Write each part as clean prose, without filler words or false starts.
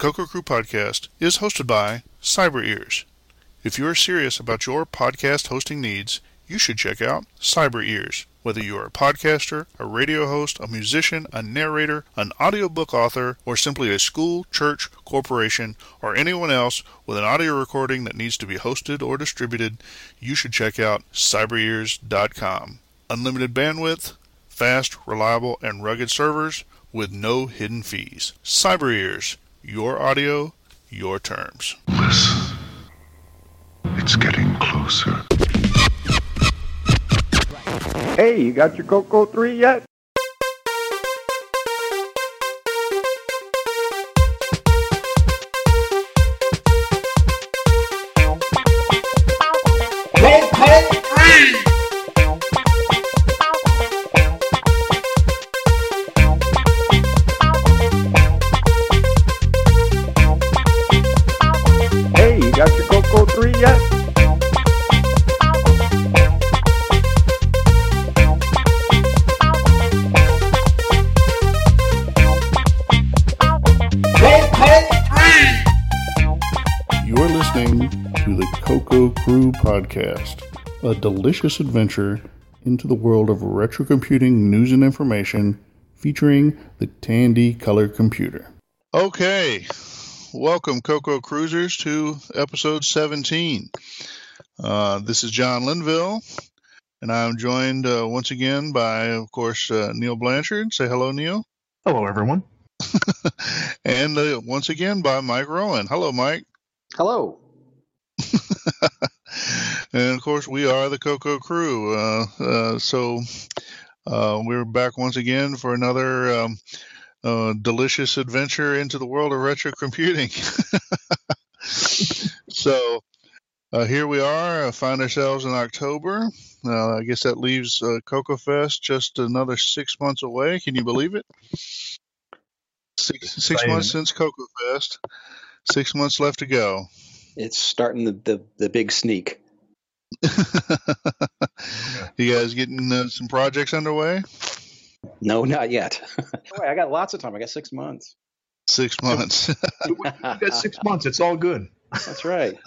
CoCo Crew podcast is hosted by CyberEars. If you are serious about your podcast hosting needs, you should check out CyberEars. Whether you are a podcaster, a radio host, a musician, a narrator, an audiobook author, or simply a school, church, corporation, or anyone else with an audio recording that needs to be hosted or distributed, you should check out cyberears.com. Unlimited bandwidth, fast, reliable, and rugged servers with no hidden fees. CyberEars, your audio, your terms. Listen, it's getting closer. Hey, you got your CoCo 3 yet? Podcast, a delicious adventure into the world of retro computing news and information featuring the Tandy Color Computer. Okay, welcome CoCo Cruisers to episode 17. This is John Linville, and I'm joined once again by, of course, Neil Blanchard. Say hello, Neil. Hello, everyone. And once again by Mike Rowan. Hello, Mike. Hello. And, of course, we are the CoCo Crew. So we're back once again for another delicious adventure into the world of retro computing. So here we are. Find ourselves in October. I guess that leaves CoCoFEST just another 6 months away. Can you believe it? Six months since CoCoFEST. 6 months left to go. It's starting the big sneak. You guys getting some projects underway? No, not yet. I got lots of time. I got 6 months. 6 months. You got 6 months. It's all good. That's right.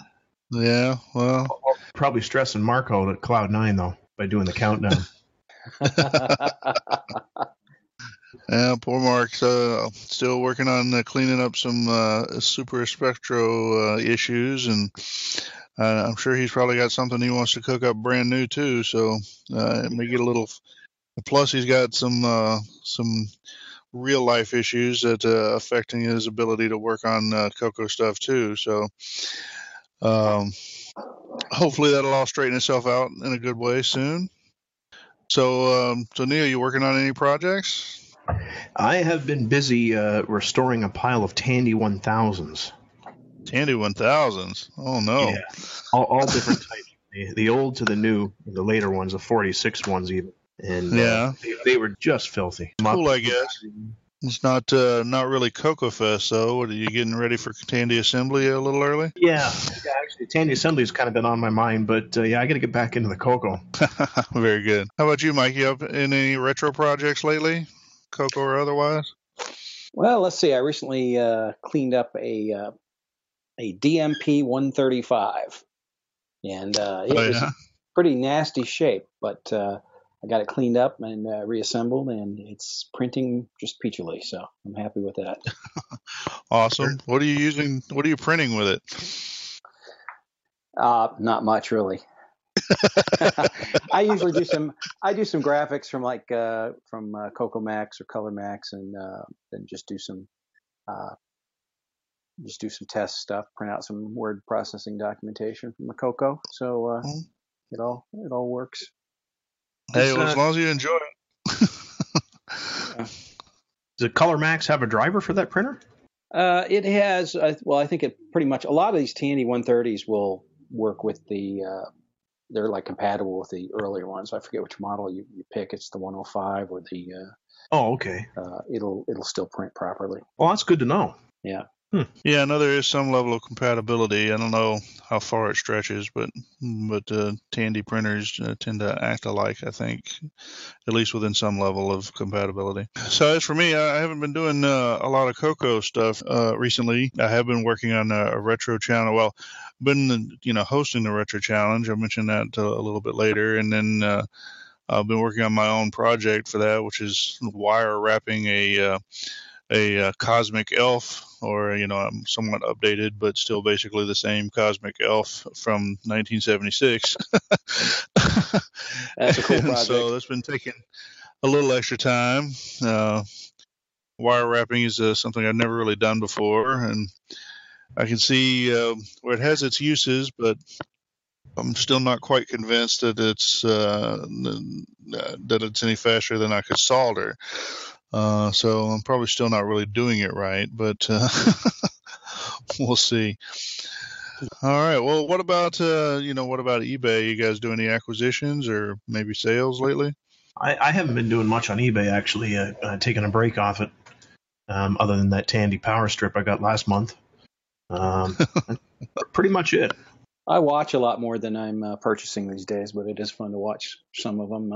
Yeah, well. I'll probably stressing Marco at Cloud 9, though, by doing the countdown. Yeah, poor Mark's still working on cleaning up some Super Spectro issues, and I'm sure he's probably got something he wants to cook up brand new too. So it may get a little. Plus, he's got some real life issues that affecting his ability to work on CoCo stuff too. So hopefully that'll all straighten itself out in a good way soon. So Neil, you working on any projects? I have been busy restoring a pile of Tandy 1000s. Tandy 1000s? Oh, no. Yeah. All different types. The old to the new, the later ones, the 46 ones even. And yeah. They were just filthy. Cool, I guess. It's not really CoCoFEST, though. Are you getting ready for Tandy Assembly a little early? Yeah actually, Tandy Assembly has kind of been on my mind, but I got to get back into the CoCo. Very good. How about you, Mike? You up in any retro projects lately? CoCo or otherwise? Well, let's see. I recently cleaned up a DMP 135, and it was pretty nasty shape, but I got it cleaned up and reassembled, and it's printing just peachy. So I'm happy with that. Awesome. What are you using? What are you printing with it? Not much, really. I usually do some graphics from from CoCo Max or Color Max, and then just do some test stuff, print out some word processing documentation from the CoCo. So it all works. Hey, well, as long as you enjoy it. Does Color Max have a driver for that printer? It has. I think it pretty much a lot of these Tandy 130s will work with the. They're like compatible with the earlier ones. I forget which model you pick. It's the 105 or the. Oh, okay. It'll still print properly. Well, that's good to know. Yeah. Yeah, I know there is some level of compatibility. I don't know how far it stretches, but Tandy printers tend to act alike, I think, at least within some level of compatibility. So as for me, I haven't been doing a lot of CoCo stuff recently. I have been working on a retro channel. Well, been hosting the retro challenge. I'll mention that a little bit later, and then I've been working on my own project for that, which is wire wrapping a cosmic elf, or I'm somewhat updated, but still basically the same cosmic elf from 1976. That's a cool project. So that's been taking a little extra time. Wire wrapping is something I've never really done before, and I can see where it has its uses, but I'm still not quite convinced that it's any faster than I could solder. So I'm probably still not really doing it right, but we'll see. All right. Well, what about eBay? You guys do any acquisitions or maybe sales lately? I haven't been doing much on eBay, actually. Taking a break off it, other than that Tandy power strip I got last month. Pretty much it. I watch a lot more than I'm purchasing these days, but it is fun to watch some of them.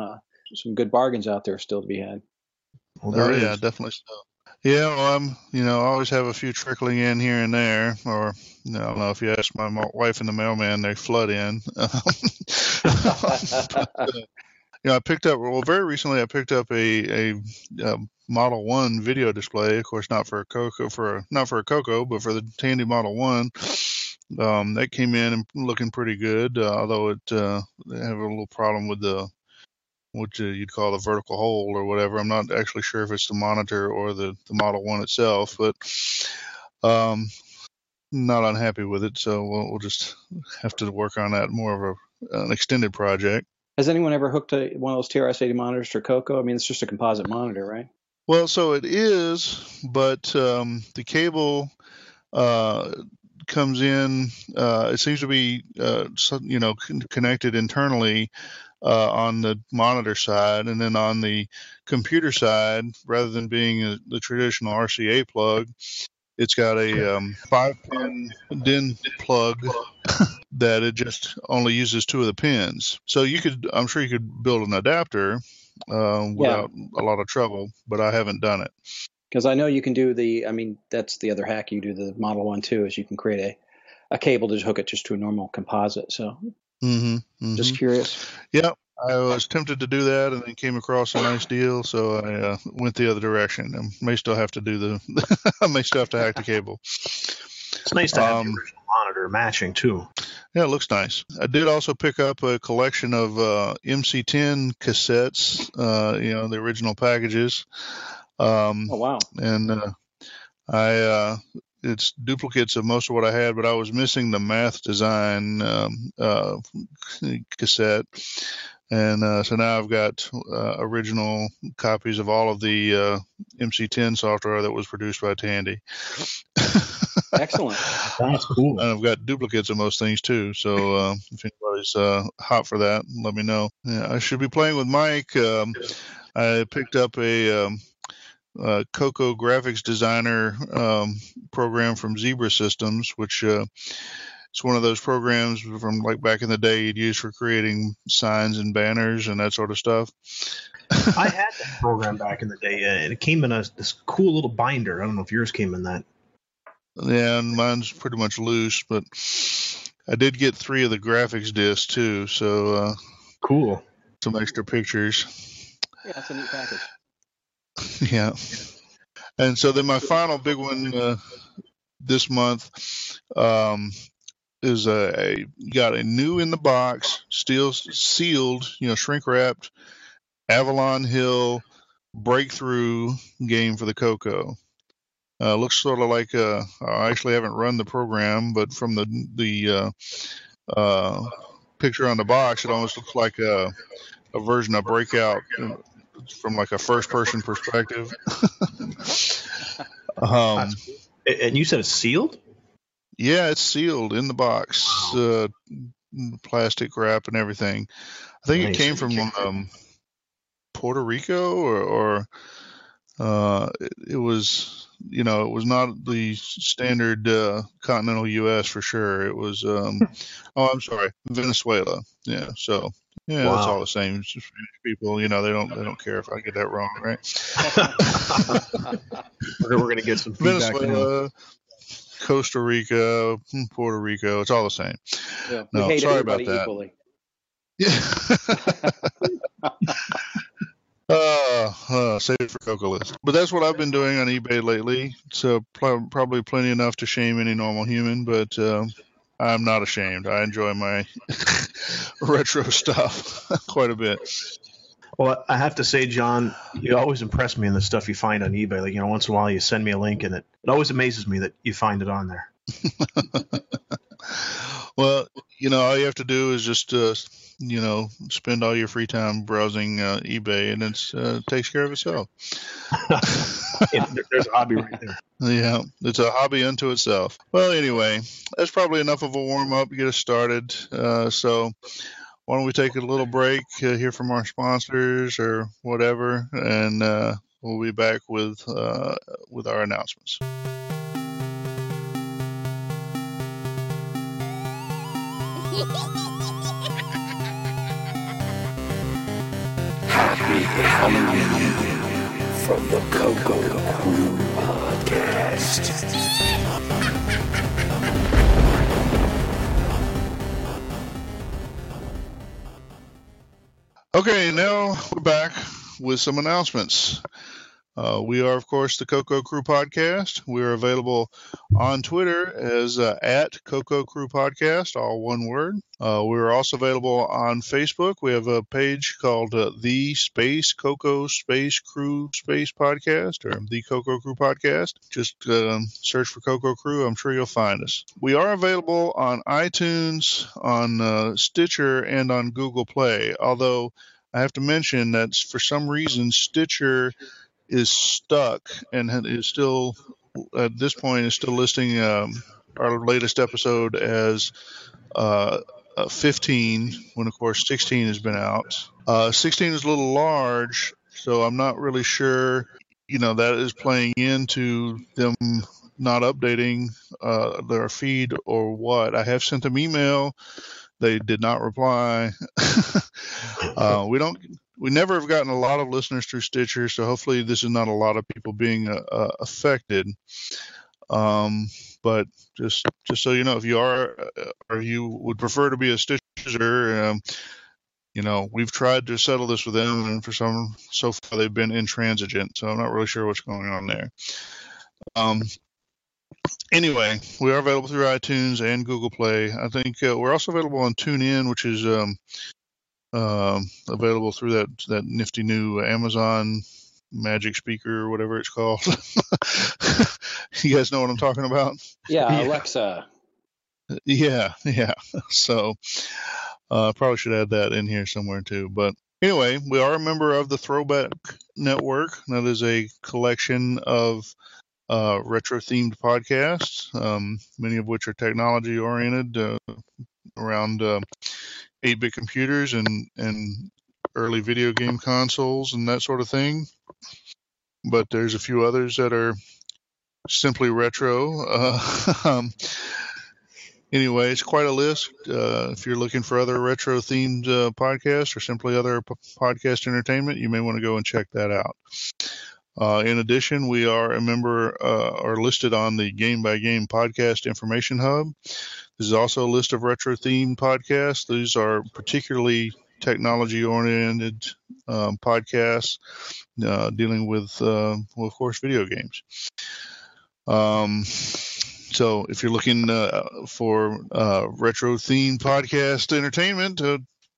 Some good bargains out there still to be had. Well, yeah, definitely so. Yeah, well, I always have a few trickling in here and there, or I don't know if you ask my wife and the mailman, they flood in. I picked up, very recently I picked up a Model 1 video display, of course, not for a CoCo, but for the Tandy Model 1. That came in looking pretty good, although they have a little problem with what you'd call the vertical hole or whatever. I'm not actually sure if it's the monitor or the Model 1 itself, but not unhappy with it. So we'll just have to work on that, more of an extended project. Has anyone ever hooked one of those TRS-80 monitors for CoCo? I mean, it's just a composite monitor, right? Well, so it is, but the cable comes in. It seems to be connected internally on the monitor side, and then on the computer side, rather than being the traditional RCA plug, it's got a 5-pin DIN plug that it just only uses 2 of the pins. So I'm sure you could build an adapter without a lot of trouble, but I haven't done it. Because I know you can do that's the other hack you do the Model 1 too, is you can create a cable to hook it just to a normal composite. So just curious. Yeah, I was tempted to do that and then came across a nice deal, so I went the other direction. I may still have to hack the cable. It's nice to have the original monitor matching too. Yeah, it looks nice. I did also pick up a collection of MC-10 cassettes, the original packages. Oh, wow. And it's duplicates of most of what I had, but I was missing the math design cassette. And so now I've got original copies of all of the MC-10 software that was produced by Tandy. Excellent. That's cool. And I've got duplicates of most things too. So if anybody's hot for that, let me know. Yeah, I should be playing with Mike. I picked up a CoCo graphics designer program from Zebra Systems, which it's one of those programs from like back in the day you'd use for creating signs and banners and that sort of stuff. I had that program back in the day, and it came in this cool little binder. I don't know if yours came in that. Yeah, and mine's pretty much loose, but I did get 3 of the graphics discs too, so cool. Some extra pictures. Yeah, that's a neat package. Yeah. And so then my final big one this month is got a new in the box, still sealed, shrink wrapped Avalon Hill breakthrough game for the CoCo. Looks sort of like I actually haven't run the program, but from the picture on the box, it almost looks like a version of Breakout from like a first-person perspective. And you said it's sealed? Yeah, it's sealed in the box, plastic wrap and everything. I think it came from Puerto Rico or It was, you know, it was not the standard continental U.S. for sure. It was, oh, I'm sorry, Venezuela. Yeah, so yeah, wow. It's all the same. It's just people, you know, they don't care if I get that wrong, right? We're gonna get some feedback. Venezuela, Costa Rica, Puerto Rico. It's all the same. Yeah. No, sorry about that. Equally. Yeah. Save it for Coco List. But that's what I've been doing on eBay lately. So probably plenty enough to shame any normal human, but I'm not ashamed. I enjoy my retro stuff quite a bit. Well, I have to say, John, you always impress me in the stuff you find on eBay. Like, you know, once in a while you send me a link, and it always amazes me that you find it on there. Well, you know, all you have to do is just you know, spend all your free time browsing eBay, and it takes care of itself. Yeah, there's a hobby right there. Yeah, it's a hobby unto itself. Well, anyway, that's probably enough of a warm-up to get us started. So why don't we take a little break, hear from our sponsors or whatever, and we'll be back with our announcements. Happy Halloween from the CoCo Crew podcast. Okay, now we're back with some announcements. We are, of course, the CoCo Crew podcast. We are available on Twitter as at CoCo Crew podcast, all one word. We are also available on Facebook. We have a page called The Space CoCo Space Crew Space Podcast, or The CoCo Crew Podcast. Just search for CoCo Crew. I'm sure you'll find us. We are available on iTunes, on Stitcher, and on Google Play, although I have to mention that for some reason Stitcher is stuck and is still, at this point, is still listing our latest episode as 15, when, of course, 16 has been out. 16 is a little large, so I'm not really sure, you know, that is playing into them not updating their feed or what. I have sent them email. They did not reply. We never have gotten a lot of listeners through Stitcher, so hopefully this is not a lot of people being affected. But just so you know, if you are or you would prefer to be a Stitcher, you know, we've tried to settle this with them, and so far they've been intransigent, so I'm not really sure what's going on there. Anyway, we are available through iTunes and Google Play. I think we're also available on TuneIn, which is available through that nifty new Amazon Magic Speaker or whatever it's called. You guys know what I'm talking about? Yeah, Alexa. Yeah. So probably should add that in here somewhere too. But anyway, we are a member of the Throwback Network. That is a collection of retro-themed podcasts, many of which are technology-oriented, around 8-bit computers and early video game consoles and that sort of thing. But there's a few others that are simply retro. Anyway, it's quite a list. If you're looking for other retro-themed podcasts or simply other podcast entertainment, you may want to go and check that out. In addition, we are a member or listed on the Game by Game Podcast Information Hub. This is also a list of retro-themed podcasts. These are particularly technology-oriented podcasts dealing with, well, of course, video games. So if you're looking for retro-themed podcast entertainment,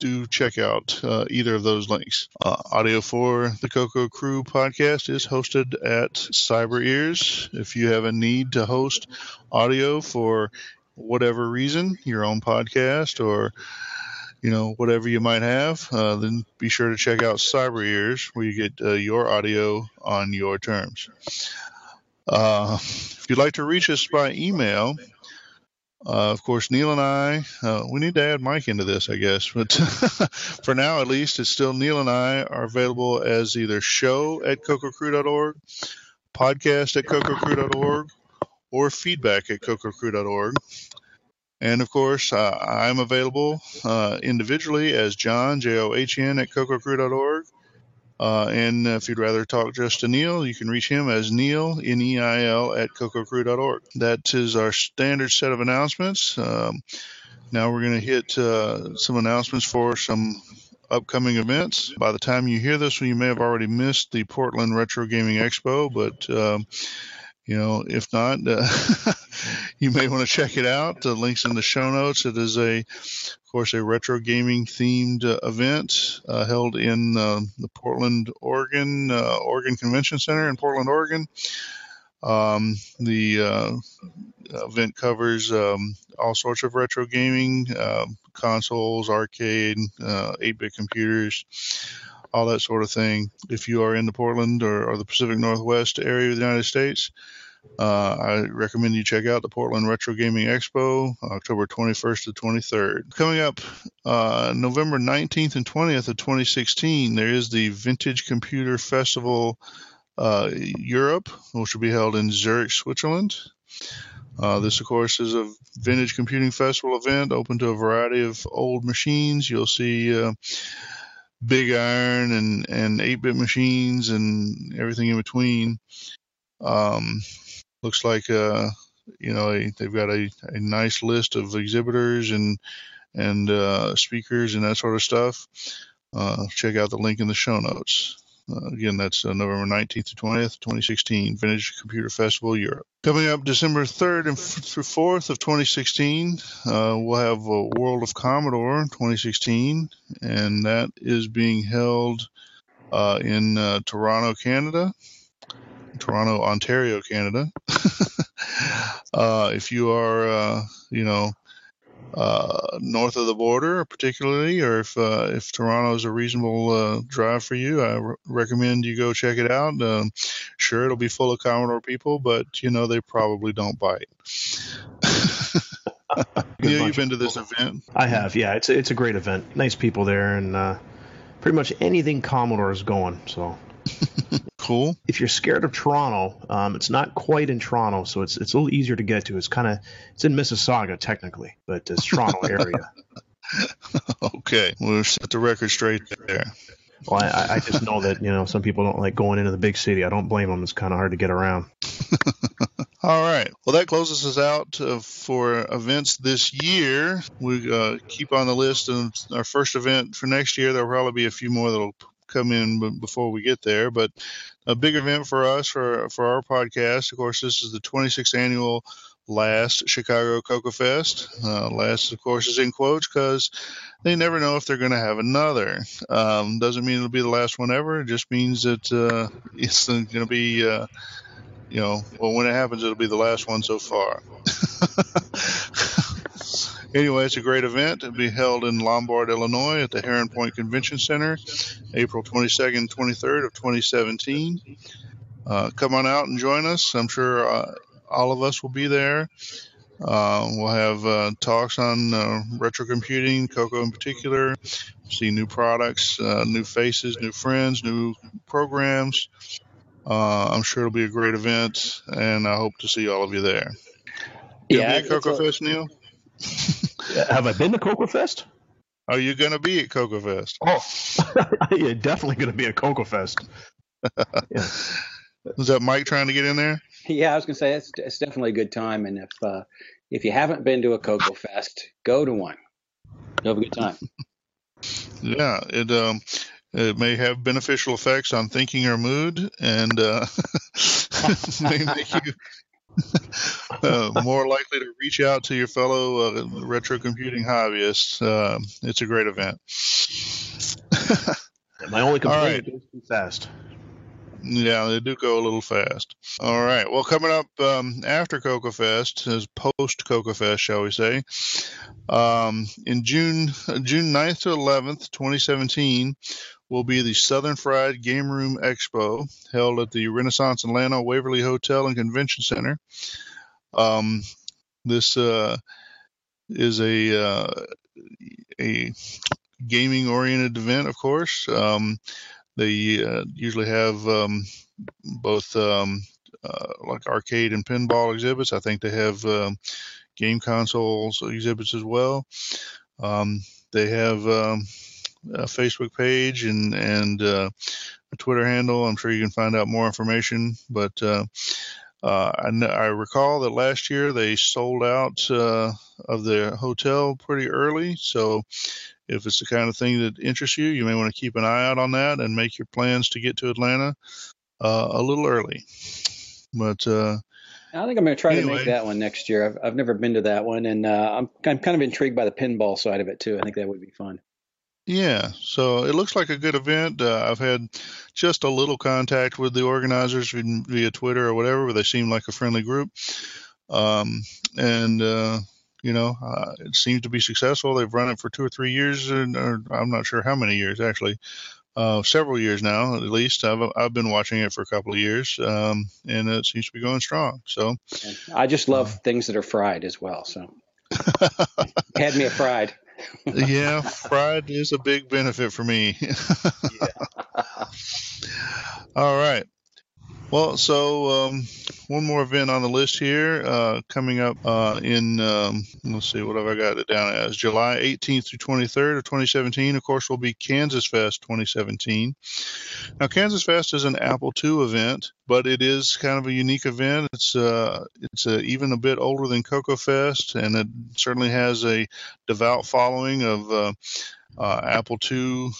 do check out either of those links. Audio for the CoCo Crew podcast is hosted at CyberEars. If you have a need to host audio for whatever reason, your own podcast or, you know, whatever you might have, then be sure to check out CyberEars, where you get your audio on your terms. If you'd like to reach us by email, Of course, Neil and I, we need to add Mike into this, I guess. But for now, at least, it's still Neil and I are available as either show at CoCoCrew.org, podcast at CoCoCrew.org, or feedback at CoCoCrew.org. And, of course, I'm available individually as John, John, at CoCoCrew.org. And if you'd rather talk just to Neil, you can reach him as Neil, Neil, at CoCoCrew.org. That is our standard set of announcements. Now we're going to hit some announcements for some upcoming events. By the time you hear this, you may have already missed the Portland Retro Gaming Expo, but... you know, if not, you may want to check it out. The link's in the show notes. It is, of course, a retro gaming-themed event held in the Portland, Oregon, Oregon Convention Center in Portland, Oregon. The event covers all sorts of retro gaming, consoles, arcade, 8-bit computers, all that sort of thing. If you are in the Portland or the Pacific Northwest area of the United States, I recommend you check out the Portland Retro Gaming Expo, October 21st to 23rd. Coming up November 19th and 20th of 2016, there is the Vintage Computer Festival Europe, which will be held in Zurich, Switzerland. This, of course, is a vintage computing festival event open to a variety of old machines. You'll see... big iron and 8-bit machines and everything in between. Looks like, you know, they've got a nice list of exhibitors and speakers and that sort of stuff. Check out the link in the show notes. Again, that's November 19th to 20th, 2016, Vintage Computer Festival, Europe. Coming up December 3rd and through 4th of 2016, we'll have World of Commodore 2016, and that is being held in Toronto, Ontario, Canada. If you are, you know, north of the border, particularly, or if Toronto is a reasonable drive for you, I recommend you go check it out. Sure, it'll be full of Commodore people, but you know they probably don't bite. Yeah, you've been to this event? I have. Yeah, it's a great event. Nice people there, and pretty much anything Commodore is going. So. Cool. If you're scared of Toronto, it's not quite in Toronto, so it's a little easier to get to. It's in Mississauga technically, but it's Toronto area. Okay, we'll set the record straight there. Well, I just know that, you know, some people don't like going into the big city. I don't blame them. It's kind of hard to get around. All right. Well, that closes us out for events this year. We keep on the list, and our first event for next year, there'll probably be a few more that'll come in before we get there, but a big event for us, for our podcast, of course, this is the 26th annual last Chicago CoCoFEST. Last, of course, is in quotes because they never know if they're going to have another. Doesn't mean it'll be the last one ever. It just means that it's going to be, you know, well, when it happens, it'll be the last one so far. Anyway, it's a great event. It'll be held in Lombard, Illinois at the Heron Point Convention Center, April 22nd, 23rd of 2017. Come on out and join us. I'm sure all of us will be there. We'll have talks on retro computing, CoCo in particular, see new products, new faces, new friends, new programs. I'm sure it'll be a great event, and I hope to see all of you there. Yeah, you at CoCoFest, Neil? Have I been to CoCoFest? Are you going to be at CoCoFest? Oh, you're definitely going to be at CoCoFest. Yeah. Was that Mike trying to get in there? Yeah, I was going to say it's definitely a good time, and if you haven't been to a CoCoFest, go to one. You'll have a good time. Yeah, it may have beneficial effects on thinking or mood, and may make you. More likely to reach out to your fellow retro computing hobbyists. It's a great event. My only complaint is too fast. Yeah, they do go a little fast. All right. Well, coming up after CoCoFest, is post CoCoFest, shall we say, in June 9th to 11th, 2017, will be the Southern Fried Game Room Expo held at the Renaissance Atlanta Waverly Hotel and Convention Center. This is a gaming-oriented event, of course. They usually have both like arcade and pinball exhibits. I think they have game consoles exhibits as well. They have a Facebook page and a Twitter handle. I'm sure you can find out more information. But I recall that last year they sold out of their hotel pretty early. So if it's the kind of thing that interests you, you may want to keep an eye out on that and make your plans to get to Atlanta a little early. But I think I'm going to try to make that one next year. I've never been to that one, and I'm kind of intrigued by the pinball side of it too. I think that would be fun. Yeah, so it looks like a good event. I've had just a little contact with the organizers via Twitter or whatever, but they seem like a friendly group. It seems to be successful. They've run it for 2 or 3 years, or I'm not sure how many years, actually. Several years now, at least. I've been watching it for a couple of years, and it seems to be going strong. So I just love things that are fried as well. So had me a fried. Yeah, fried is a big benefit for me. Yeah. All right. Well, so one more event on the list here coming up in, let's see, what have I got it down as? July 18th through 23rd of 2017, of course, will be Kansas Fest 2017. Now, Kansas Fest is an Apple II event, but it is kind of a unique event. It's even a bit older than CoCoFEST, and it certainly has a devout following of Apple II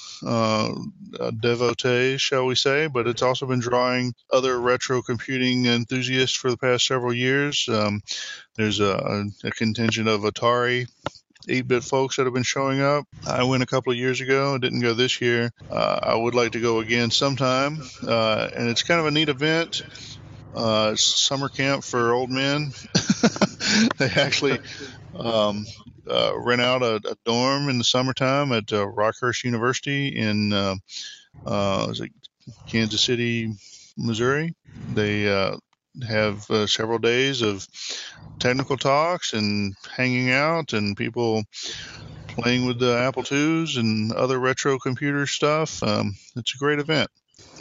devotees, shall we say, but it's also been drawing other retro computing enthusiasts for the past several years. There's a contingent of Atari 8-bit folks that have been showing up. I went a couple of years ago. I didn't go this year. I would like to go again sometime, and it's kind of a neat event. Summer camp for old men. They actually rent out a dorm in the summertime at Rockhurst University in Kansas City, Missouri. They have several days of technical talks and hanging out and people playing with the Apple IIs and other retro computer stuff. It's a great event.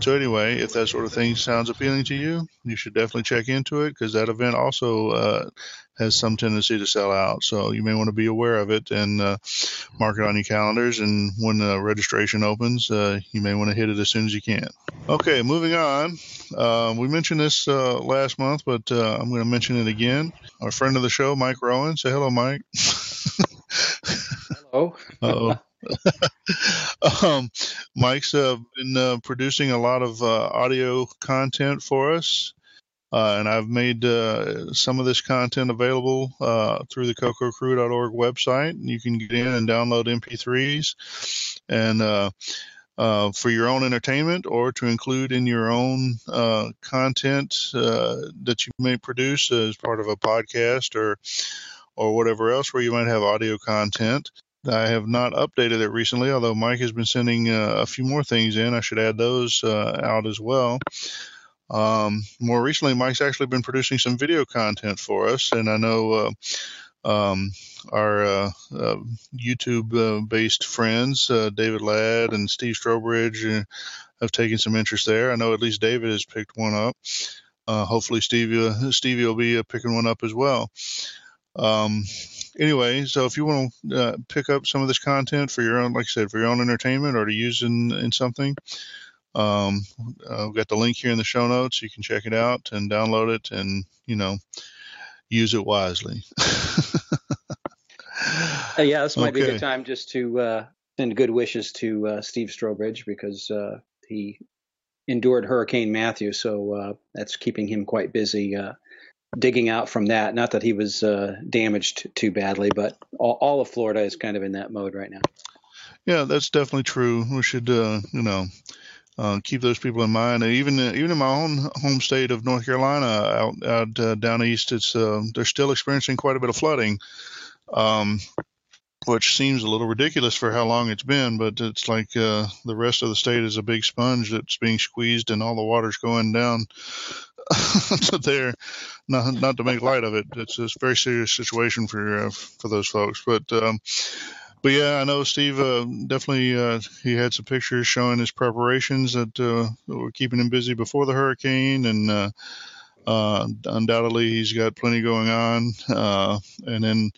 So anyway, if that sort of thing sounds appealing to you, you should definitely check into it because that event also has some tendency to sell out. So you may want to be aware of it and mark it on your calendars. And when the registration opens, you may want to hit it as soon as you can. Okay, moving on. We mentioned this last month, but I'm going to mention it again. Our friend of the show, Mike Rowan. Say hello, Mike. Hello. Uh-oh. Mike's been producing a lot of audio content for us, and I've made some of this content available through the CoCoCrew.org website. You can get in and download MP3s and for your own entertainment or to include in your own content that you may produce as part of a podcast or whatever else where you might have audio content. I have not updated it recently, although Mike has been sending a few more things in. I should add those out as well. More recently, Mike's actually been producing some video content for us, and I know our YouTube-based friends, David Ladd and Steve Strobridge, have taken some interest there. I know at least David has picked one up. Hopefully Stevie will be picking one up as well. Anyway, so if you want to pick up some of this content for your own, like I said, for your own entertainment or to use in something, I've got the link here in the show notes. You can check it out and download it and, use it wisely. Yeah, this might be a good time just to send good wishes to Steve Strobridge because he endured Hurricane Matthew, so that's keeping him quite busy digging out from that. Not that he was damaged too badly, but all of Florida is kind of in that mode right now. Yeah, that's definitely true. We should, keep those people in mind. And even in my own home state of North Carolina, out down east, it's they're still experiencing quite a bit of flooding. which seems a little ridiculous for how long it's been, but it's like the rest of the state is a big sponge that's being squeezed and all the water's going down to there. Not to make light of it. It's a very serious situation for those folks. But yeah, I know Steve definitely he had some pictures showing his preparations that were keeping him busy before the hurricane, and undoubtedly he's got plenty going on. And then,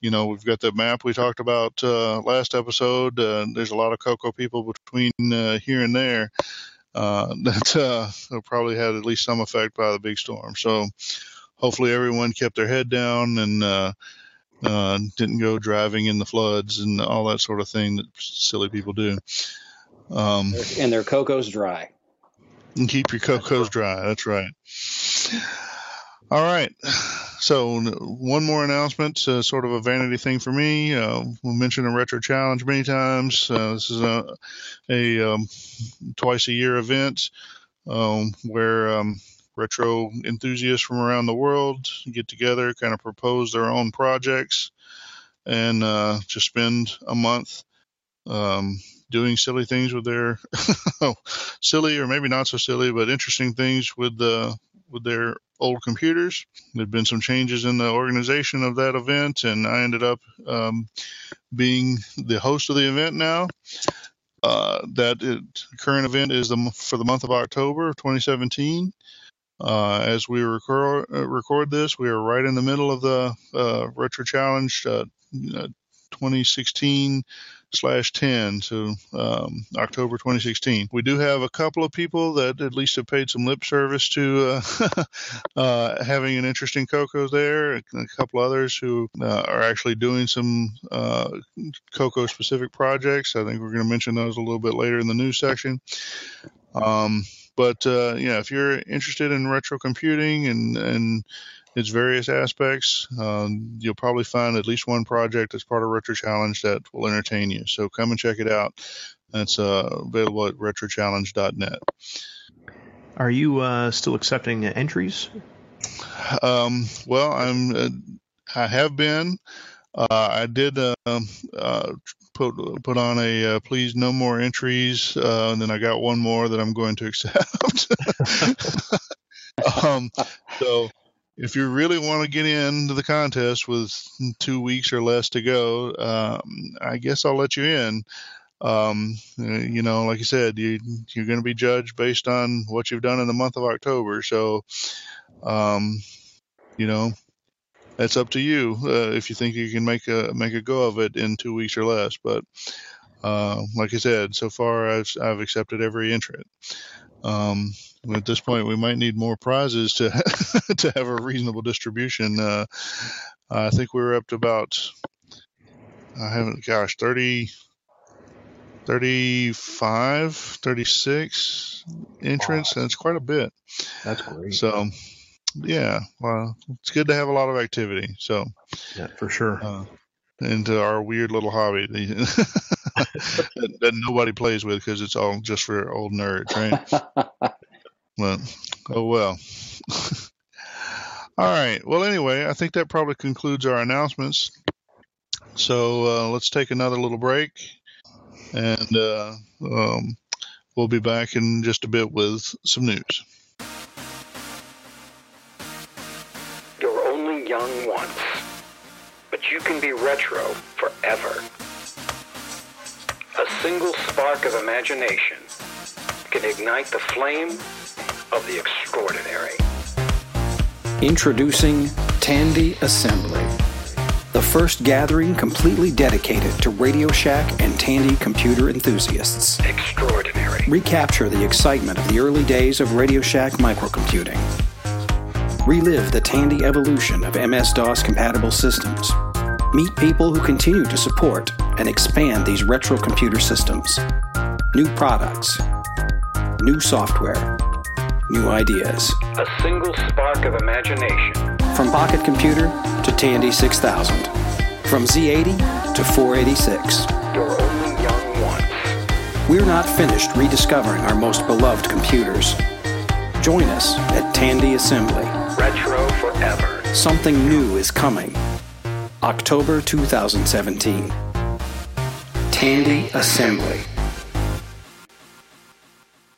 you know, we've got the map we talked about last episode. There's a lot of Coco people between here and there that probably had at least some effect by the big storm. So hopefully everyone kept their head down and didn't go driving in the floods and all that sort of thing that silly people do. And their Coco's dry. And keep your Coco's dry. That's right. All right. So one more announcement, sort of a vanity thing for me. We'll mention a retro challenge many times. This is a twice a year event where retro enthusiasts from around the world get together, kind of propose their own projects, and just spend a month doing silly things with their silly or maybe not so silly, but interesting things with their old computers. There've been some changes in the organization of that event, and I ended up being the host of the event now. Current event is for the month of October of 2017. As we record this, we are right in the middle of the Retro Challenge 2016/10, so October 2016. We do have a couple of people that at least have paid some lip service to having an interesting Coco there, and a couple others who are actually doing some Coco specific projects. I think we're going to mention those a little bit later in the news section. But yeah, if you're interested in retro computing and its various aspects, you'll probably find at least one project as part of Retro Challenge that will entertain you. So come and check it out. That's available at retrochallenge.net. Are you still accepting entries? Well, I have been. I did put on a please no more entries, and then I got one more that I'm going to accept. So if you really want to get into the contest with 2 weeks or less to go, I guess I'll let you in. You know, like I said, you're going to be judged based on what you've done in the month of October. So, you know, that's up to you if you think you can make a go of it in 2 weeks or less. But like I said, so far I've accepted every entrant. At this point, we might need more prizes to to have a reasonable distribution. I think we were up to about 35, 36 entrants. Wow. That's quite a bit. That's great. So, yeah, well, it's good to have a lot of activity. So, yeah, for sure. Into our weird little hobby that nobody plays with because it's all just for old nerds, right? But, oh well. All right. Well, anyway, I think that probably concludes our announcements. So let's take another little break, and we'll be back in just a bit with some news. You're only young once, but you can be retro forever. A single spark of imagination can ignite the flame of the extraordinary. Introducing Tandy Assembly, the first gathering completely dedicated to Radio Shack and Tandy computer enthusiasts. Extraordinary. Recapture the excitement of the early days of Radio Shack microcomputing. Relive the Tandy evolution of MS-DOS compatible systems. Meet people who continue to support and expand these retro computer systems. New products, new software, new ideas. A single spark of imagination. From Pocket Computer to Tandy 6000. From Z80 to 486. You're only young once. We're not finished rediscovering our most beloved computers. Join us at Tandy Assembly. Retro forever. Something new is coming. October 2017. Tandy Assembly.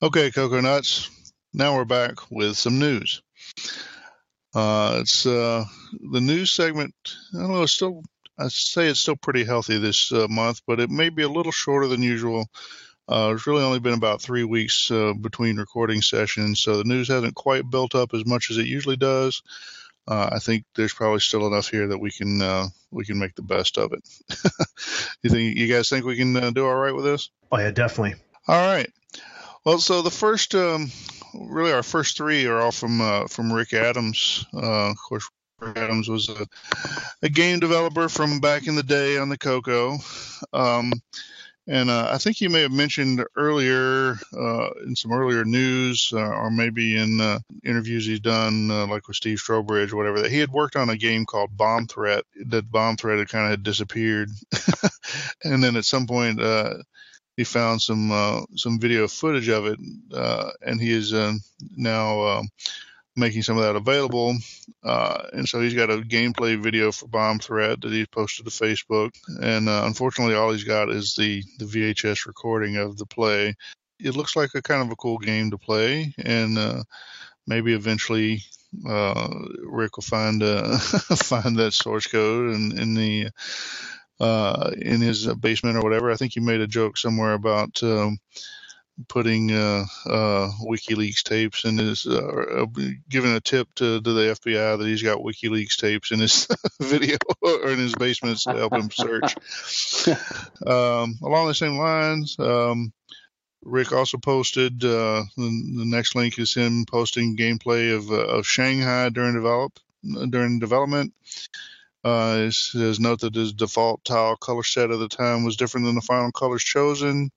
Okay, Coconuts. Now we're back with some news. The news segment, I don't know, it's still, I say it's still pretty healthy this month, but it may be a little shorter than usual. It's really only been about 3 weeks between recording sessions, so the news hasn't quite built up as much as it usually does. I think there's probably still enough here that we can make the best of it. You guys think we can do all right with this? Oh yeah, definitely. All right. Well, so the first, really our first three are all from Rick Adams. Of course, Rick Adams was a game developer from back in the day on the CoCo. And I think you may have mentioned earlier in some earlier news or maybe in interviews he's done, like with Steve Strobridge or whatever, that he had worked on a game called Bomb Threat, that Bomb Threat had kind of disappeared. And then at some point he found some video footage of it, and he is now making some of that available. And so he's got a gameplay video for Bomb Threat that he's posted to Facebook. And unfortunately, all he's got is the VHS recording of the play. It looks like a kind of a cool game to play. And maybe eventually Rick will find find that source code in his basement or whatever. I think you made a joke somewhere about putting WikiLeaks tapes in his, giving a tip to the FBI that he's got WikiLeaks tapes in his video or in his basement to help him search. Along the same lines, Rick also posted, the next link is him posting gameplay of Shanghai during development. It says, note that his default tile color set at the time was different than the final colors chosen,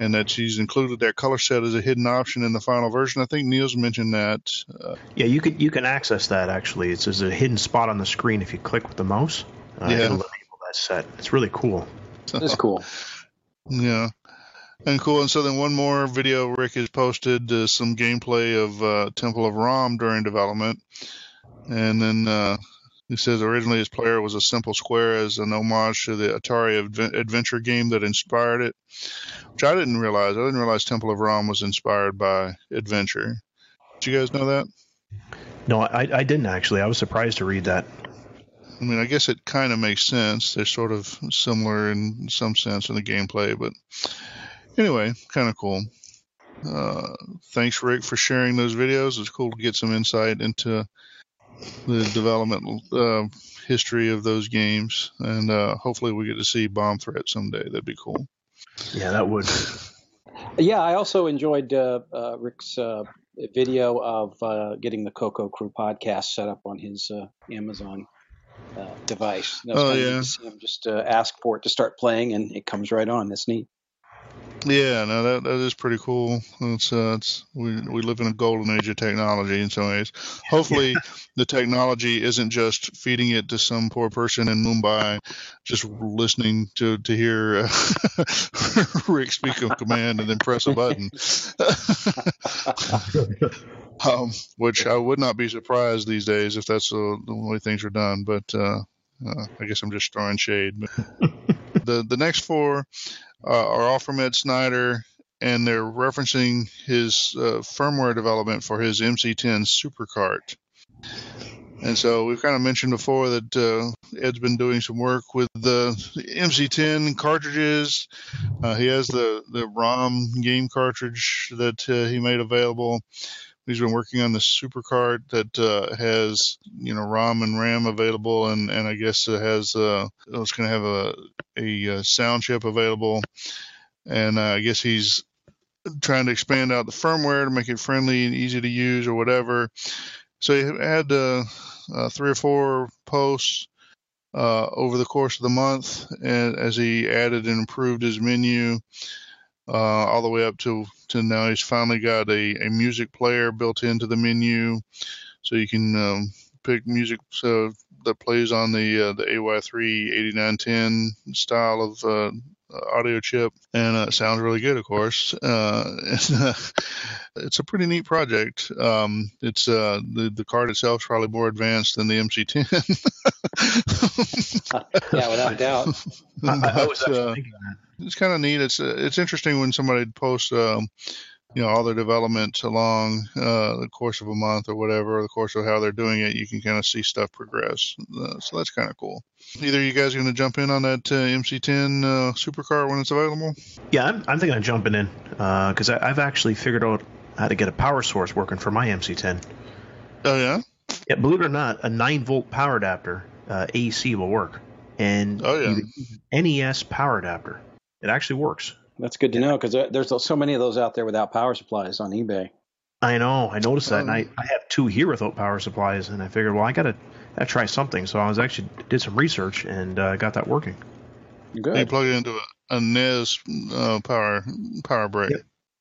and that she's included that color set as a hidden option in the final version. I think Neil's mentioned that. Yeah, you can access that, actually. It's there's a hidden spot on the screen if you click with the mouse. It'll enable that set. It's really cool. That's cool. Yeah. And cool. And so then one more video Rick has posted, some gameplay of Temple of Rom during development. And then he says originally his player was a simple square as an homage to the Atari Adventure game that inspired it, which I didn't realize. I didn't realize Temple of Rom was inspired by Adventure. Did you guys know that? No, I didn't actually. I was surprised to read that. I mean, I guess it kind of makes sense. They're sort of similar in some sense in the gameplay, but anyway, kind of cool. Thanks, Rick, for sharing those videos. It's cool to get some insight into the development history of those games, and hopefully we get to see Bomb Threat someday. That'd be cool. Yeah, that would. Yeah, I also enjoyed Rick's video of getting the CoCo Crew podcast set up on his Amazon device. Oh, yeah. Just ask for it to start playing, and it comes right on. That's neat. Yeah, no, that is pretty cool. We live in a golden age of technology in some ways. Hopefully, The technology isn't just feeding it to some poor person in Mumbai, just listening to hear Rick speak a command and then press a button. Which I would not be surprised these days if that's the way things are done. But I guess I'm just throwing shade. The next four are all from Ed Snyder, and they're referencing his firmware development for his MC-10 supercart. And so we've kind of mentioned before that Ed's been doing some work with the MC-10 cartridges. He has the ROM game cartridge that he made available. He's been working on the supercart that has, ROM and RAM available, and I guess it has it's going to have a sound chip available, and I guess he's trying to expand out the firmware to make it friendly and easy to use or whatever. So he had three or four posts over the course of the month, and as he added and improved his menu. All the way up to now, he's finally got a music player built into the menu, so you can pick music that plays on the AY3 8910 style of audio chip, and it sounds really good, of course. It's a pretty neat project. It's the card itself is probably more advanced than the MC-10. Yeah, without doubt. I was actually thinking that. It's kind of neat. It's interesting when somebody posts all their development along the course of a month or whatever, or the course of how they're doing it. You can kind of see stuff progress. So that's kind of cool. Either of you guys are going to jump in on that MC-10 supercar when it's available? Yeah, I'm thinking of jumping in because I've actually figured out how to get a power source working for my MC-10. Oh, yeah? Yeah, believe it or not, a 9-volt power adapter, AC, will work. And NES power adapter. It actually works. That's good to know, because there's so many of those out there without power supplies on eBay. I know. I noticed that, and I have two here without power supplies, and I figured, well, I gotta try something. So I was actually did some research and got that working. Good. You plug it into a NES power brick. Yep.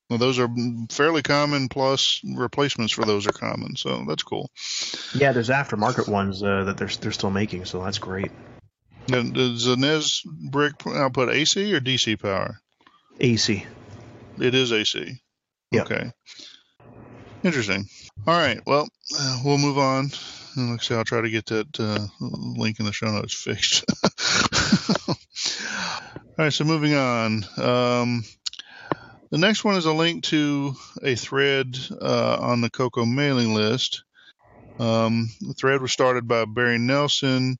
Well, those are fairly common. Plus, replacements for those are common, so that's cool. Yeah, there's aftermarket ones that they're still making, so that's great. And does the NES brick output AC or DC power? AC. It is AC. Yep. Okay. Interesting. All right. Well, we'll move on. Let's see. I'll try to get that link in the show notes fixed. All right. So moving on. The next one is a link to a thread on the CoCo mailing list. The thread was started by Barry Nelson.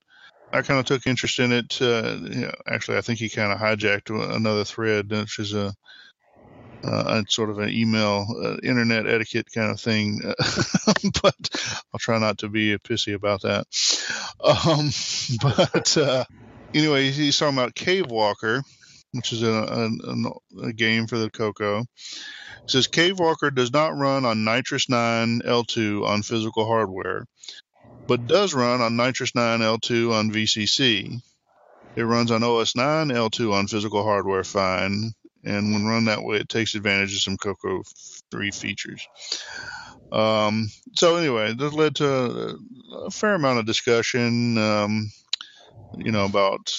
I kind of took interest in it. Actually, I think he kind of hijacked another thread, which is a sort of an email, internet etiquette kind of thing. But I'll try not to be pissy about that. Anyway, he's talking about Cave Walker, which is a game for the CoCo. It says, Cave Walker does not run on Nitrous 9 L2 on physical hardware, but does run on Nitrous 9 L2 on VCC. It runs on OS9 L2 on physical hardware fine, and when run that way, it takes advantage of some CoCo 3 features. So anyway, this led to a fair amount of discussion, about,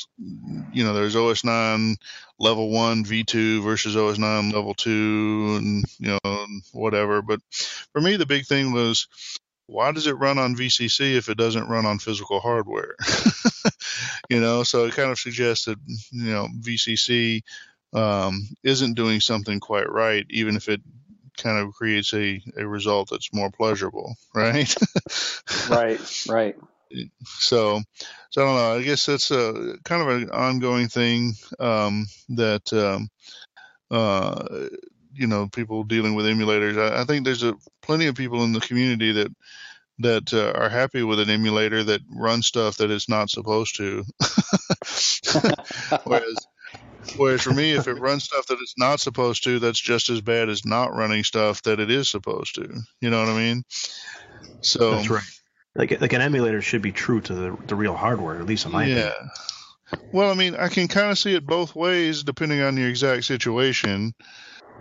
there's OS9 level 1 V2 versus OS9 level 2 and, whatever. But for me, the big thing was, why does it run on VCC if it doesn't run on physical hardware? So it kind of suggests that, VCC isn't doing something quite right, even if it kind of creates a result that's more pleasurable, right? Right. So I don't know. I guess that's a kind of an ongoing thing that, people dealing with emulators. I think there's plenty of people in the community that are happy with an emulator that runs stuff that it's not supposed to. Whereas for me, if it runs stuff that it's not supposed to, that's just as bad as not running stuff that it is supposed to. You know what I mean? So that's right. Like an emulator should be true to the real hardware, at least in my opinion. Yeah. Well, I mean, I can kind of see it both ways depending on your exact situation.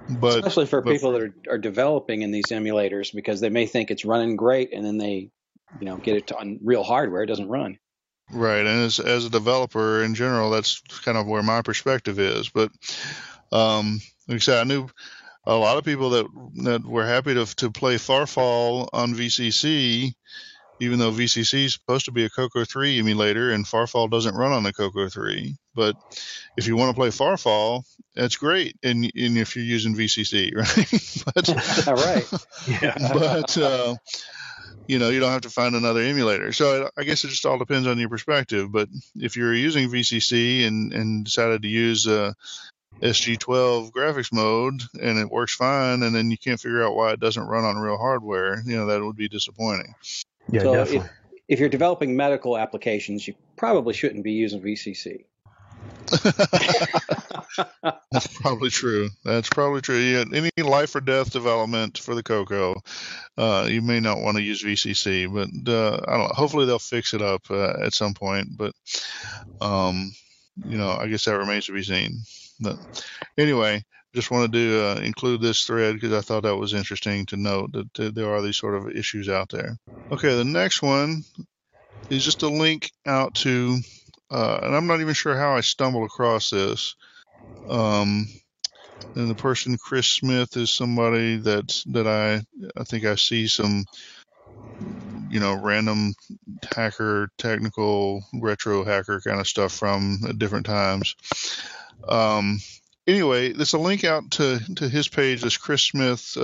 But, especially for people that are developing in these emulators, because they may think it's running great, and then they, get it on real hardware, it doesn't run. Right, and as a developer in general, that's kind of where my perspective is. But like I said, I knew a lot of people that were happy to play Farfall on VCC, even though VCC is supposed to be a CoCo 3 emulator, and Farfall doesn't run on the CoCo 3. But if you want to play Farfall, that's great, and if you're using VCC, right? But, right. Yeah. But you don't have to find another emulator. So I guess it just all depends on your perspective. But if you're using VCC and decided to use SG12 graphics mode and it works fine, and then you can't figure out why it doesn't run on real hardware, that would be disappointing. Yeah, so definitely. If you're developing medical applications, you probably shouldn't be using VCC. That's probably true. Yeah, any life or death development for the CoCo, you may not want to use VCC, but I don't know. Hopefully they'll fix it up at some point. But I guess that remains to be seen. But anyway, just wanted to include this thread because I thought that was interesting to note that there are these sort of issues out there. Okay, the next one is just a link out to, and I'm not even sure how I stumbled across this, And the person, Chris Smith, is somebody that I think I see some, random hacker, technical retro hacker kind of stuff from at different times. Anyway, there's a link out to his page. This Chris Smith's page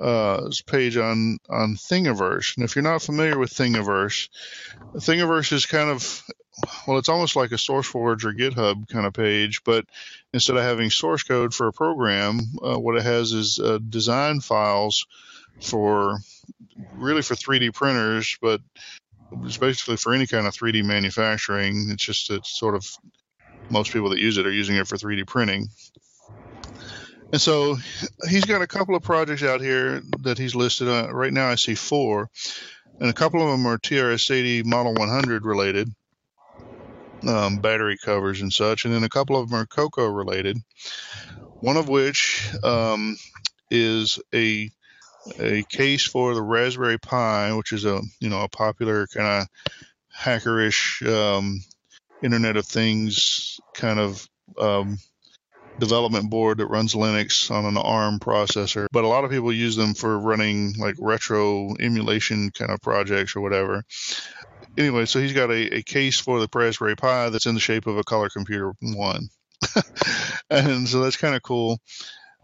on Thingiverse. And if you're not familiar with Thingiverse, Thingiverse is kind of, well, it's almost like a SourceForge or GitHub kind of page, but instead of having source code for a program, what it has is design files for 3D printers, but it's basically for any kind of 3D manufacturing. It's just that sort of most people that use it are using it for 3D printing. And so he's got a couple of projects out here that he's listed. Right now I see 4, and a couple of them are TRS-80 Model 100 related. Battery covers and such, and then a couple of them are CoCo related. One of which is a case for the Raspberry Pi, which is a popular kind of hackerish Internet of Things kind of development board that runs Linux on an ARM processor. But a lot of people use them for running like retro emulation kind of projects or whatever. Anyway, so he's got a case for the Raspberry Pi that's in the shape of a Color Computer 1. And so that's kind of cool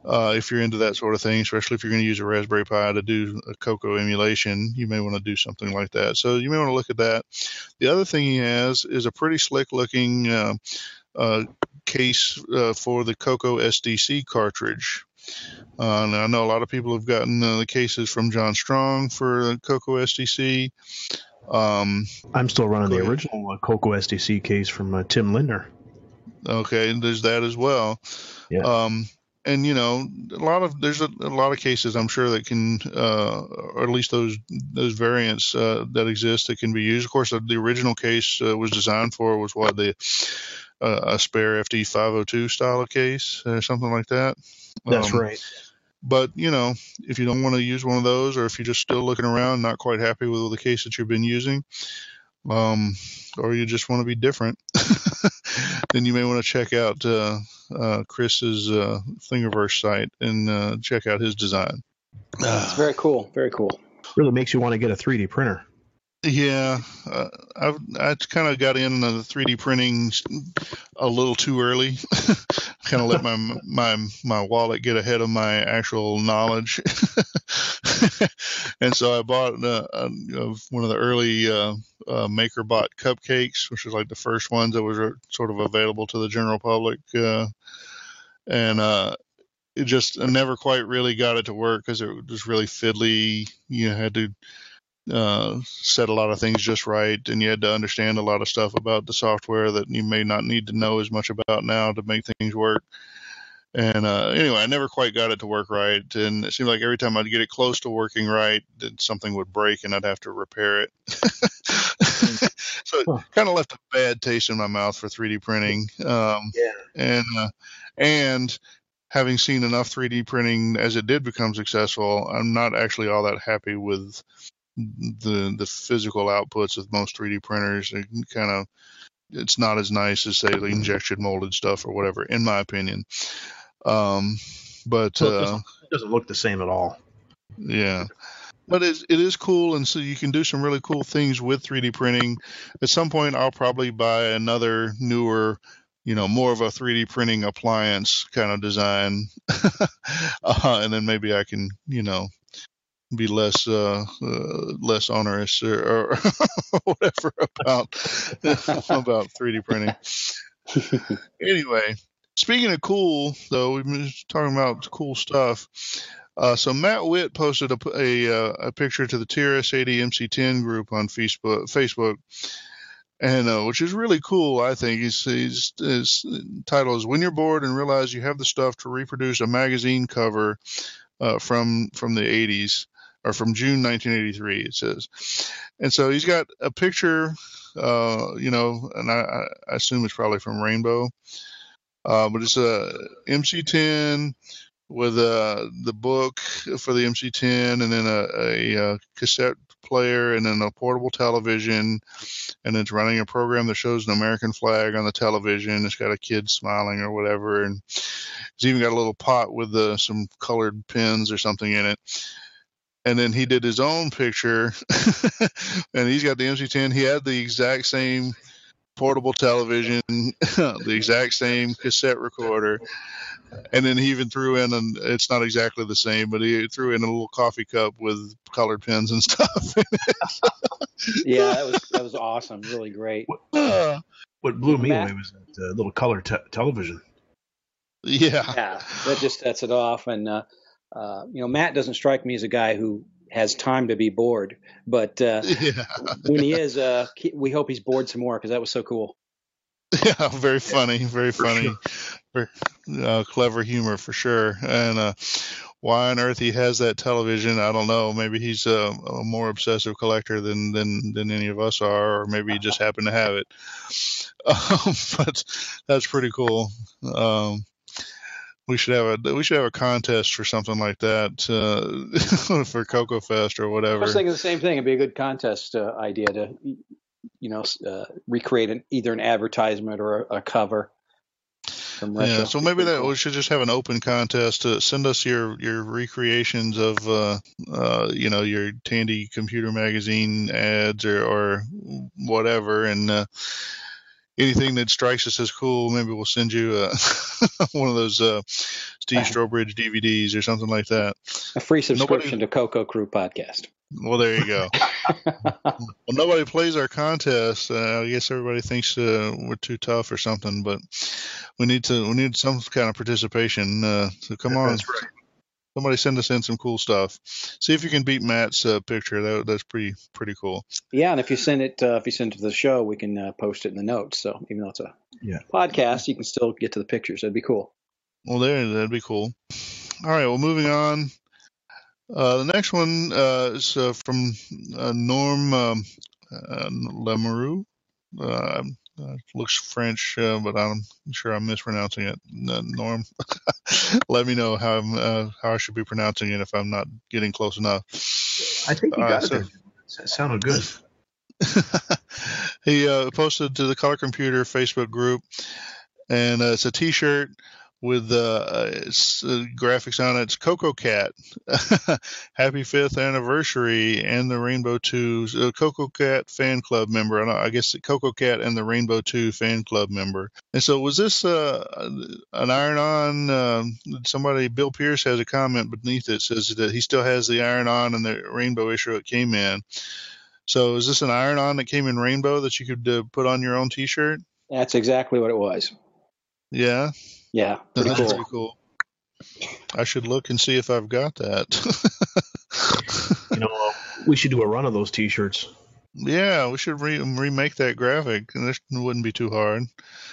if you're into that sort of thing, especially if you're going to use a Raspberry Pi to do a CoCo emulation. You may want to do something like that. So you may want to look at that. The other thing he has is a pretty slick-looking case for the CoCo SDC cartridge. And I know a lot of people have gotten the cases from John Strong for CoCo SDC. I'm still running the original CoCo SDC case from Tim Lindner. Okay, there's that as well. Yeah. And there's a lot of cases I'm sure that can, or at least those variants that exist that can be used. Of course, the original case was designed for was what a spare FD502 style of case or something like that. That's right. But, if you don't want to use one of those, or if you're just still looking around, not quite happy with the case that you've been using, or you just want to be different, then you may want to check out Chris's Thingiverse site and check out his design. It's very cool. Very cool. Really makes you want to get a 3D printer. Yeah, I kind of got into the 3D printing a little too early. Kind of let my wallet get ahead of my actual knowledge, and so I bought one of the early MakerBot cupcakes, which was like the first ones that was sort of available to the general public, and it just I never quite really got it to work because it was really fiddly. You had to set a lot of things just right, and you had to understand a lot of stuff about the software that you may not need to know as much about now to make things work. And anyway, I never quite got it to work right, and it seemed like every time I'd get it close to working right, that something would break and I'd have to repair it. So it kind of left a bad taste in my mouth for 3D printing. And having seen enough 3D printing as it did become successful, I'm not actually all that happy with the physical outputs of most 3D printers. It's not as nice as, say, the injection molded stuff or whatever, in my opinion. It doesn't look the same at all. Yeah. But it is cool, and so you can do some really cool things with 3D printing. At some point, I'll probably buy another newer, more of a 3D printing appliance kind of design. And then maybe I can, be less onerous or whatever about 3D printing. Anyway, speaking of cool, though, we've been talking about cool stuff. So Matt Witt posted a picture to the TRS-80 MC-10 group on Facebook, and which is really cool, I think. His title is "When You're Bored and Realize You Have the Stuff to Reproduce a Magazine Cover from the 80s." Or from June 1983, it says. And so he's got a picture, and I assume it's probably from Rainbow, but it's a MC-10 with the book for the MC-10, and then a cassette player and then a portable television, and it's running a program that shows an American flag on the television. It's got a kid smiling or whatever, and it's even got a little pot with some colored pins or something in it. And then he did his own picture, and he's got the MC-10. He had the exact same portable television, the exact same cassette recorder, and then he even threw in, and it's not exactly the same, but he threw in a little coffee cup with colored pens and stuff in it. Yeah, that was awesome. Really great. What blew me away was that little color television. Yeah, that just sets it off. And Matt doesn't strike me as a guy who has time to be bored, but when he is, we hope he's bored some more, because that was so cool. Yeah, very funny, very funny, sure. Clever humor for sure. And why on earth he has that television, I don't know. Maybe he's a more obsessive collector than any of us are, or maybe he just happened to have it. But that's pretty cool. We should have a contest for something like that for CoCoFEST or whatever. I was thinking the same thing. It'd be a good contest idea to, recreate either an advertisement or a cover. Yeah, so maybe that we should just have an open contest. To send us your recreations of your Tandy Computer Magazine ads or whatever, and. Anything that strikes us as cool, maybe we'll send you one of those Steve Strobridge DVDs or something like that. A free subscription to CoCo Crew podcast. Well, there you go. Well, nobody plays our contest. I guess everybody thinks we're too tough or something, but we need some kind of participation. So come on. That's right. Somebody send us in some cool stuff. See if you can beat Matt's picture. That's pretty cool. Yeah, and if you send it to the show, we can post it in the notes. So even though it's a podcast, you can still get to the pictures. That'd be cool. Well, that'd be cool. All right. Well, moving on. The next one is from Norm Lemeroux. Looks French, but I'm sure I'm mispronouncing it. Norm, let me know how I should be pronouncing it if I'm not getting close enough. I think you got it. That sounded good. He posted to the Color Computer Facebook group, and it's a T-shirt with graphics on it. It's Coco Cat. Happy 5th anniversary and the Rainbow 2 Coco Cat fan club member. And I guess the Coco Cat and the Rainbow 2 fan club member. And so was this an iron-on? Bill Pierce has a comment beneath it, says that he still has the iron-on and the Rainbow issue it came in. So is this an iron-on that came in Rainbow that you could put on your own T-shirt? That's exactly what it was. Yeah. Yeah, that's pretty cool. I should look and see if I've got that. We should do a run of those T-shirts. Yeah, we should remake that graphic, and this wouldn't be too hard.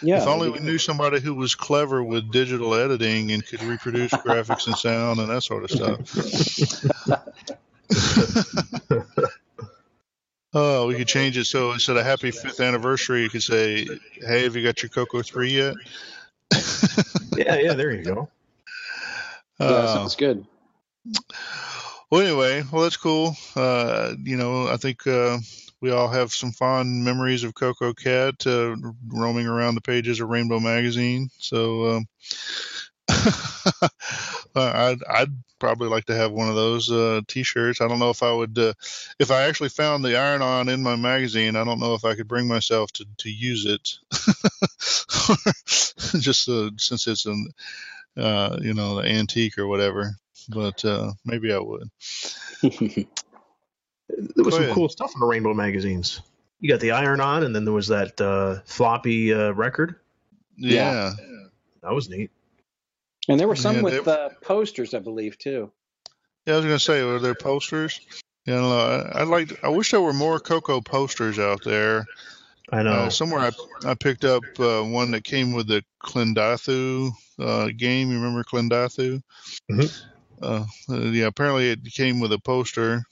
Yeah, if only we knew somebody who was clever with digital editing and could reproduce graphics and sound and that sort of stuff. Oh, we could change it so instead of Happy 5th Anniversary, you could say, hey, have you got your CoCo 3 yet? yeah, there you go. That sounds good. Well, anyway, that's cool. I think we all have some fond memories of Coco Cat roaming around the pages of Rainbow Magazine. So I'd probably like to have one of those T-shirts. I don't know if I would if I actually found the iron-on in my magazine. I don't know if I could bring myself to use it. Just since it's an the antique or whatever, but maybe I would. There was some cool stuff in the Rainbow magazines. You got the iron-on, and then there was that floppy record. Yeah, that was neat. And there were some with posters, I believe, too. Yeah, I was going to say, were there posters? Yeah, I wish there were more Coco posters out there. I know. Somewhere I picked up one that came with the Clindathu game. You remember Clindathu? Mm-hmm. Apparently it came with a poster,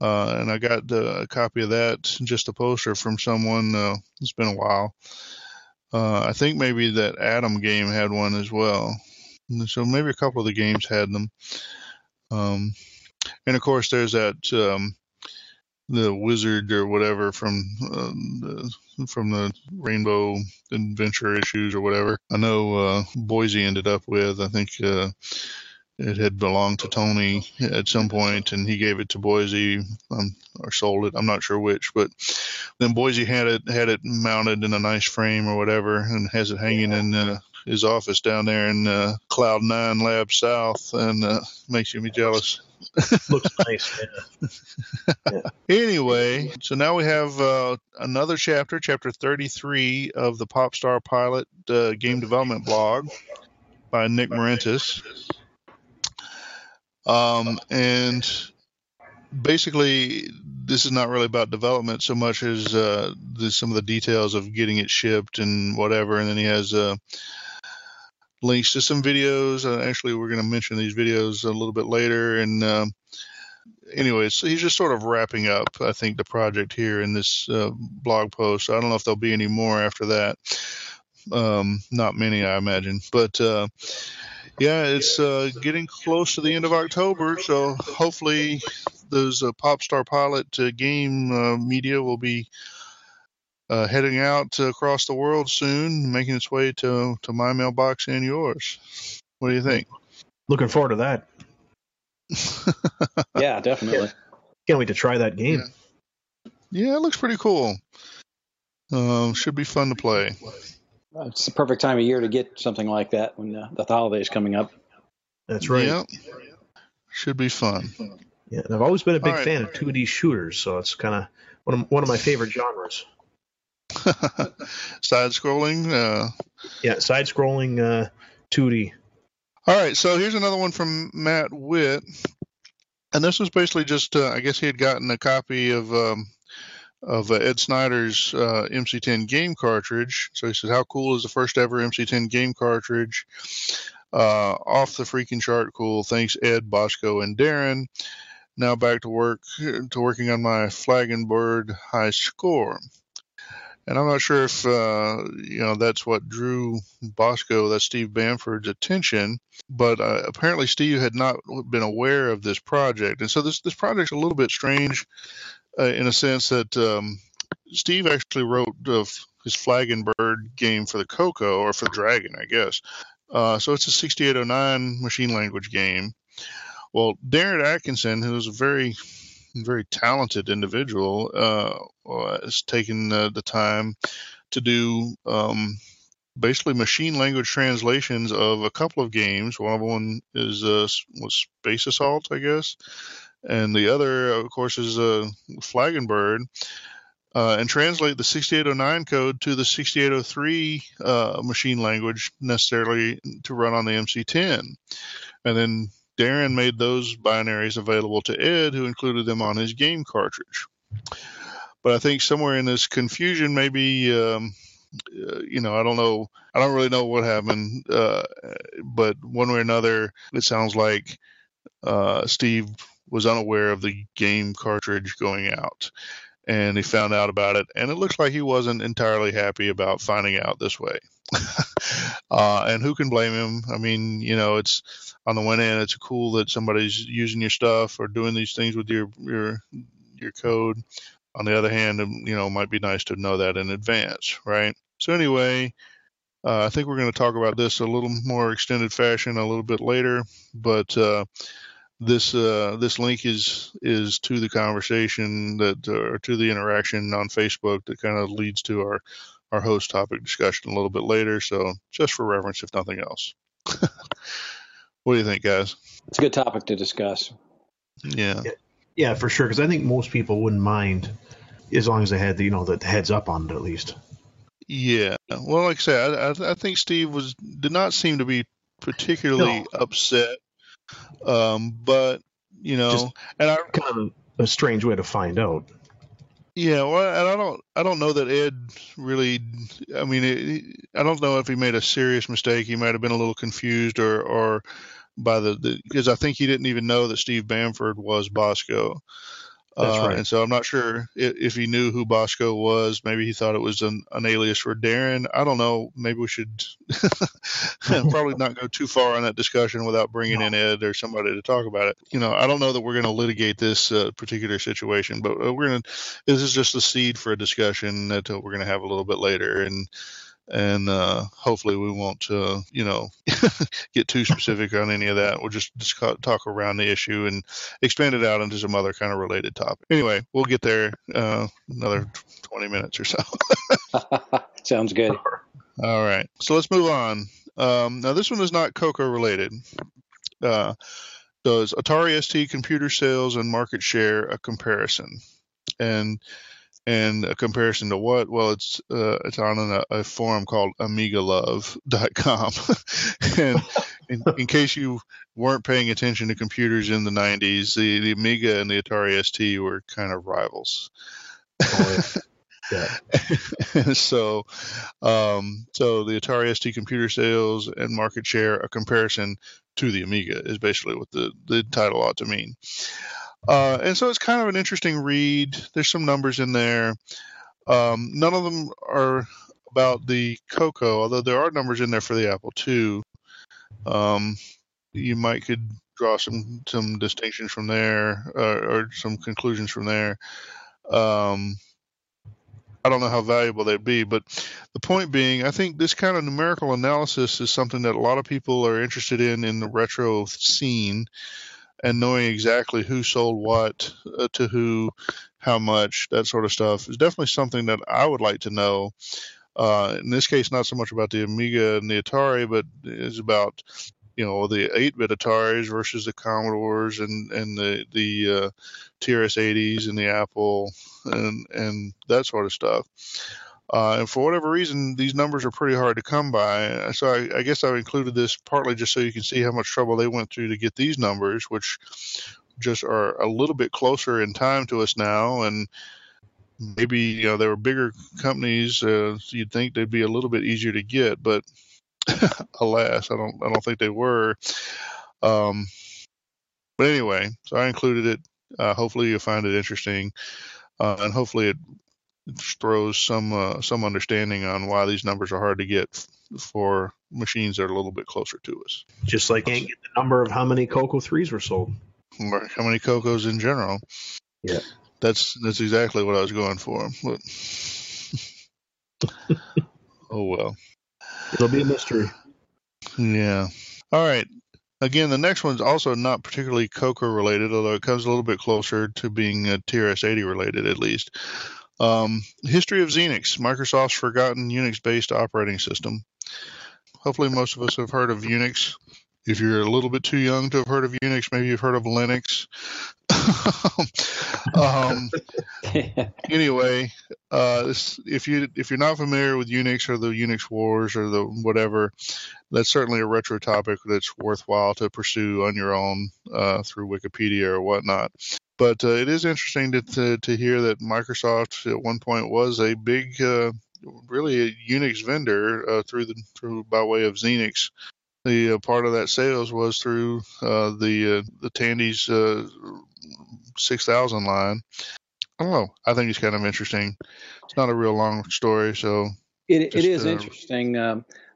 and I got a copy of that, just a poster from someone. It's been a while. I think maybe that Atom game had one as well. So maybe a couple of the games had them. And, of course, there's that the wizard or whatever from the Rainbow Adventure issues or whatever. I know Boise ended up with, I think it had belonged to Tony at some point, and he gave it to Boise or sold it. I'm not sure which, but then Boise had it mounted in a nice frame or whatever, and has it hanging in his office down there in Cloud 9 Lab South, and makes me jealous. Looks nice. Yeah. Yeah. Anyway, so now we have another chapter, Chapter 33 of the Popstar Pilot Game Development Blog by Nick Marentis. And basically, this is not really about development so much as some of the details of getting it shipped and whatever. And then he has links to some videos. Actually, we're going to mention these videos a little bit later. And anyways, so he's just sort of wrapping up, I think, the project here in this blog post. I don't know if there'll be any more after that. Not many, I imagine. But yeah, it's getting close to the end of October, so hopefully those Popstar Pilot game media will be heading out across the world soon, making its way to my mailbox and yours. What do you think? Looking forward to that. Yeah, definitely. Can't wait to try that game. Yeah, it looks pretty cool. Should be fun to play. It's the perfect time of year to get something like that when the holidays coming up. That's right. Yeah. Should be fun. Yeah, and I've always been a big fan of 2D shooters, so it's kind of one of my favorite genres. Side-scrolling? Yeah, side-scrolling 2D. All right, so here's another one from Matt Witt. And this was basically just, I guess he had gotten a copy of Ed Snyder's MC-10 game cartridge. So he said, how cool is the first ever MC-10 game cartridge? Off the freaking chart cool. Thanks, Ed, Bosco, and Darren. Now back to work, to working on my Flag and Bird high score. And I'm not sure if, that's what drew Bosco, that's Steve Bamford's attention, but apparently Steve had not been aware of this project. And so this project's a little bit strange in a sense that Steve actually wrote his Flag and Bird game for the CoCo, or for Dragon, I guess. So it's a 6809 machine language game. Well, Darren Atkinson, who's a very, very talented individual, has taken the time to do basically machine language translations of a couple of games. One of them is was Space Assault, I guess. And the other, of course, is Flag and Bird, and translate the 6809 code to the 6803 machine language necessarily to run on the MC-10. And then Darren made those binaries available to Ed, who included them on his game cartridge. But I think somewhere in this confusion, maybe, I don't know. I don't really know what happened, but one way or another, it sounds like Steve was unaware of the game cartridge going out, and he found out about it, and it looks like he wasn't entirely happy about finding out this way. And who can blame him? I mean, it's on the one hand, it's cool that somebody's using your stuff or doing these things with your code. On the other hand, it might be nice to know that in advance, right? So anyway, I think we're going to talk about this a little more extended fashion a little bit later, but this link is to the conversation that, or to the interaction on Facebook that kind of leads to our host topic discussion a little bit later. So just for reference, if nothing else. What do you think, guys? It's a good topic to discuss. Yeah. Yeah, for sure. Cause I think most people wouldn't mind as long as they had the heads up on it at least. Yeah. Well, like I said, I think Steve did not seem to be particularly upset. But just and I kind of a strange way to find out. Yeah, well, and I don't know that Ed really. I mean, I don't know if he made a serious mistake. He might have been a little confused, or by because I think he didn't even know that Steve Bamford was Bosco. That's right. And so I'm not sure if he knew who Bosco was. Maybe he thought it was an alias for Darren. I don't know. Maybe we should probably not go too far on that discussion without bringing in Ed or somebody to talk about it. You know, I don't know that we're going to litigate this particular situation, but we're going to. This is just the seed for a discussion that we're going to have a little bit later, and hopefully we won't, get too specific on any of that. We'll just talk around the issue and expand it out into some other kind of related topic. Anyway, we'll get there another 20 minutes or so. Sounds good. All right. So let's move on. Now, this one is not CoCo related. Does Atari ST computer sales and market share a comparison? And a comparison to what? Well, it's on a forum called AmigaLove.com. And in case you weren't paying attention to computers in the 90s, the Amiga and the Atari ST were kind of rivals. Yeah. So the Atari ST computer sales and market share, a comparison to the Amiga, is basically what the title ought to mean. And so it's kind of an interesting read. There's some numbers in there. None of them are about the CoCo, although there are numbers in there for the Apple II. You might could draw some distinctions from there or some conclusions from there. I don't know how valuable they'd be, but the point being, I think this kind of numerical analysis is something that a lot of people are interested in the retro scene. And knowing exactly who sold what to who, how much, that sort of stuff is definitely something that I would like to know. In this case, not so much about the Amiga and the Atari, but it's about, the 8-bit Ataris versus the Commodores and the TRS-80s and the Apple and that sort of stuff. And for whatever reason, these numbers are pretty hard to come by. So I guess I've included this partly just so you can see how much trouble they went through to get these numbers, which just are a little bit closer in time to us now. And maybe, they were bigger companies. So you'd think they'd be a little bit easier to get, but alas, I don't think they were. But anyway, so I included it. Hopefully you'll find it interesting. And hopefully it throws some understanding on why these numbers are hard to get for machines that are a little bit closer to us. Just like can't get the number of how many CoCo 3s were sold. Or how many CoCos in general. Yeah. That's exactly what I was going for. But oh, well. It'll be a mystery. Yeah. All right. Again, the next one's also not particularly CoCo related, although it comes a little bit closer to being TRS-80 related, at least. History of Xenix, Microsoft's forgotten Unix-based operating system. Hopefully most of us have heard of Unix. If you're a little bit too young to have heard of Unix, maybe you've heard of Linux. Anyway, if you're not familiar with Unix or the Unix Wars or the whatever, that's certainly a retro topic that's worthwhile to pursue on your own through Wikipedia or whatnot. But it is interesting to hear that Microsoft at one point was a big, really a Unix vendor through by way of Xenix. The part of that sales was through the Tandy's 6000 line. I don't know. I think it's kind of interesting. It's not a real long story, so it is interesting.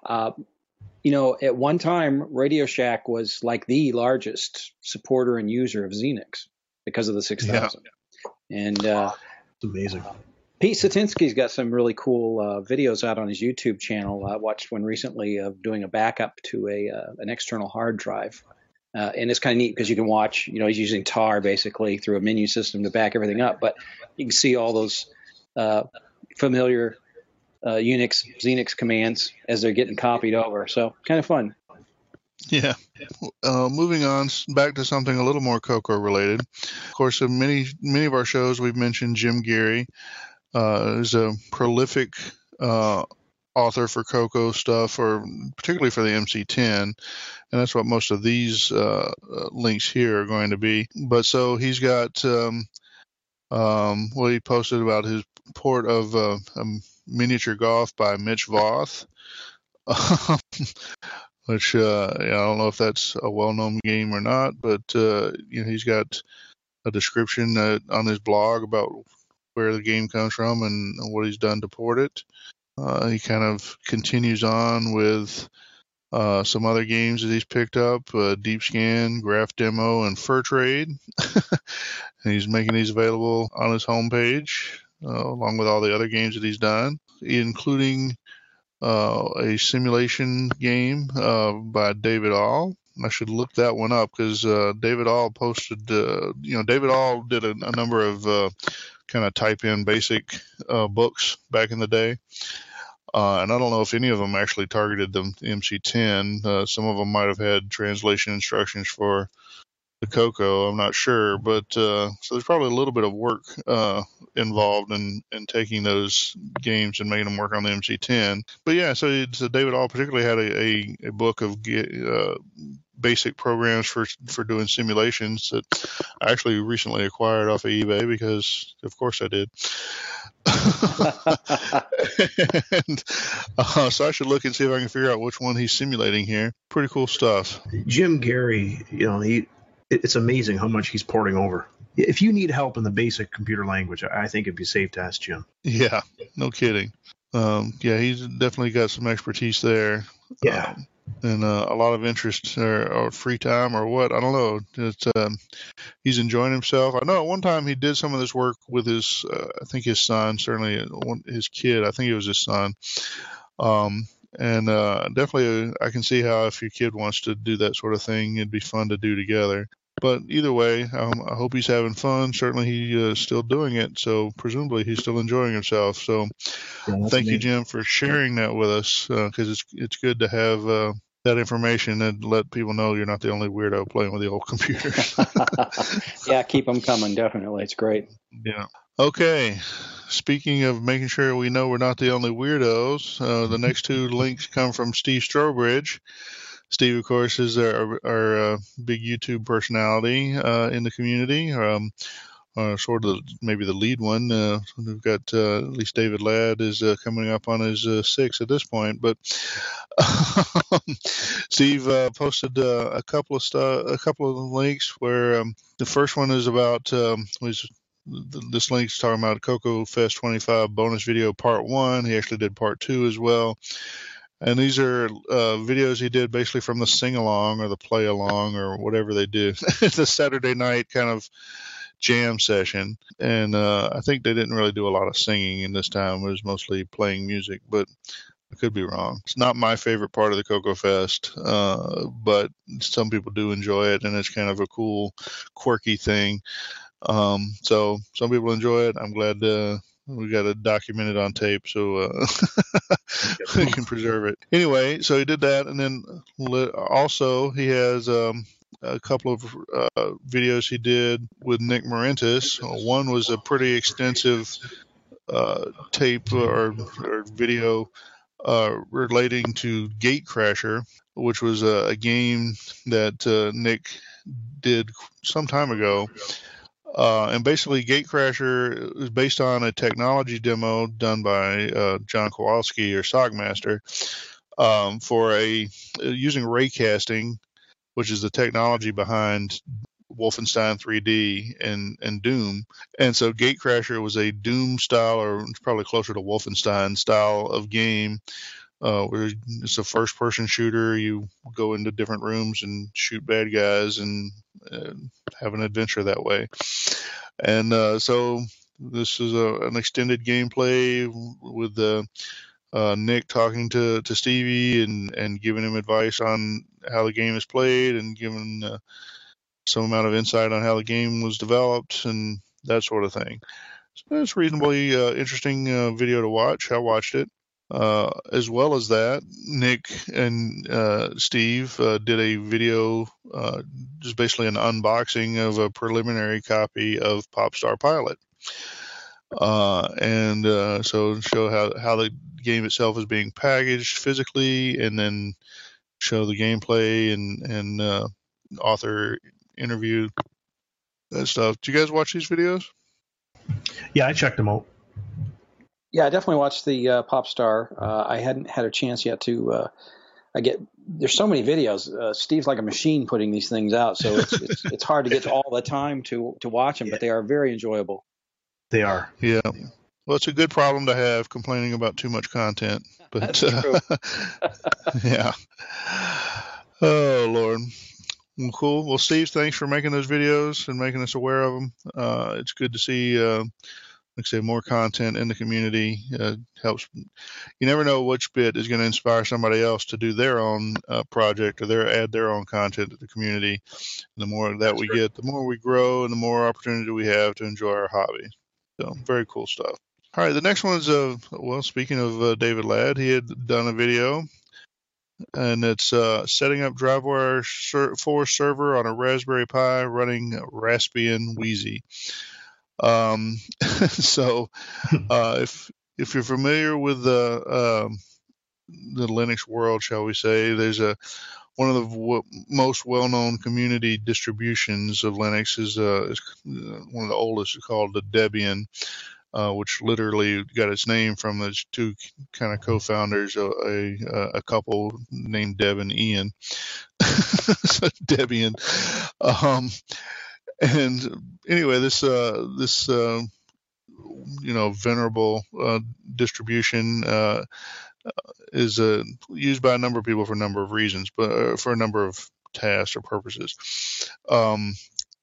At one time, Radio Shack was like the largest supporter and user of Xenix. Because of the 6000, yeah. And it's amazing. Pete Satinsky's got some really cool videos out on his YouTube channel. I watched one recently of doing a backup to an external hard drive, and it's kind of neat because you can watch. He's using tar basically through a menu system to back everything up, but you can see all those familiar Unix Xenix commands as they're getting copied over. So kind of fun. Yeah. Moving on back to something a little more CoCo related. Of course, in many of our shows, we've mentioned Jim Geary, who's a prolific author for CoCo stuff, or particularly for the MC-10, and that's what most of these links here are going to be. But so he's got, he posted about his port of miniature golf by Mitch Voth. Which I don't know if that's a well-known game or not, but he's got a description on his blog about where the game comes from and what he's done to port it. He kind of continues on with some other games that he's picked up, Deep Scan, Graph Demo, and Fur Trade. And he's making these available on his homepage, along with all the other games that he's done, including a simulation game by David All. I should look that one up because David All posted, David All did a number of kind of type-in basic books back in the day. And I don't know if any of them actually targeted the MC-10. Some of them might have had translation instructions for the CoCo. I'm not sure. But so there's probably a little bit of work involved in taking those games and making them work on the MC-10. But, yeah, so David All particularly had a book of basic programs for doing simulations that I actually recently acquired off of eBay because, of course, I did. And, so I should look and see if I can figure out which one he's simulating here. Pretty cool stuff. Jim Gary, it's amazing how much he's porting over. If you need help in the basic computer language, I think it'd be safe to ask Jim. Yeah, no kidding. He's definitely got some expertise there. Yeah. And a lot of interest or free time or what, I don't know. He's enjoying himself. I know at one time he did some of this work with his, I think his son, certainly his kid. I think it was his son. And definitely I can see how if your kid wants to do that sort of thing, it'd be fun to do together. But either way, I hope he's having fun. Certainly he's still doing it, so presumably he's still enjoying himself. So thank you, Jim, for sharing that with us because it's good to have that information and let people know you're not the only weirdo playing with the old computers. Yeah, keep them coming, definitely. It's great. Yeah. Okay. Speaking of making sure we know we're not the only weirdos, the next two links come from Steve Strobridge. Steve, of course, is our big YouTube personality in the community, sort of maybe the lead one. We've got at least David Ladd is coming up on his 6 at this point. But Steve posted a couple of links where the first one is about this link's talking about CoCoFEST 25 bonus video part 1. He actually did part 2 as well. And these are videos he did basically from the sing-along or the play-along or whatever they do. It's a Saturday night kind of jam session. And I think they didn't really do a lot of singing in this time. It was mostly playing music, but I could be wrong. It's not my favorite part of the CoCoFEST, but some people do enjoy it, and it's kind of a cool, quirky thing. So some people enjoy it. I'm glad we got it documented on tape, so we can preserve it. Anyway, so he did that, and then also he has a couple of videos he did with Nick Marentis. One was a pretty extensive tape or video relating to Gatecrasher, which was a game that Nick did some time ago. And basically, Gatecrasher is based on a technology demo done by John Kowalski or Sogmaster for using raycasting, which is the technology behind Wolfenstein 3D and Doom. And so, Gatecrasher was a Doom style, or it's probably closer to Wolfenstein style of game. Where it's a first-person shooter, you go into different rooms and shoot bad guys and have an adventure that way. And so this is an extended gameplay with Nick talking to Stevie and giving him advice on how the game is played and giving some amount of insight on how the game was developed and that sort of thing. So it's a reasonably interesting video to watch. I watched it. As well as that, Nick and Steve did a video, just basically an unboxing of a preliminary copy of Popstar Pilot. And so show how the game itself is being packaged physically, and then show the gameplay and author interview, that stuff. Do you guys watch these videos? Yeah, I checked them out. Yeah, I definitely watched the Popstar. I hadn't had a chance yet to there's so many videos. Steve's like a machine putting these things out, so it's hard to get to all the time to watch them, but they are very enjoyable. They are. Yeah. Well, it's a good problem to have, complaining about too much content. But yeah. Oh, Lord. Well, cool. Well, Steve, thanks for making those videos and making us aware of them. It's good to see, like I said, more content in the community. Helps. You never know which bit is going to inspire somebody else to do their own project or add their own content to the community. And the more that we get, the more we grow and the more opportunity we have to enjoy our hobby. So very cool stuff. All right. The next one is, well, speaking of David Ladd, he had done a video. And it's setting up DriveWire 4 server on a Raspberry Pi running Raspbian Wheezy. So if you're familiar with the Linux world, shall we say, there's one of the most well-known community distributions of Linux is one of the oldest, it's called the Debian. Which literally got its name from those two kind of co-founders, a couple named Deb and Ian. So Debian. And anyway, this you know, venerable distribution is used by a number of people for a number of reasons, but for a number of tasks or purposes.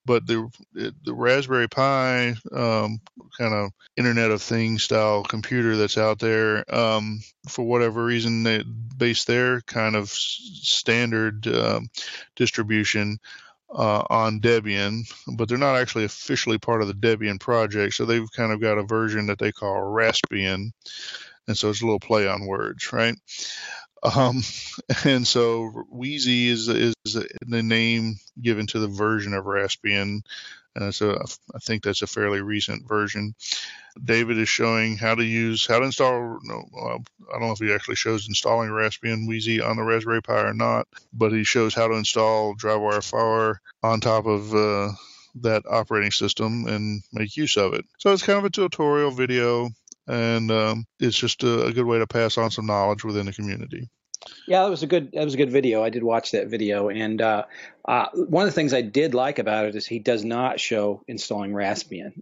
But the Raspberry Pi kind of Internet of Things style computer that's out there, for whatever reason, they base their kind of standard distribution on Debian, but they're not actually officially part of the Debian project. So they've kind of got a version that they call Raspbian. And so it's a little play on words, right? And so Wheezy is the name given to the version of Raspbian. And so I think that's a fairly recent version. David is showing how to install. No, I don't know if he actually shows installing Raspbian Wheezy on the Raspberry Pi or not, but he shows how to install DriveWire 4 on top of that operating system and make use of it. So it's kind of a tutorial video. And it's just a good way to pass on some knowledge within the community. Yeah, that was a good video. I did watch that video, and one of the things I did like about it is he does not show installing Raspbian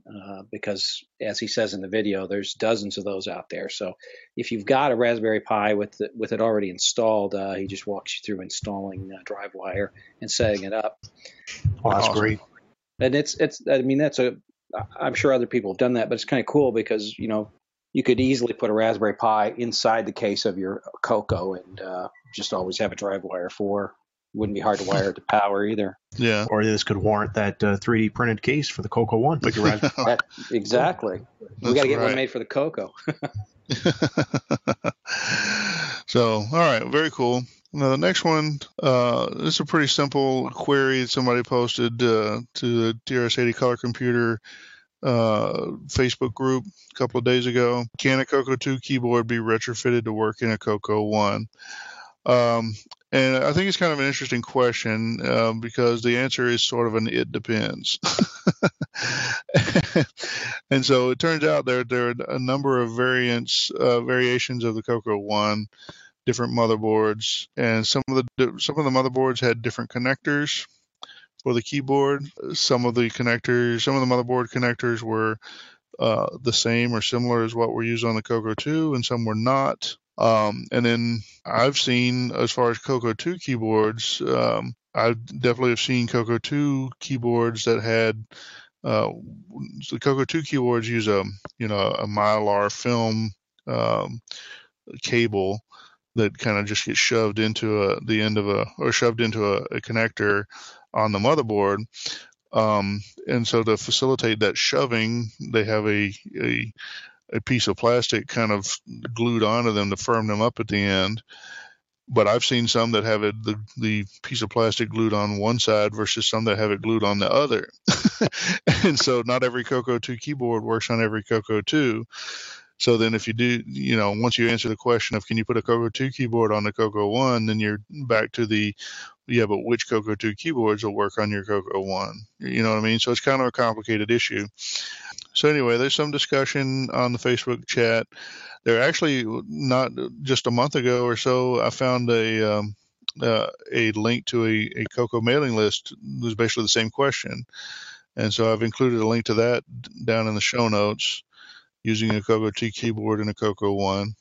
because, as he says in the video, there's dozens of those out there. So if you've got a Raspberry Pi with it already installed, he just walks you through installing DriveWire and setting it up. Oh, that's awesome. Great. And it's I mean, I'm sure other people have done that, but it's kind of cool because, you know, you could easily put a Raspberry Pi inside the case of your Coco and just always have a DriveWire 4. Wouldn't be hard to wire it to power either. Yeah. Or this could warrant that 3D printed case for the Coco 1. Like your exactly. We got to get one made for the Coco. So, all right, very cool. Now, the next one, this is a pretty simple query that somebody posted to the TRS-80 Color Computer Facebook group a couple of days ago. Can a Coco 2 keyboard be retrofitted to work in a Coco 1? And I think it's kind of an interesting question because the answer is sort of an it depends. And so it turns out there are a number of variations of the Coco 1, different motherboards, and some of the motherboards had different connectors for the keyboard. Some of the motherboard connectors were the same or similar as what were used on the Coco 2, and some were not. And then I've seen, as far as Coco 2 keyboards, I definitely have seen Coco 2 keyboards that had the Coco 2 keyboards use a Mylar film cable that kind of just gets shoved into a connector on the motherboard. And so to facilitate that shoving, they have a piece of plastic kind of glued onto them to firm them up at the end. But I've seen some that have it, the piece of plastic glued on one side versus some that have it glued on the other. And so not every Coco 2 keyboard works on every Coco 2. So then if you do, you know, once you answer the question of can you put a Coco 2 keyboard on the Coco 1, then you're back to but which Coco 2 keyboards will work on your Coco 1? You know what I mean? So it's kind of a complicated issue. So anyway, there's some discussion on the Facebook chat. There actually, not just a month ago or so, I found a link to a CoCo mailing list. It was basically the same question. And so I've included a link to that down in the show notes using a CoCo T keyboard and a CoCo 1.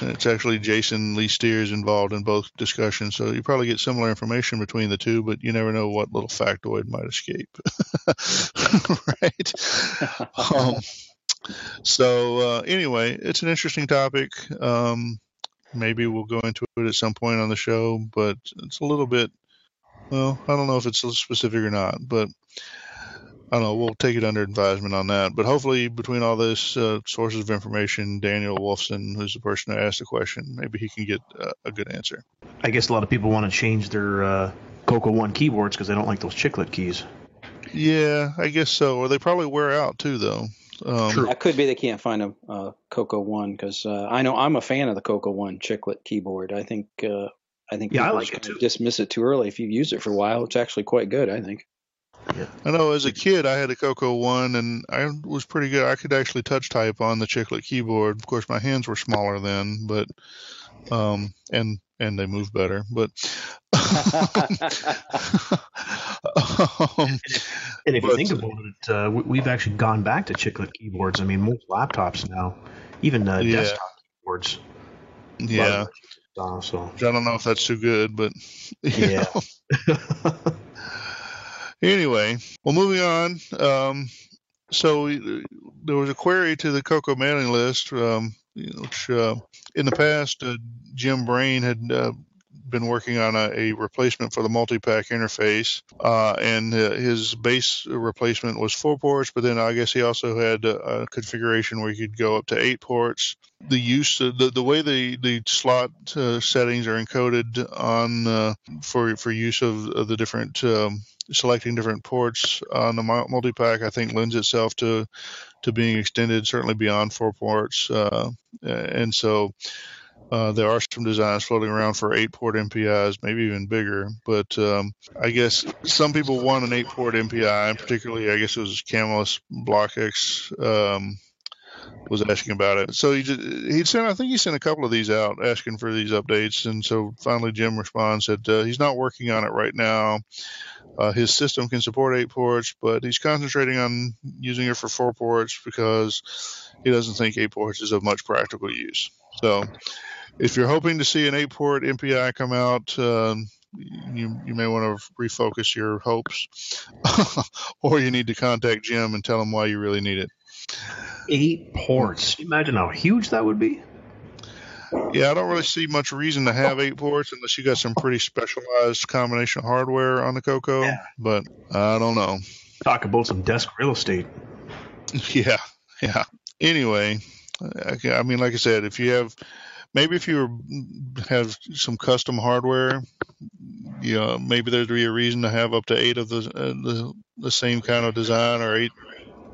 And it's actually Jason Lee Steers involved in both discussions. So you probably get similar information between the two, but you never know what little factoid might escape. Right? Anyway, it's an interesting topic. Maybe we'll go into it at some point on the show, but it's a little bit, well, I don't know if it's specific or not, but I don't know. We'll take it under advisement on that. But hopefully between all this sources of information, Daniel Wolfson, who's the person who asked the question, maybe he can get a good answer. I guess a lot of people want to change their CoCo 1 keyboards because they don't like those chiclet keys. Yeah, I guess so. Or they probably wear out too, though. True. That could be they can't find a CoCo 1 because I know I'm a fan of the CoCo 1 chiclet keyboard. I think yeah, I like it too. Dismiss it too early. If you use it for a while, it's actually quite good, I think. Yeah. I know as a kid I had a CoCo 1 and I was pretty good. I could actually touch type on the chiclet keyboard. Of course, my hands were smaller then, but and they move better. But and if you think about it, we've actually gone back to chiclet keyboards. I mean, most laptops now, even desktop keyboards. Yeah. So I don't know if that's too good, but yeah. Anyway, well, moving on. There was a query to the CoCo mailing list, which in the past, Jim Brain had been working on a replacement for the multi-pack interface, and his base replacement was 4 ports, but then I guess he also had a configuration where you could go up to 8 ports. The use of the way the slot settings are encoded on for use of the different selecting different ports on the multi-pack, I think lends itself to being extended certainly beyond 4 ports, and so. There are some designs floating around for 8-port MPIs, maybe even bigger. But I guess some people want an 8-port MPI, and particularly I guess it was Camelus BlockX was asking about it. So he sent a couple of these out asking for these updates. And so finally Jim responds that he's not working on it right now. His system can support 8 ports, but he's concentrating on using it for 4 ports because he doesn't think 8 ports is of much practical use. So if you're hoping to see an 8-port MPI come out, you may want to refocus your hopes, or you need to contact Jim and tell him why you really need it. 8 ports. Imagine how huge that would be. Yeah, I don't really see much reason to have 8 ports unless you got some pretty specialized combination hardware on the CoCo, yeah. But I don't know. Talk about some desk real estate. Yeah. Anyway, I mean, like I said, if you have, maybe if you have some custom hardware, you know, maybe there'd be a reason to have up to 8 of the same kind of design or 8,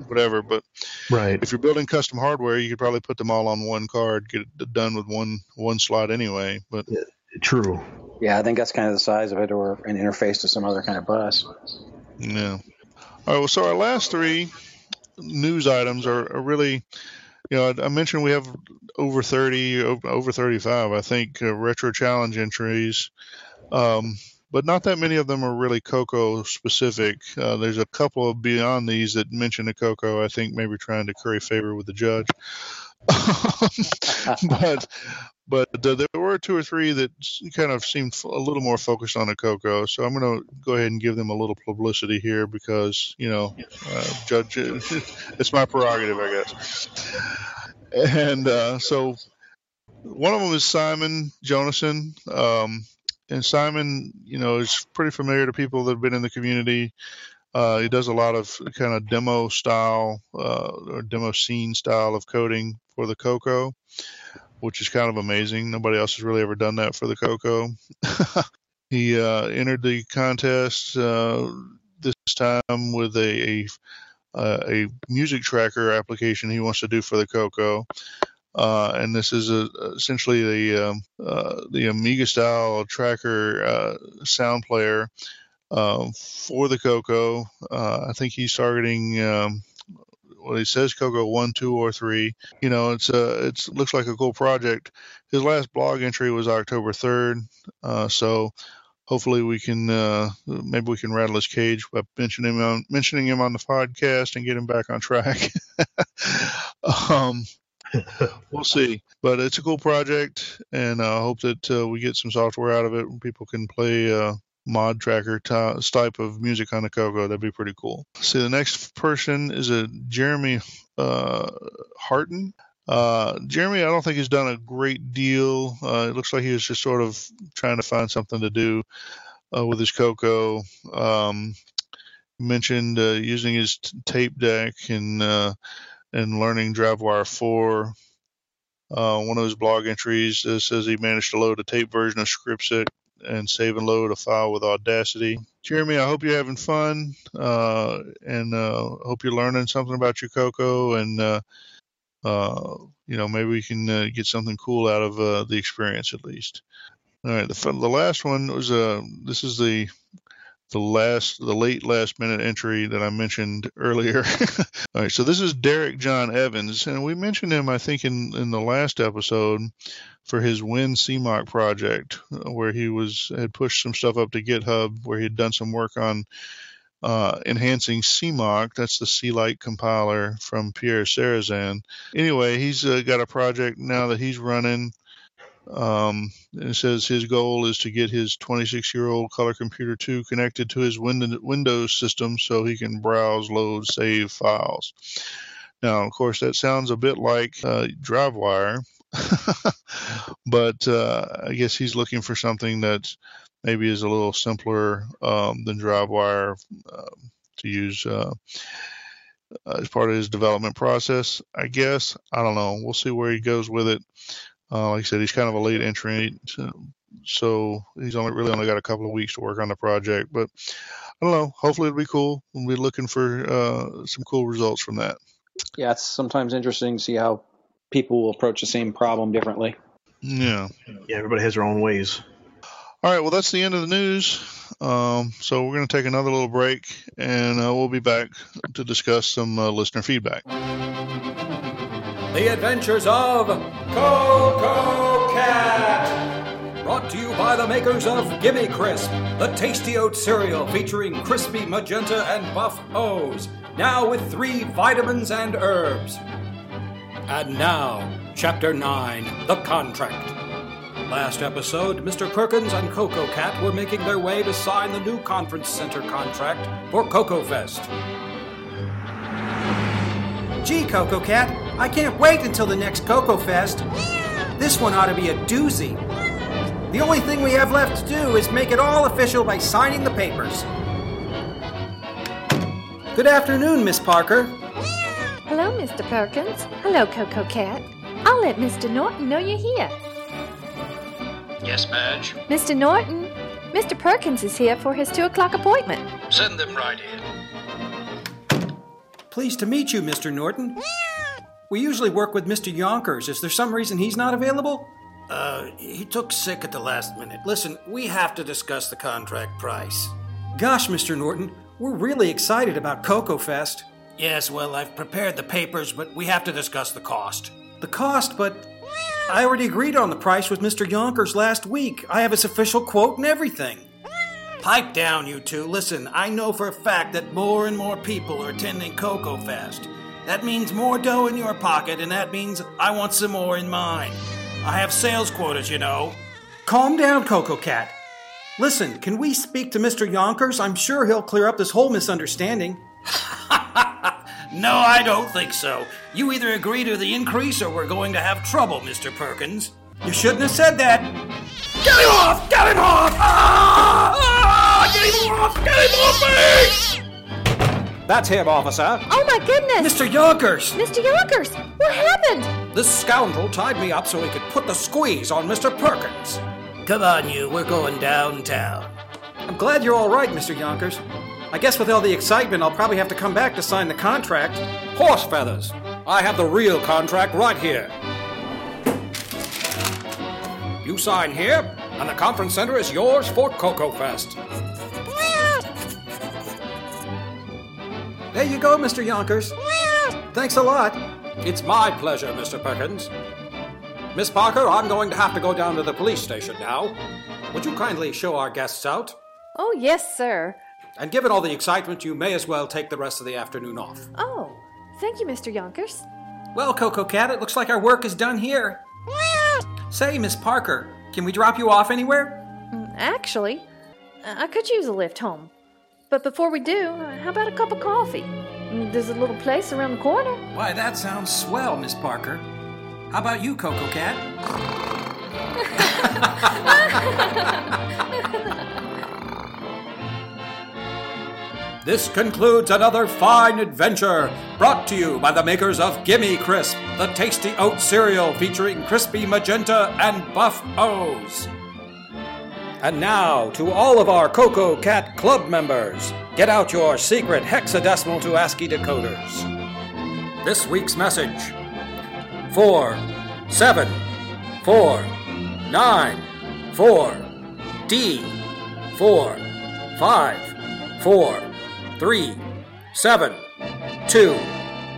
whatever. But right. If you're building custom hardware, you could probably put them all on one card, get it done with one slot anyway. But yeah, true. Yeah, I think that's kind of the size of it, or an interface to some other kind of bus. Yeah. All right. Well, so our last 3 news items are really. You know, I mentioned we have over 35, I think, retro challenge entries, but not that many of them are really CoCo specific. There's a couple of beyond these that mention a CoCo, I think maybe trying to curry favor with the judge. but there were 2 or 3 that kind of seemed a little more focused on a CoCo. So I'm going to go ahead and give them a little publicity here because, you know, judge, it's my prerogative, I guess. And so one of them is Simon Jonason. And Simon, you know, is pretty familiar to people that have been in the community. He does a lot of kind of demo style or demo scene style of coding for the CoCo, which is kind of amazing. Nobody else has really ever done that for the CoCo. He entered the contest this time with a music tracker application he wants to do for the CoCo. And this is essentially the Amiga style tracker sound player. For the CoCo, I think he's targeting when he says CoCo 1, 2, or 3, you know, it's looks like a cool project. His last blog entry was October 3rd, so hopefully we can maybe we can rattle his cage by mentioning him on the podcast and get him back on track. We'll see, but it's a cool project, and I hope that we get some software out of it and people can play mod tracker type of music on the CoCo. That'd be pretty cool. See, the next person is a Jeremy Harton. Jeremy, I don't think he's done a great deal. It looks like he was just sort of trying to find something to do with his CoCo. Mentioned using his tape deck and learning DriveWire 4. One of his blog entries says he managed to load a tape version of Scripsit and save and load a file with Audacity. Jeremy, I hope you're having fun, and hope you're learning something about your CoCo, and you know, maybe we can get something cool out of the experience at least. All right, the last one was this is the late last minute entry that I mentioned earlier. All right, so this is Derek John Evans, and we mentioned him, I think, in the last episode for his WinCMOC project, where he had pushed some stuff up to GitHub, where he had done some work on enhancing CMOC. That's the C-Lite compiler from Pierre Sarrazin. Anyway, he's got a project now that he's running. And it says his goal is to get his 26-year-old Color Computer 2 connected to his Windows system so he can browse, load, save files. Now, of course, that sounds a bit like DriveWire, but I guess he's looking for something that maybe is a little simpler than DriveWire to use as part of his development process, I guess. I don't know. We'll see where he goes with it. Like I said, he's kind of a late entry, so he's only got a couple of weeks to work on the project. But I don't know. Hopefully it'll be cool. We'll be looking for some cool results from that. Yeah, it's sometimes interesting to see how people will approach the same problem differently. Yeah. Yeah, everybody has their own ways. All right, well, that's the end of the news. So we're going to take another little break, and we'll be back to discuss some listener feedback. The Adventures of CoCo Cat! Brought to you by the makers of Gimme Crisp, the tasty oat cereal featuring crispy magenta and buff O's, now with 3 vitamins and herbs. And now, Chapter 9, The Contract. Last episode, Mr. Kirkins and CoCo Cat were making their way to sign the new conference center contract for CoCoFest. Gee, CoCo Cat, I can't wait until the next CoCoFest. This one ought to be a doozy. The only thing we have left to do is make it all official by signing the papers. Good afternoon, Miss Parker. Hello, Mr. Perkins. Hello, CoCo Cat. I'll let Mr. Norton know you're here. Yes, Madge. Mr. Norton, Mr. Perkins is here for his 2:00 appointment. Send them right in. Pleased to meet you, Mr. Norton. We usually work with Mr. Yonkers. Is there some reason he's not available? He took sick at the last minute. Listen, we have to discuss the contract price. Gosh, Mr. Norton, we're really excited about CoCoFest. Yes, well, I've prepared the papers, but we have to discuss the cost. The cost, but I already agreed on the price with Mr. Yonkers last week. I have his official quote and everything. Pipe down, you two. Listen, I know for a fact that more and more people are attending CoCoFest. That means more dough in your pocket, and that means I want some more in mine. I have sales quotas, you know. Calm down, CoCo Cat. Listen, can we speak to Mr. Yonkers? I'm sure he'll clear up this whole misunderstanding. No, I don't think so. You either agree to the increase or we're going to have trouble, Mr. Perkins. You shouldn't have said that. Get him off! Get him off! Get him off! Get him off me! That's him, officer. Oh my goodness! Mr. Yonkers! Mr. Yonkers! What happened? This scoundrel tied me up so he could put the squeeze on Mr. Perkins. Come on, you. We're going downtown. I'm glad you're all right, Mr. Yonkers. I guess with all the excitement, I'll probably have to come back to sign the contract. Horse feathers. I have the real contract right here. You sign here, and the conference center is yours for CoCoFest. There you go, Mr. Yonkers. Thanks a lot. It's my pleasure, Mr. Perkins. Miss Parker, I'm going to have to go down to the police station now. Would you kindly show our guests out? Oh, yes, sir. And given all the excitement, you may as well take the rest of the afternoon off. Oh, thank you, Mr. Yonkers. Well, Coco Cat, it looks like our work is done here. Say, Miss Parker, can we drop you off anywhere? Actually, I could use a lift home. But before we do, how about a cup of coffee? There's a little place around the corner. Why, that sounds swell, Miss Parker. How about you, Coco Cat? This concludes another fine adventure brought to you by the makers of Gimme Crisp, the tasty oat cereal featuring crispy magenta and buff O's. And now, to all of our Coco Cat Club members, get out your secret hexadecimal to ASCII decoders. This week's message: 4 7 4 9 4 D 4 5 4 3 7 2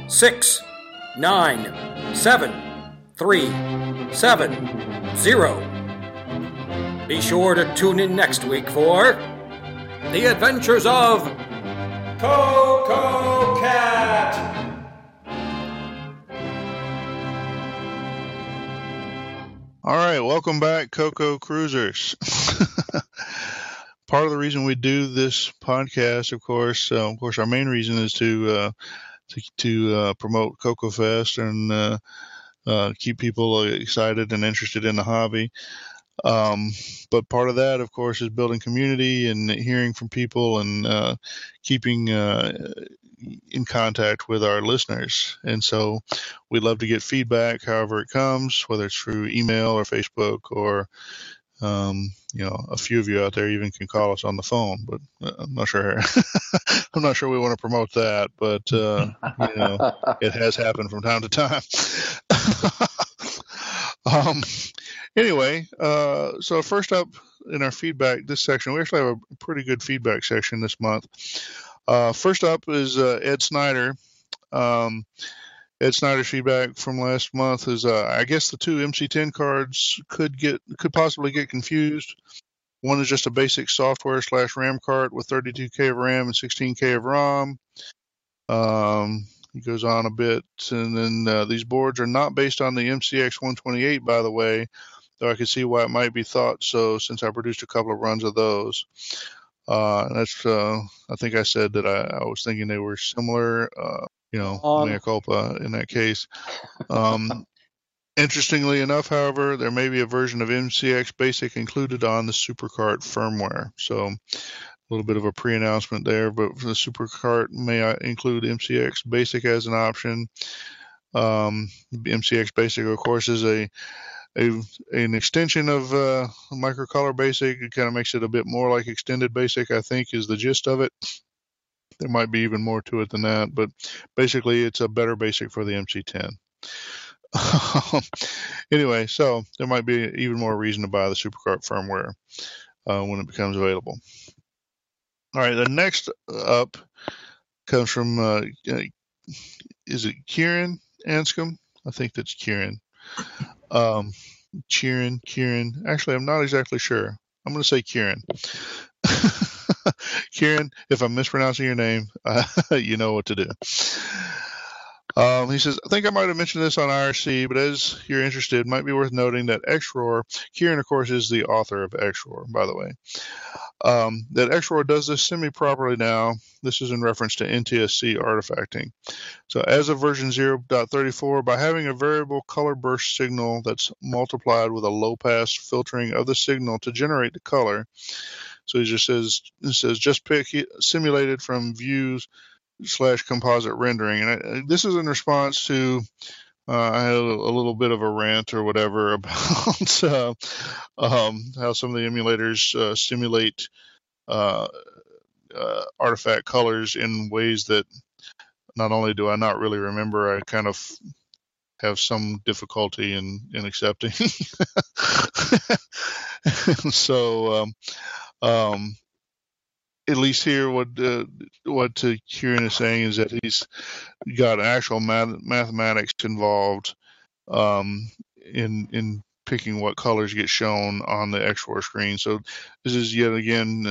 6 9 7 3 7 0. Be sure to tune in next week for The Adventures of Coco Cat! All right, welcome back, Coco Cruisers. Part of the reason we do this podcast, of course, our main reason is to promote CoCoFEST and keep people excited and interested in the hobby. But part of that, of course, is building community and hearing from people and keeping in contact with our listeners. And so we'd love to get feedback however it comes, whether it's through email or Facebook or, a few of you out there even can call us on the phone, but I'm not sure. I'm not sure we want to promote that, but, it has happened from time to time. So first up in our feedback, this section, we actually have a pretty good feedback section this month. First up is Ed Snyder. Ed Snyder's feedback from last month is, I guess the two MC-10 cards could possibly get confused. One is just a basic software / RAM card with 32K of RAM and 16K of ROM. He goes on a bit, and then these boards are not based on the MCX128, by the way, though I can see why it might be thought so since I produced a couple of runs of those. I think I said that I was thinking they were similar, mea culpa in that case. Interestingly enough, however, there may be a version of MCX Basic included on the SuperCart firmware. So a little bit of a pre-announcement there, but the SuperCart may include MCX Basic as an option. MCX Basic, of course, is an extension of Microcolor Basic. It kind of makes it a bit more like Extended Basic, I think, is the gist of it. There might be even more to it than that, but basically it's a better Basic for the MC-10. Anyway, so there might be even more reason to buy the SuperCart firmware when it becomes available. All right, the next up comes from, is it Kieran Anscombe? I think that's Kieran. Kieran. Actually, I'm not exactly sure. I'm going to say Kieran. Kieran, if I'm mispronouncing your name, you know what to do. He says, I think I might have mentioned this on IRC, but as you're interested, it might be worth noting that XROAR, Kieran, of course, is the author of XROAR, by the way, that XROAR does this semi-properly now. This is in reference to NTSC artifacting. So as of version 0.34, by having a variable color burst signal that's multiplied with a low-pass filtering of the signal to generate the color. So he just says, just pick simulated from views / composite rendering. And this is in response to I had a little bit of a rant or whatever about how some of the emulators simulate artifact colors in ways that not only do I not really remember, I kind of have some difficulty in accepting. So at least here, what Kieran is saying is that he's got actual mathematics involved in picking what colors get shown on the XOR screen. So this is yet again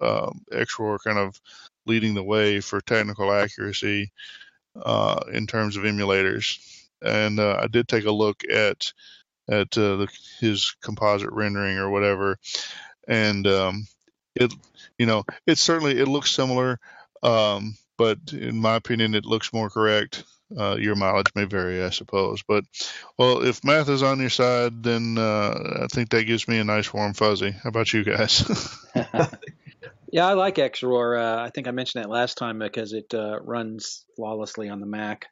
XOR kind of leading the way for technical accuracy in terms of emulators. And I did take a look at his composite rendering or whatever, and it certainly looks similar, but in my opinion, it looks more correct. Your mileage may vary, I suppose. But, well, if math is on your side, then I think that gives me a nice warm fuzzy. How about you guys? Yeah, I like XOR. I think I mentioned that last time because it runs flawlessly on the Mac.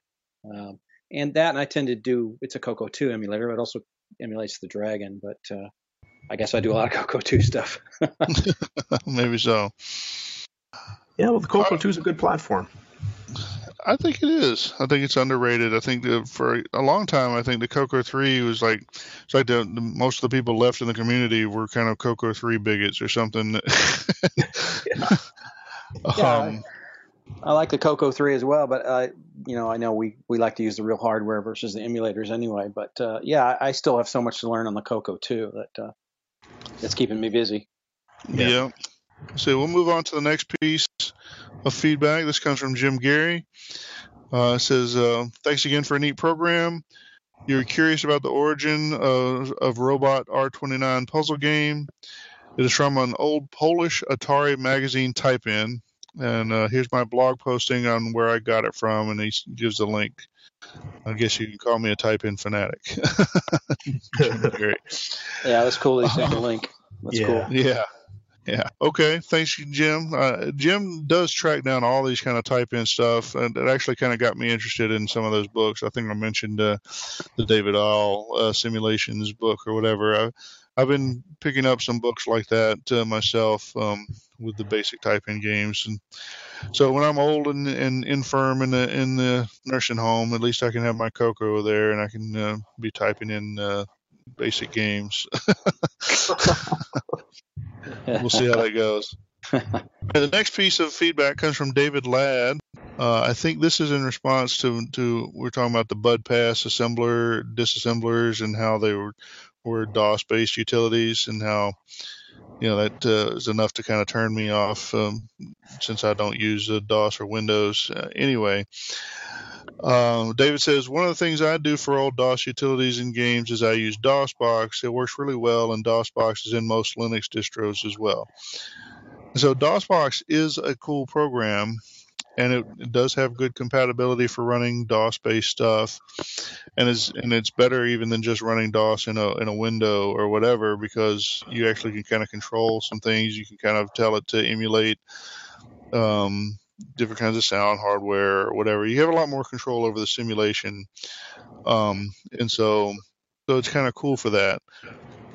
And I tend to do – it's a CoCo 2 emulator. It also emulates the Dragon, but I guess I do a lot of CoCo 2 stuff. Maybe so. Yeah, well, the CoCo 2 is a good platform. I think it is. I think it's underrated. I think for a long time, I think the CoCo 3 was like, it's like the most of the people left in the community were kind of CoCo 3 bigots or something. Yeah. I like the CoCo 3 as well, but I know we like to use the real hardware versus the emulators anyway. But I still have so much to learn on the CoCo 2 that that's keeping me busy. Yeah. So we'll move on to the next piece of feedback. This comes from Jim Gary. It says, thanks again for a neat program. You're curious about the origin of Robot R29 puzzle game. It is from an old Polish Atari magazine type-in. And here's my blog posting on where I got it from, and he gives the link. I guess you can call me a type-in fanatic. Yeah, that's cool. He sent the link. That's cool. Yeah. Yeah. Okay. Thanks, Jim. Jim does track down all these kind of type-in stuff, and it actually kind of got me interested in some of those books. I think I mentioned the David Ahl simulations book or whatever. I've been picking up some books like that myself with the basic type-in games. And so when I'm old and infirm in the nursing home, at least I can have my CoCo there, and I can be typing in basic games. We'll see how that goes. And the next piece of feedback comes from David Ladd. I think this is in response to we're talking about the Bud Pass assembler, disassemblers, and how they were DOS-based utilities, and how that is enough to kind of turn me off since I don't use DOS or Windows anyway. David says, one of the things I do for old DOS utilities in games is I use DOSBox. It works really well, and DOSBox is in most Linux distros as well. So DOSBox is a cool program, and it does have good compatibility for running DOS-based stuff, and it's better even than just running DOS in a window or whatever, because you actually can kind of control some things. You can kind of tell it to emulate different kinds of sound hardware or whatever. You have a lot more control over the simulation, and so it's kind of cool for that.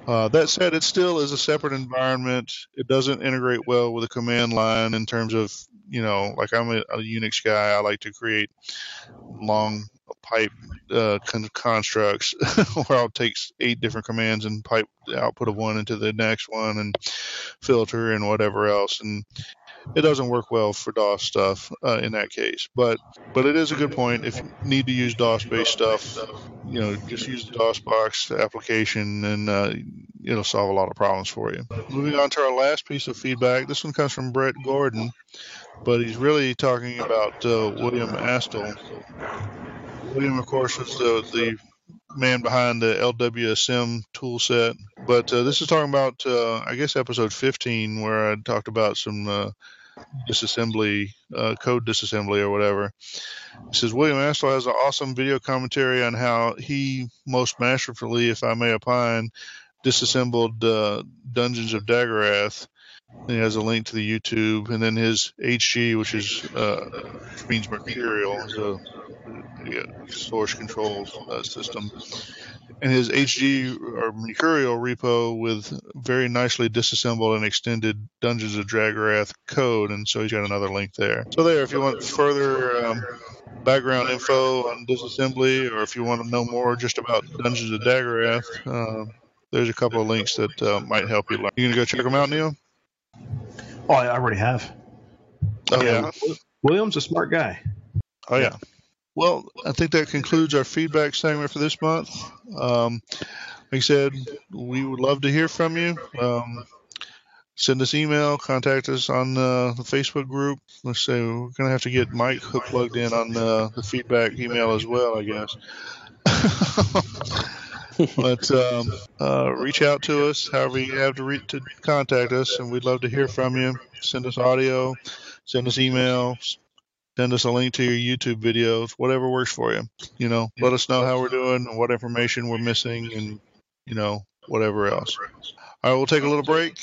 That said, it still is a separate environment. It doesn't integrate well with the command line in terms of, like I'm a Unix guy. I like to create long pipe constructs where I'll take 8 different commands and pipe the output of one into the next one and filter and whatever else. And it doesn't work well for DOS stuff in that case. But it is a good point. If you need to use DOS-based stuff, just use the DOSBox application, and it'll solve a lot of problems for you. Moving on to our last piece of feedback. This one comes from Brett Gordon, but he's really talking about William Astle. William, of course, was the man behind the LWSM toolset, but this is talking about, I guess, episode 15, where I talked about some disassembly, code disassembly or whatever. It says, William Astle has an awesome video commentary on how he most masterfully, if I may opine, disassembled Dungeons of Daggerath. He has a link to the YouTube, and then his HG, which means Mercurial, is a source control system. And his HG or Mercurial repo with very nicely disassembled and extended Dungeons of Daggerath code, and so he's got another link there. So there, if you want further background info on disassembly, or if you want to know more just about Dungeons of Daggerath, there's a couple of links that might help you learn. You going to go check them out, Neil? Oh, I already have. Oh, yeah. William's a smart guy. Oh, yeah. Well, I think that concludes our feedback segment for this month. Like I said, we would love to hear from you. Send us email, contact us on the Facebook group. Let's say we're going to have to get Mike plugged in on the feedback email as well, I guess. But reach out to us however you have to contact us, and we'd love to hear from you. Send us audio, send us emails, send us a link to your YouTube videos, whatever works for you. You know, let us know how we're doing and what information we're missing and, you know, whatever else. All right, we'll take a little break.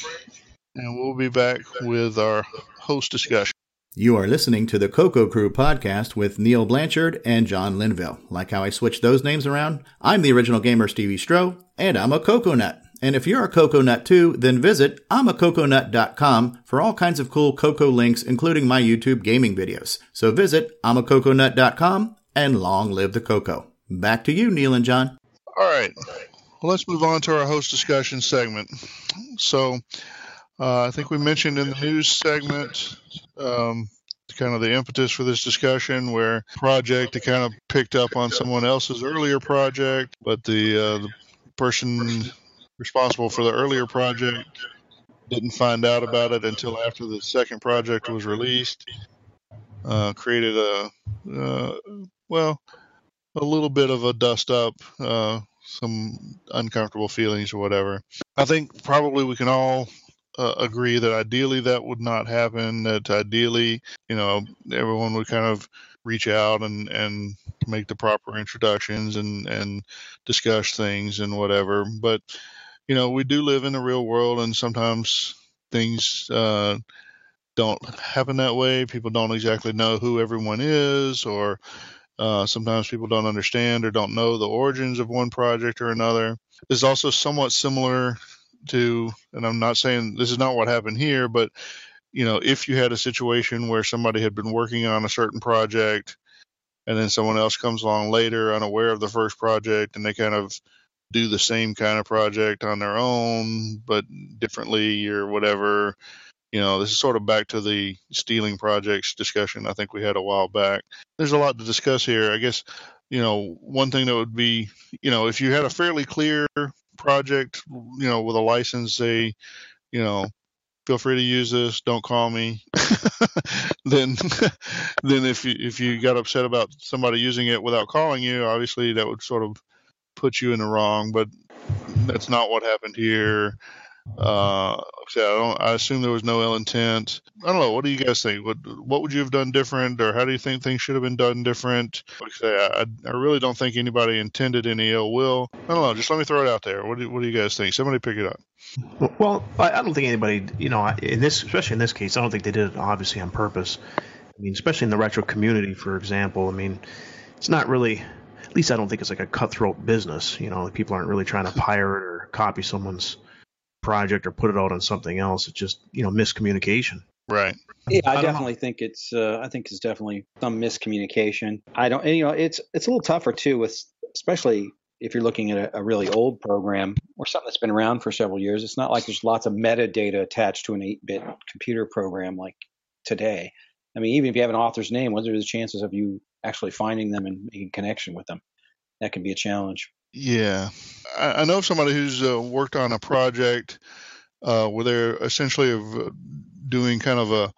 And we'll be back with our host discussion. You are listening to the CoCo Crew podcast with Neil Blanchard and John Linville. Like how I switched those names around? I'm the original gamer Stevie Stroh, and I'm a coconut. And if you're a coconut too, then visit imacoconut.com for all kinds of cool Coco links, including my YouTube gaming videos. So visit imacoconut.com and long live the Coco. Back to you, Neil and John. All right. Well, let's move on to our host discussion segment. So... I think we mentioned in the news segment kind of the impetus for this discussion where project that kind of picked up on someone else's earlier project, but the person responsible for the earlier project didn't find out about it until after the second project was released, created a little bit of a dust-up, some uncomfortable feelings or whatever. I think probably we can all... agree that ideally that would not happen, that ideally, you know, everyone would kind of reach out and make the proper introductions and discuss things and whatever. But, you know, we do live in the real world and sometimes things don't happen that way. People don't exactly know who everyone is, or sometimes people don't understand or don't know the origins of one project or another. It's also somewhat similar to, and I'm not saying this is not what happened here, but, you know, if you had a situation where somebody had been working on a certain project and then someone else comes along later unaware of the first project and they kind of do the same kind of project on their own, but differently or whatever, you know, this is sort of back to the stealing projects discussion I think we had a while back. There's a lot to discuss here. I guess, you know, one thing that would be, you know, if you had a fairly clear project, you know, with a license, say, you know, feel free to use this, don't call me, then if you got upset about somebody using it without calling you, obviously that would sort of put you in the wrong, but that's not what happened here. I assume there was no ill intent. I don't know. What do you guys think? What would you have done different, or how do you think things should have been done different? Like I say, I really don't think anybody intended any ill will. I don't know. Just let me throw it out there. What do you guys think? Somebody pick it up. Well, I don't think anybody, you know, especially in this case, I don't think they did it obviously on purpose. I mean, especially in the retro community, for example. I mean, it's not really, at least I don't think it's like a cutthroat business. You know, people aren't really trying to pirate or copy someone's project or put it out on something else. It's just, you know, miscommunication. Right. Yeah, I definitely think it's definitely some miscommunication. It's a little tougher too, with especially if you're looking at a really old program or something that's been around for several years. It's not like there's lots of metadata attached to an 8-bit computer program like today. I mean, even if you have an author's name, what are the chances of you actually finding them and making connection with them? That can be a challenge. Yeah. I know somebody who's worked on a project where they're essentially doing kind of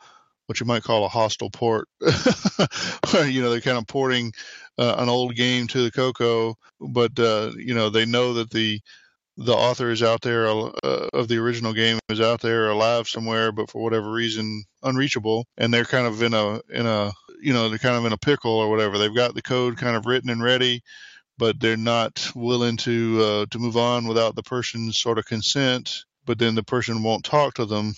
what you might call a hostile port. You know, they're kind of porting an old game to the CoCo, but, you know, they know that the author is out there, of the original game is out there alive somewhere, but for whatever reason, unreachable. And they're kind of in a pickle or whatever. They've got the code kind of written and ready, but they're not willing to move on without the person's sort of consent, but then the person won't talk to them.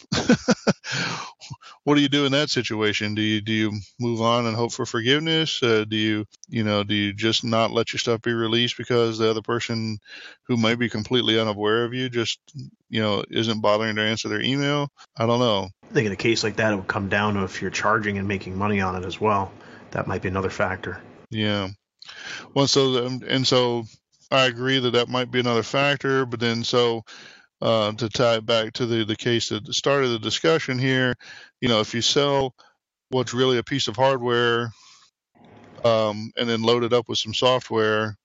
What do you do in that situation? Do you move on and hope for forgiveness? Do you just not let your stuff be released because the other person, who may be completely unaware of you, just, you know, isn't bothering to answer their email? I don't know. I think in a case like that, it would come down to if you're charging and making money on it as well. That might be another factor. Yeah. Well, so I agree that might be another factor, but then to tie it back to the case that started the discussion here, you know, if you sell what's really a piece of hardware, and then load it up with some software.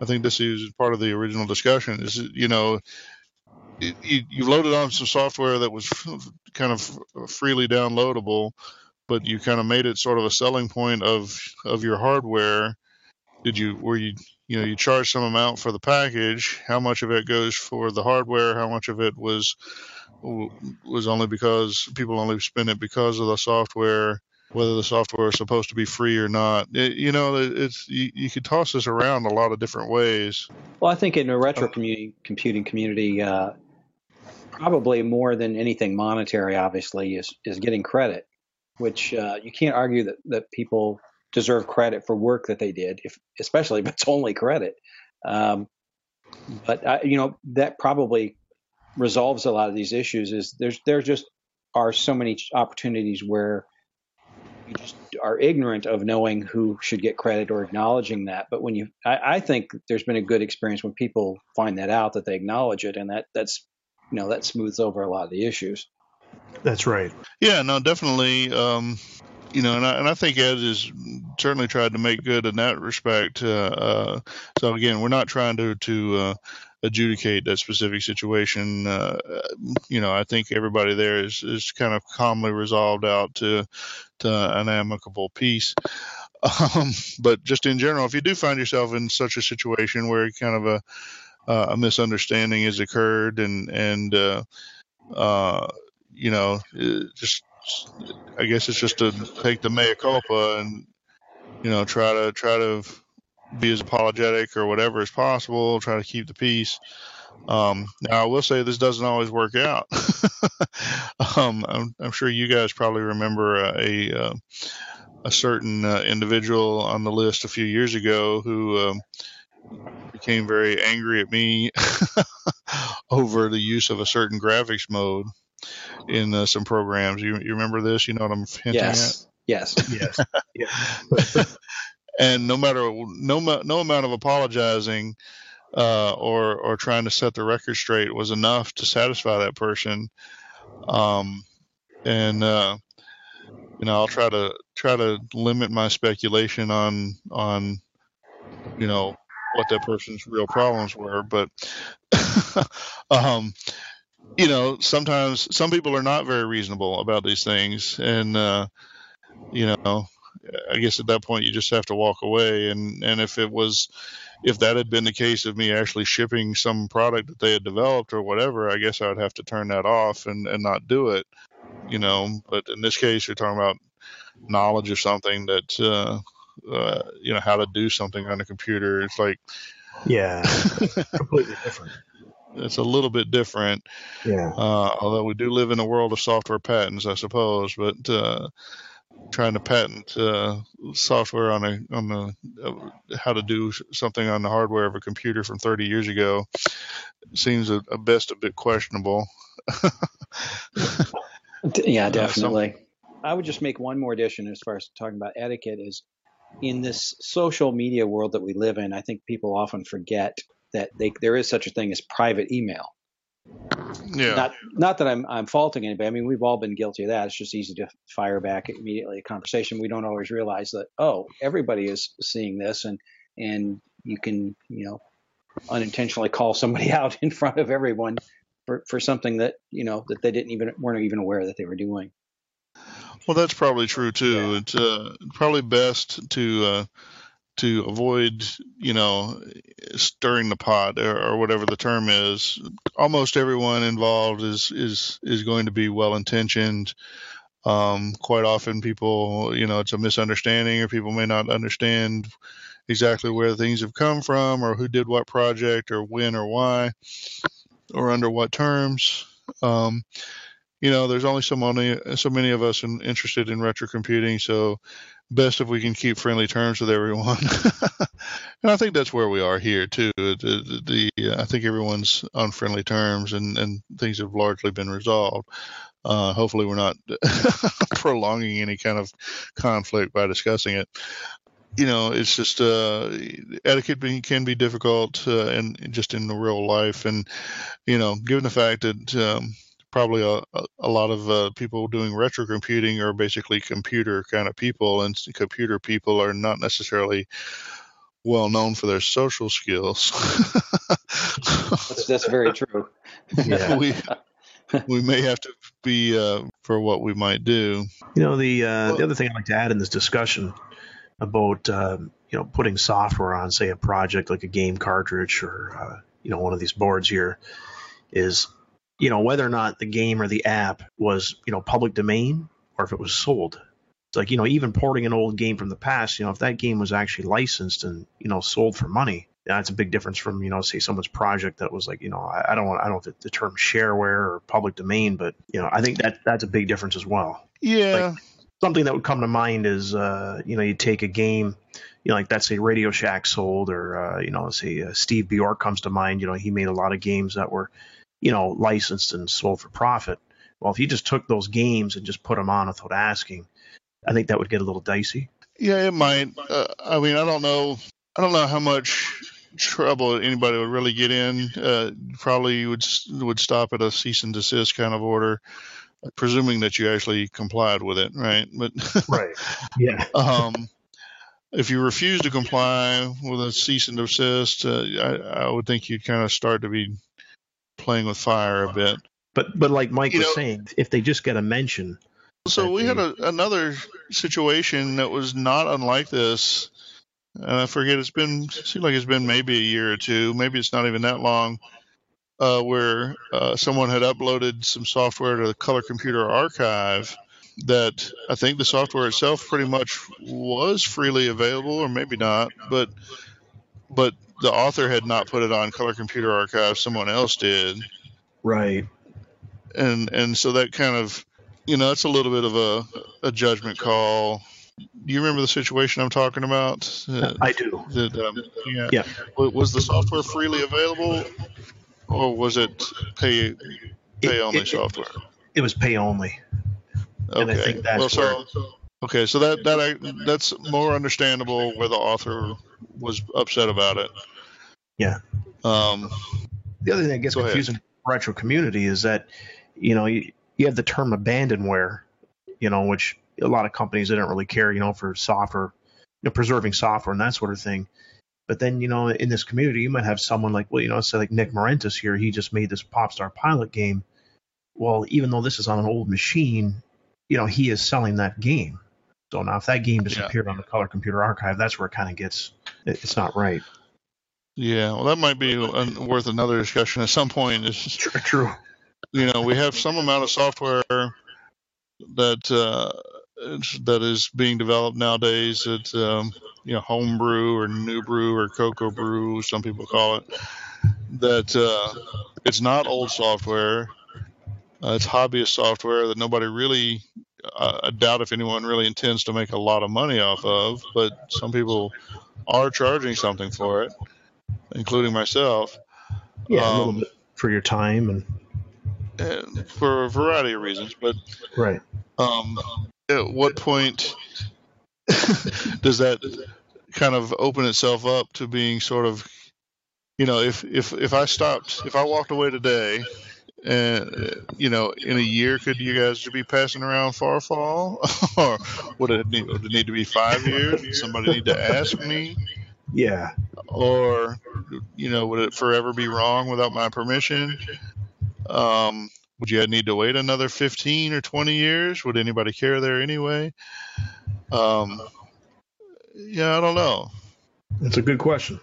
I think this is part of the original discussion. Is, you know, you loaded on some software that was kind of freely downloadable, but you kind of made it sort of a selling point of your hardware. You charge some amount for the package. How much of it goes for the hardware? How much of it was only because people only spend it because of the software, whether the software is supposed to be free or not. You could toss this around a lot of different ways. Well, I think in a retro computing community, probably more than anything monetary, obviously, is getting credit, which you can't argue that people deserve credit for work that they did, especially if it's only credit. But that probably resolves a lot of these issues. Is there just are so many opportunities where you just are ignorant of knowing who should get credit or acknowledging that. But when I think there's been a good experience when people find that out, that they acknowledge it, and that smooths over a lot of the issues. That's right. Yeah, no, definitely. And I think Ed has certainly tried to make good in that respect. So again, we're not trying to adjudicate that specific situation. I think everybody there is kind of calmly resolved out to an amicable peace. But just in general, if you do find yourself in such a situation where kind of a misunderstanding has occurred, and just, I guess it's just to take the mea culpa and, try to be as apologetic or whatever as possible, try to keep the peace. Now, I will say this doesn't always work out. I'm sure you guys probably remember a certain individual on the list a few years ago who became very angry at me over the use of a certain graphics mode in some programs. You remember this? You know what I'm hinting at? Yes. And no amount of apologizing or trying to set the record straight was enough to satisfy that person. I'll try to limit my speculation on what that person's real problems were, but sometimes some people are not very reasonable about these things, and I guess at that point you just have to walk away. And if that had been the case of me actually shipping some product that they had developed or whatever, I guess I would have to turn that off and not do it. But in this case, you're talking about knowledge of something that how to do something on a computer. It's like, yeah, completely different. It's a little bit different. Yeah. Although we do live in a world of software patents, I suppose, but trying to patent software on how to do something on the hardware of a computer from 30 years ago seems at best a bit questionable. Yeah, definitely. I would just make one more addition as far as talking about etiquette is in this social media world that we live in, I think people often forget that there is such a thing as private email. Yeah. Not that I'm faulting anybody. I mean, we've all been guilty of that. It's just easy to fire back immediately a conversation. We don't always realize that, oh, everybody is seeing this, and you can, unintentionally call somebody out in front of everyone for something that, that they weren't even aware that they were doing. Well, that's probably true too. Yeah. It's probably best to avoid, stirring the pot or whatever the term is. Almost everyone involved is going to be well-intentioned. Quite often people, it's a misunderstanding, or people may not understand exactly where things have come from or who did what project or when or why or under what terms. There's only so many of us interested in retro computing, so best if we can keep friendly terms with everyone. And I think that's where we are here too. I think everyone's on friendly terms, and things have largely been resolved. Hopefully, we're not prolonging any kind of conflict by discussing it. It's just etiquette can be difficult, and just in the real life, and given the fact that probably a lot of people doing retro computing are basically computer kind of people, and computer people are not necessarily well known for their social skills. That's very true. Yeah. We may have to be for what we might do. You know, the other thing I'd like to add in this discussion about putting software on, say, a project like a game cartridge or one of these boards here is, whether or not the game or the app was, public domain or if it was sold. It's like, even porting an old game from the past, if that game was actually licensed and, sold for money, that's a big difference from, say someone's project that was like, I don't know the term shareware or public domain, but, I think that's a big difference as well. Yeah. Like, something that would come to mind is, you take a game, like that's a Radio Shack sold, or, say Steve Bjork comes to mind, he made a lot of games that were, licensed and sold for profit. Well, if you just took those games and just put them on without asking, I think that would get a little dicey. Yeah, it might. I don't know how much trouble anybody would really get in. Probably would stop at a cease and desist kind of order, presuming that you actually complied with it, right? But right. Yeah. If you refuse to comply with a cease and desist, I would think you'd kind of start to be playing with fire a bit. But like Mike was saying, if they just get a mention. So we had another situation that was not unlike this. I forget, it seemed like it's been maybe a year or two. Maybe it's not even that long. Where someone had uploaded some software to the Color Computer Archive that I think the software itself pretty much was freely available, or maybe not, but the author had not put it on Color Computer Archive. Someone else did. Right. And so that kind of, that's a little bit of a judgment call. Do you remember the situation I'm talking about? I do. Yeah. Was the software freely available? Or was it pay-only software? It was pay-only. Okay. And I think that's that's more understandable where the author was upset about it. Yeah. The other thing that gets confusing in the retro community is that, you have the term abandonware, which a lot of companies didn't really care, for software, preserving software and that sort of thing. But then, in this community, you might have someone like, say like Nick Marentis here, he just made this Popstar Pilot game. Well, even though this is on an old machine, he is selling that game. So now if that game disappeared on the Color Computer Archive, that's where it kind of gets, it's not right. Yeah, well, that might be worth another discussion at some point. It's just, true. We have some amount of software that is being developed nowadays at homebrew or new brew or cocoa brew, some people call it, that it's not old software. It's hobbyist software that nobody really, I doubt if anyone really intends to make a lot of money off of, but some people are charging something for it, including myself. Yeah, a little bit for your time and for a variety of reasons, but right. At what point does that kind of open itself up to being sort of, if I walked away today, and in a year, could you guys be passing around Farfall, or would it need to be 5 years? Would somebody need to ask me? Yeah. Or would it forever be wrong without my permission? Would you need to wait another 15 or 20 years? Would anybody care there anyway? I don't know. That's a good question.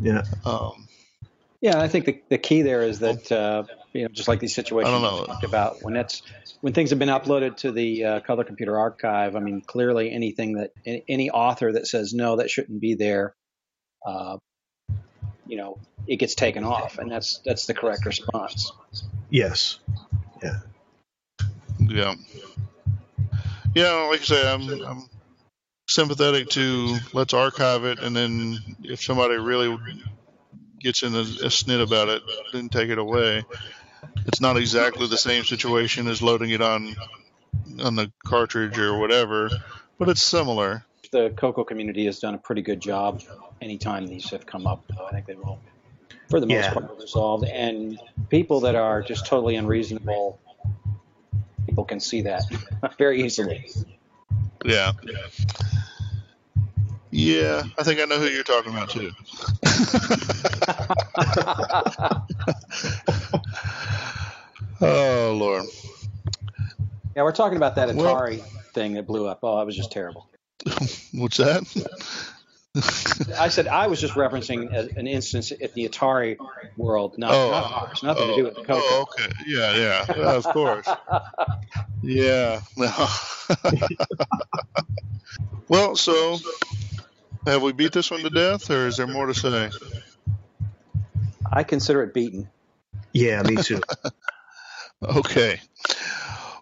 Yeah. I think the key there is that, just like these situations we talked about, when things have been uploaded to the Color Computer Archive, I mean, clearly anything that any author that says, no, that shouldn't be there, it gets taken off, and that's the correct response. Yes. Yeah. Like I say, I'm sympathetic to let's archive it, and then if somebody really gets in a snit about it, then take it away. It's not exactly the same situation as loading it on the cartridge or whatever, but it's similar. The CoCo community has done a pretty good job. Anytime these have come up, I think they will, for the most part, resolved. And people that are just totally unreasonable people can see that very easily. Yeah. Yeah, I think I know who you're talking about, too. Oh, Lord. Yeah, we're talking about that Atari thing that blew up. Oh, that was just terrible. What's that? I said I was just referencing an instance at the Atari world, nothing to do with the Coco. Oh, okay. Yeah, yeah, of course. Yeah. Well, so have we beat this one to death, or is there more to say? I consider it beaten. Yeah, me too. Okay.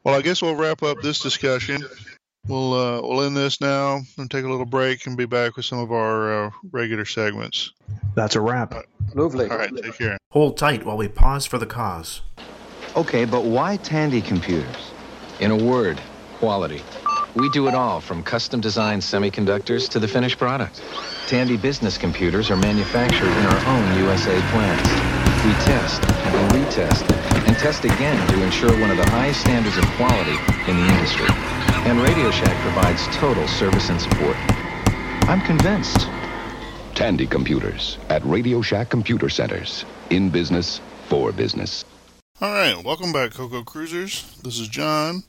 Well, I guess we'll wrap up this discussion. We'll end this now and take a little break and be back with some of our regular segments. That's a wrap. Lovely. All right, take care. Hold tight while we pause for the cause. Okay, but why Tandy computers? In a word, quality. We do it all, from custom-designed semiconductors to the finished product. Tandy business computers are manufactured in our own USA plants. We test and we retest and test again to ensure one of the highest standards of quality in the industry. And Radio Shack provides total service and support. I'm convinced. Tandy Computers at Radio Shack Computer Centers. In business, for business. All right, welcome back, Coco Cruisers. This is John.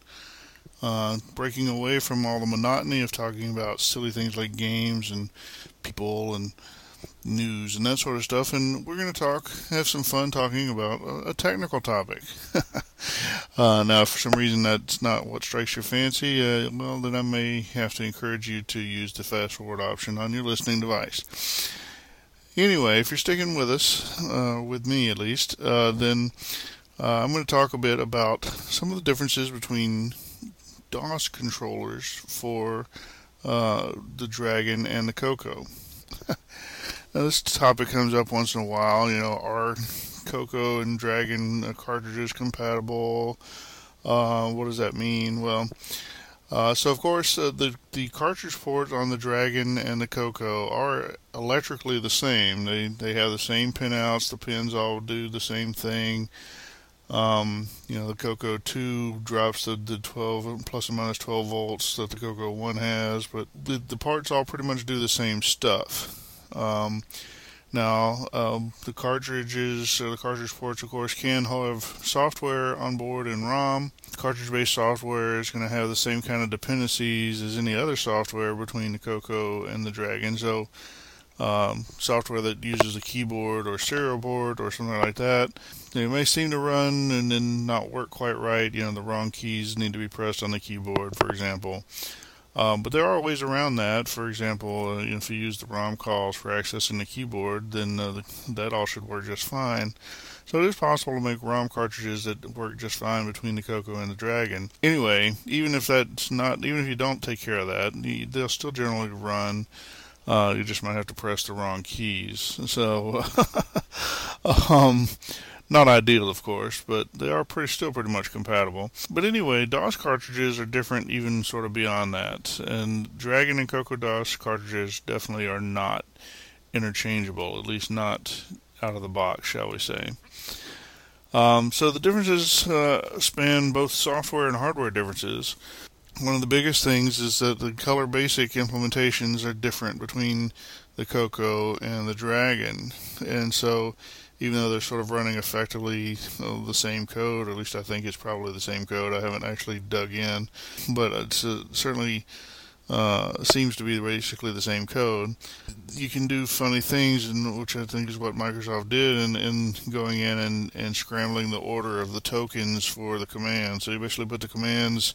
Breaking away from all the monotony of talking about silly things like games and people and news and that sort of stuff, and we're going to have some fun talking about a technical topic. Now, if for some reason that's not what strikes your fancy, well, then I may have to encourage you to use the fast forward option on your listening device. Anyway, if you're sticking with us, with me at least, then I'm going to talk a bit about some of the differences between DOS controllers for the Dragon and the Coco. Now, this topic comes up once in a while. You know, are Coco and Dragon cartridges compatible? What does that mean? Well, so of course, the cartridge ports on the Dragon and the Coco are electrically the same. They have the same pinouts. The pins all do the same thing. You know, the Coco 2 drops the 12 plus or minus 12 volts that the Coco 1 has, but the parts all pretty much do the same stuff. The cartridges, the cartridge ports, of course, can have software on board in ROM. Cartridge-based software is going to have the same kind of dependencies as any other software between the Coco and the Dragon. So, software that uses a keyboard or serial board or something like that, they may seem to run and then not work quite right. You know, the wrong keys need to be pressed on the keyboard, for example. But there are ways around that. For example, if you use the ROM calls for accessing the keyboard, then that all should work just fine. So it is possible to make ROM cartridges that work just fine between the Coco and the Dragon. Anyway, even if you don't take care of that, they'll still generally run. You just might have to press the wrong keys. So, not ideal, of course, but they are pretty much compatible. But anyway, DOS cartridges are different even sort of beyond that. And Dragon and Coco DOS cartridges definitely are not interchangeable, at least not out of the box, shall we say. So the differences span both software and hardware differences. One of the biggest things is that the Color Basic implementations are different between the Coco and the Dragon. And so, even though they're sort of running effectively the same code, or at least I think it's probably the same code, I haven't actually dug in, but it's certainly seems to be basically the same code. You can do funny things, which I think is what Microsoft did in going in and scrambling the order of the tokens for the commands. So you basically put the commands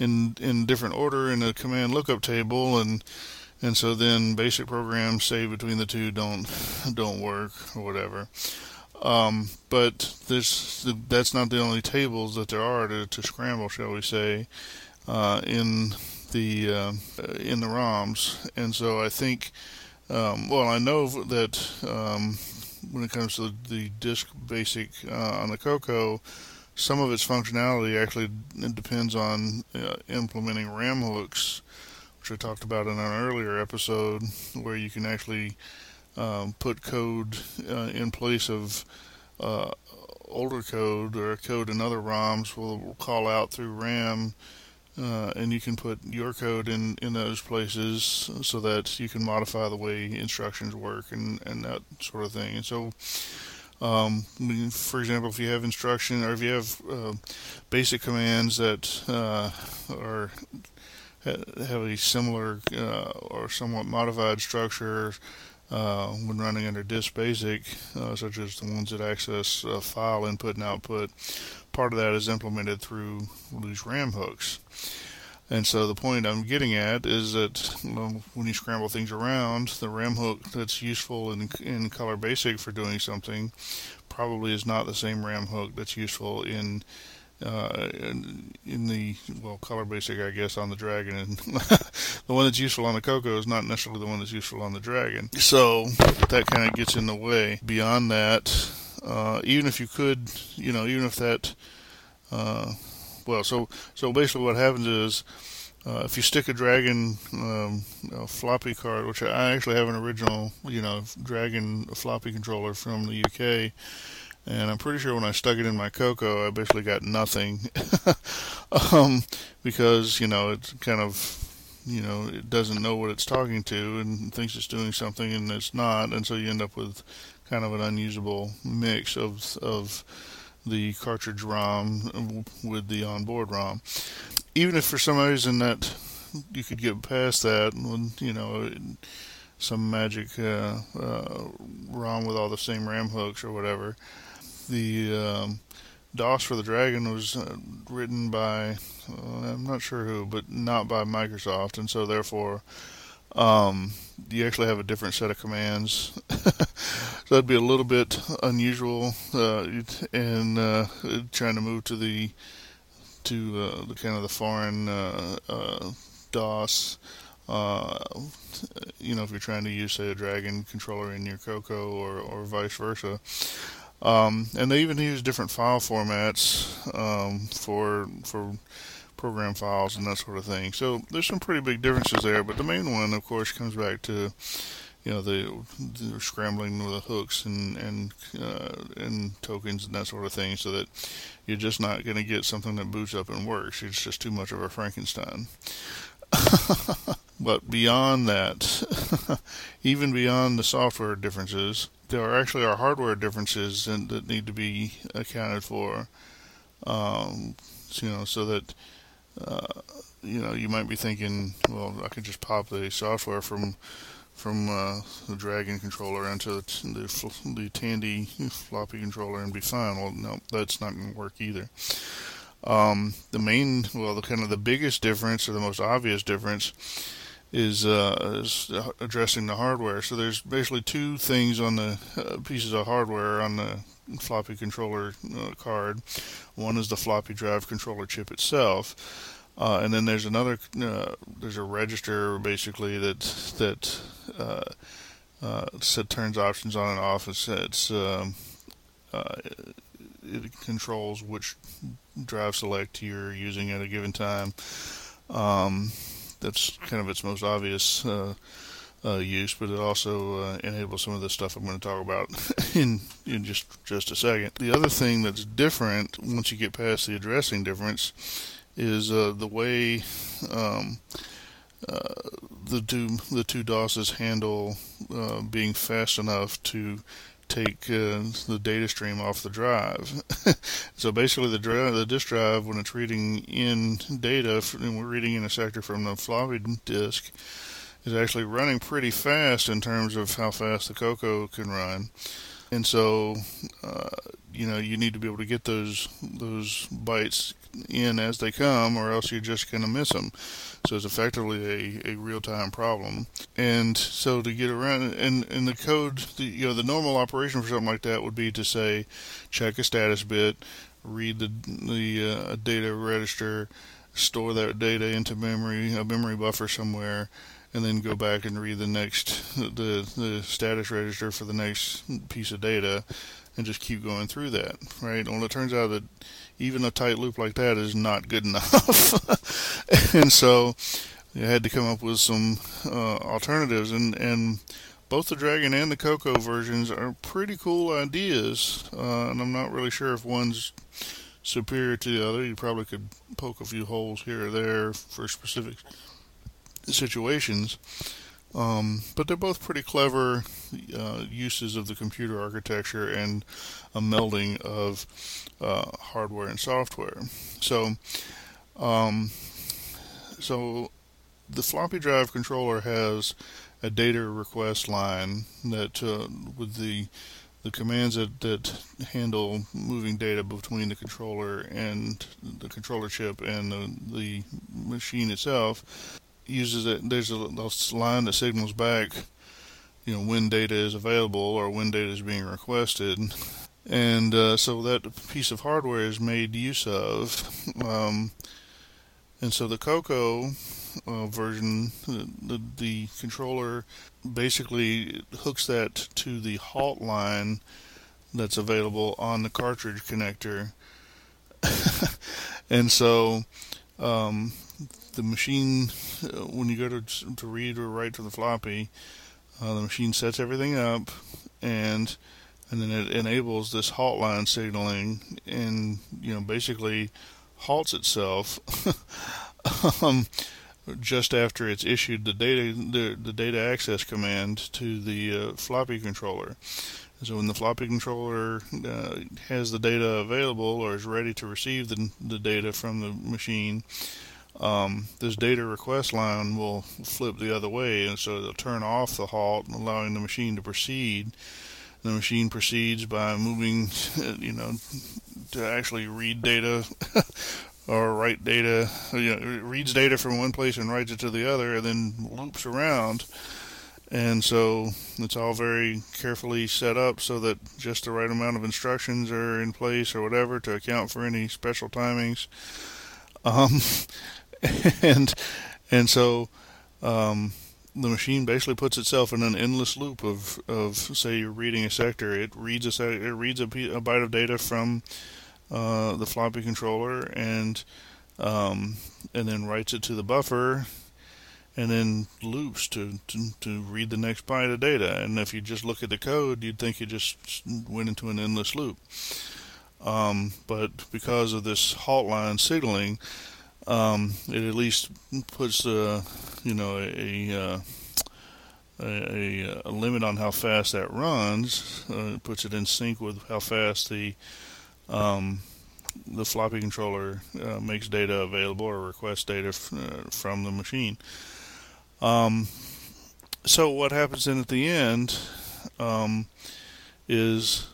in different order in a command lookup table, and so then basic programs saved between the two don't work or whatever. But that's not the only tables that there are to scramble, shall we say, in the ROMs. And so I think, I know that when it comes to the disk basic on the Coco, some of its functionality actually depends on implementing RAM hooks, which I talked about in an earlier episode, where you can actually put code in place of older code or code in other ROMs will call out through RAM, and you can put your code in those places so that you can modify the way instructions work and that sort of thing. And so, for example, if you have instruction or if you have basic commands that have a similar or somewhat modified structure when running under disk basic, such as the ones that access file input and output, part of that is implemented through loose RAM hooks. And so the point I'm getting at is that when you scramble things around, the RAM hook that's useful in Color Basic for doing something probably is not the same RAM hook that's useful in the, well, Color Basic, I guess, on the Dragon, and the one that's useful on the CoCo is not necessarily the one that's useful on the Dragon. So that kind of gets in the way. Beyond that, even if you could, you know, even if that, so basically what happens is, if you stick a Dragon floppy card, which I actually have an original, you know, Dragon floppy controller from the UK. And I'm pretty sure when I stuck it in my CoCo, I basically got nothing, because, you know, it's kind of, you know, it doesn't know what it's talking to and thinks it's doing something and it's not, and so you end up with kind of an unusable mix of the cartridge ROM with the onboard ROM. Even if for some reason that you could get past that, you know, some magic ROM with all the same RAM hooks or whatever. The DOS for the Dragon was written by, I'm not sure who, but not by Microsoft, and so therefore you actually have a different set of commands. So that'd be a little bit unusual, and trying to move to the kind of the foreign DOS. You know, if you're trying to use, say, a Dragon controller in your CoCo or vice versa. And they even use different file formats for program files and that sort of thing. So there's some pretty big differences there, but the main one, of course, comes back to, you know, the scrambling with the hooks and tokens and that sort of thing, so that you're just not going to get something that boots up and works. It's just too much of a Frankenstein. But beyond that, even beyond the software differences, there actually are hardware differences that need to be accounted for. You know, so that you know, you might be thinking, well, I could just pop the software from the Dragon controller into the Tandy floppy controller and be fine. Well, no, that's not going to work either. The biggest difference, or the most obvious difference, is addressing the hardware. So there's basically two things on the pieces of hardware on the floppy controller card. One is the floppy drive controller chip itself, and then there's another. There's a register basically that turns options on and off. It controls which drive select you're using at a given time. That's kind of its most obvious use, but it also enables some of the stuff I'm going to talk about in just a second. The other thing that's different, once you get past the addressing difference, is the way the two DOSes handle being fast enough to take the data stream off the drive. So basically the disk drive, when it's reading in data, and we're reading in a sector from the floppy disk, is actually running pretty fast in terms of how fast the CoCo can run. And so, you know, you need to be able to get those bytes in as they come, or else you're just going to miss them. So it's effectively a real-time problem. And so to get around, and the code, the normal operation for something like that would be to say, check a status bit, read the data register, store that data into memory, a memory buffer somewhere, and then go back and read the status register for the next piece of data, and just keep going through that, right? Well, it turns out that even a tight loop like that is not good enough. And so you had to come up with some alternatives, and both the Dragon and the CoCo versions are pretty cool ideas, and I'm not really sure if one's superior to the other. You probably could poke a few holes here or there for specific situations, but they're both pretty clever uses of the computer architecture and a melding of hardware and software. So the floppy drive controller has a data request line that with the commands that handle moving data between the controller and the controller chip and the machine itself. Uses it. There's a line that signals back, you know, when data is available or when data is being requested, and so that piece of hardware is made use of. And so the CoCo version, the controller basically hooks that to the halt line that's available on the cartridge connector, and so the machine, when you go to read or write to the floppy, the machine sets everything up, and then it enables this halt line signaling, and you know basically halts itself just after it's issued the data access command to the floppy controller. So when the floppy controller has the data available or is ready to receive the data from the machine, this data request line will flip the other way, and so it'll turn off the halt, allowing the machine to proceed. The machine proceeds by moving, you know, to actually read data or write data. You know, it reads data from one place and writes it to the other, and then loops around. And so it's all very carefully set up so that just the right amount of instructions are in place or whatever to account for any special timings. And so the machine basically puts itself in an endless loop of say you're reading a sector. It reads a byte of data from the floppy controller and then writes it to the buffer and then loops to read the next byte of data. And if you just look at the code, you'd think you just went into an endless loop. But because of this halt line signaling, it at least puts a limit on how fast that runs. It puts it in sync with how fast the floppy controller makes data available or requests data from the machine. So what happens then at the end is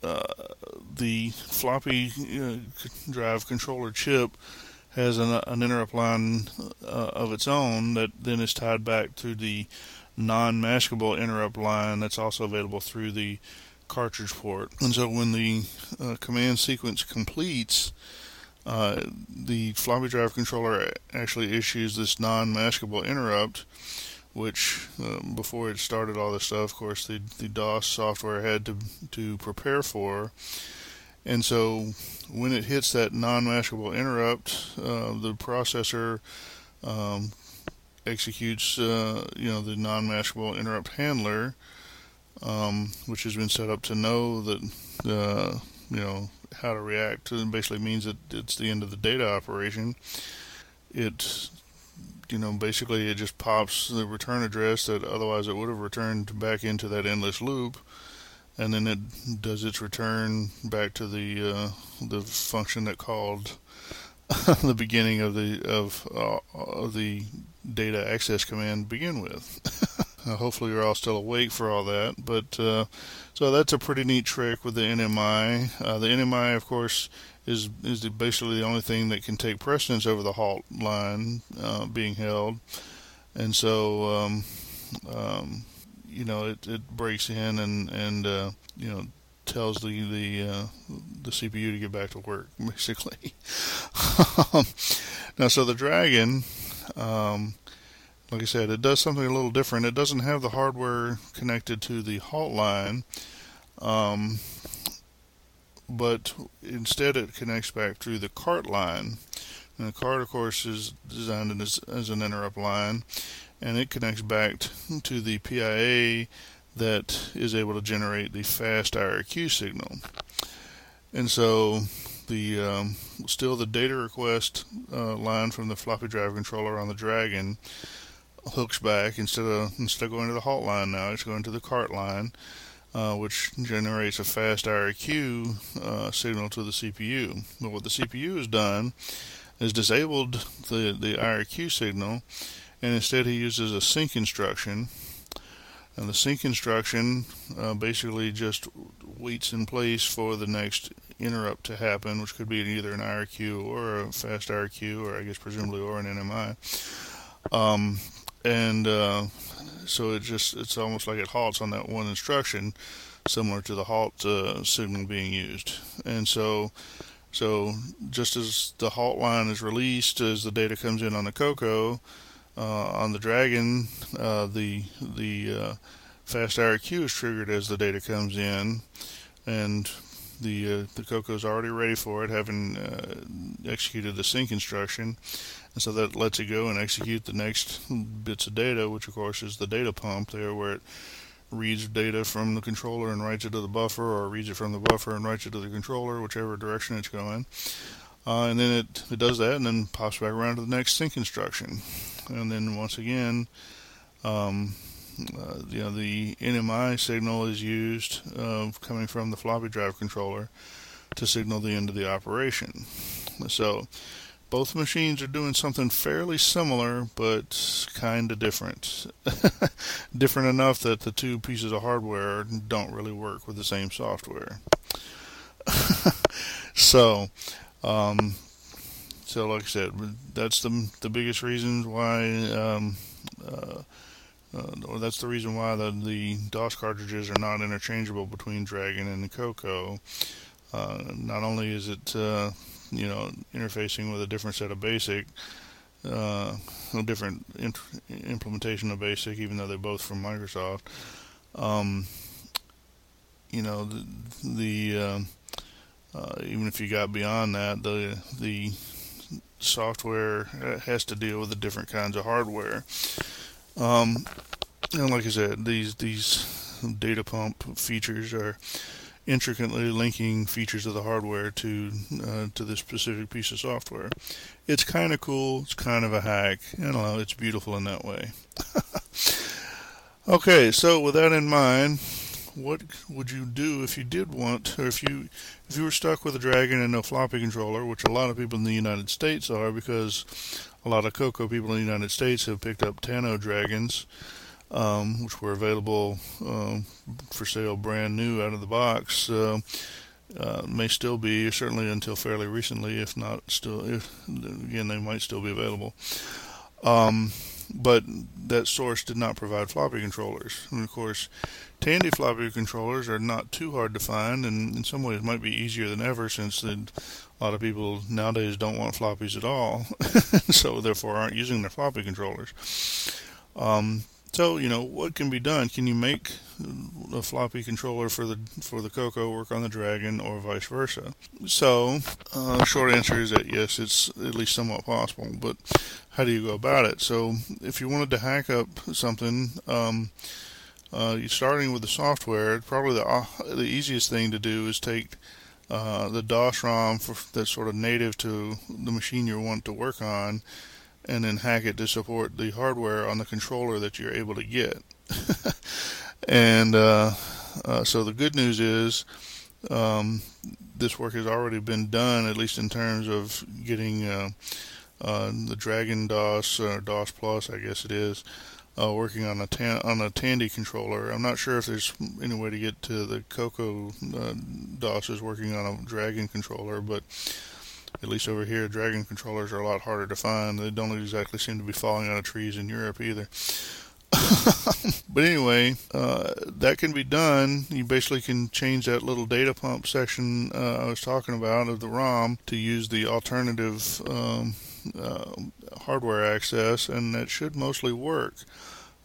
the floppy drive controller chip has an interrupt line of its own that then is tied back to the non-maskable interrupt line that's also available through the cartridge port. And so when the command sequence completes, the floppy drive controller actually issues this non-maskable interrupt, which before it started all this stuff, of course, the DOS software had to prepare for. And so when it hits that non-maskable interrupt, the processor executes the non-maskable interrupt handler, which has been set up to know that how to react to it. Basically means that it's the end of the data operation. It basically it just pops the return address that otherwise it would have returned back into that endless loop. And then it does its return back to the function that called the beginning of the data access command to begin with. Hopefully you're all still awake for all that. But so that's a pretty neat trick with the NMI. The NMI, of course, is basically the only thing that can take precedence over the halt line being held, and so. It breaks in and tells the CPU to get back to work, basically. Now, so the Dragon, like I said, it does something a little different. It doesn't have the hardware connected to the halt line, but instead it connects back through the cart line. And the cart, of course, is designed as an interrupt line. and it connects back to the PIA that is able to generate the fast IRQ signal. And so the still the data request line from the floppy drive controller on the Dragon hooks back. Instead of going to the halt line now, it's going to the cart line, which generates a fast IRQ signal to the CPU. But what the CPU has done is disabled the IRQ signal, and instead he uses a sync instruction. And the sync instruction basically just waits in place for the next interrupt to happen, which could be either an IRQ or a fast IRQ, or I guess presumably or an NMI. So it's almost like it halts on that one instruction, similar to the halt signal being used. And so just as the halt line is released, as the data comes in on the CoCo, on the Dragon, the fast IRQ is triggered as the data comes in, and the CoCo is already ready for it, having executed the sync instruction. And so that lets it go and execute the next bits of data, which of course is the data pump there, where it reads data from the controller and writes it to the buffer, or reads it from the buffer and writes it to the controller, whichever direction it's going. And then it does that and then pops back around to the next sync instruction. And then once again, the NMI signal is used coming from the floppy drive controller to signal the end of the operation. So both machines are doing something fairly similar, but kind of different. Different enough that the two pieces of hardware don't really work with the same software. So like I said, that's the biggest reason why that's the reason why the DOS cartridges are not interchangeable between Dragon and the CoCo. Not only is it interfacing with a different set of BASIC, a different implementation of BASIC, even though they're both from Microsoft. Even if you got beyond that, the software has to deal with the different kinds of hardware. And like I said, these data pump features are intricately linking features of the hardware to this specific piece of software. It's kind of cool. It's kind of a hack. It's beautiful in that way. Okay, so with that in mind, what would you do if you did want, or if you were stuck with a Dragon and no floppy controller, which a lot of people in the United States are, because a lot of CoCo people in the United States have picked up Tandy Dragons, which were available for sale brand new out of the box. May still be, certainly until fairly recently, if not still, they might still be available. But that source did not provide floppy controllers. And of course, Tandy floppy controllers are not too hard to find, and in some ways might be easier than ever, since a lot of people nowadays don't want floppies at all, so therefore aren't using their floppy controllers. So what can be done? Can you make a floppy controller for the CoCo work on the Dragon, or vice versa? So, short answer is that yes, it's at least somewhat possible. But how do you go about it? So, if you wanted to hack up something, you're starting with the software. Probably the easiest thing to do is take the DOS ROM that's sort of native to the machine you want to work on, and then hack it to support the hardware on the controller that you're able to get. And so the good news is this work has already been done, at least in terms of getting the Dragon DOS, or DOS Plus, I guess it is, working on a Tandy controller. I'm not sure if there's any way to get to the CoCo DOS is working on a Dragon controller, but at least over here, Dragon controllers are a lot harder to find. They don't exactly seem to be falling out of trees in Europe either. But anyway, that can be done. You basically can change that little data pump section I was talking about of the ROM to use the alternative hardware access, and that should mostly work.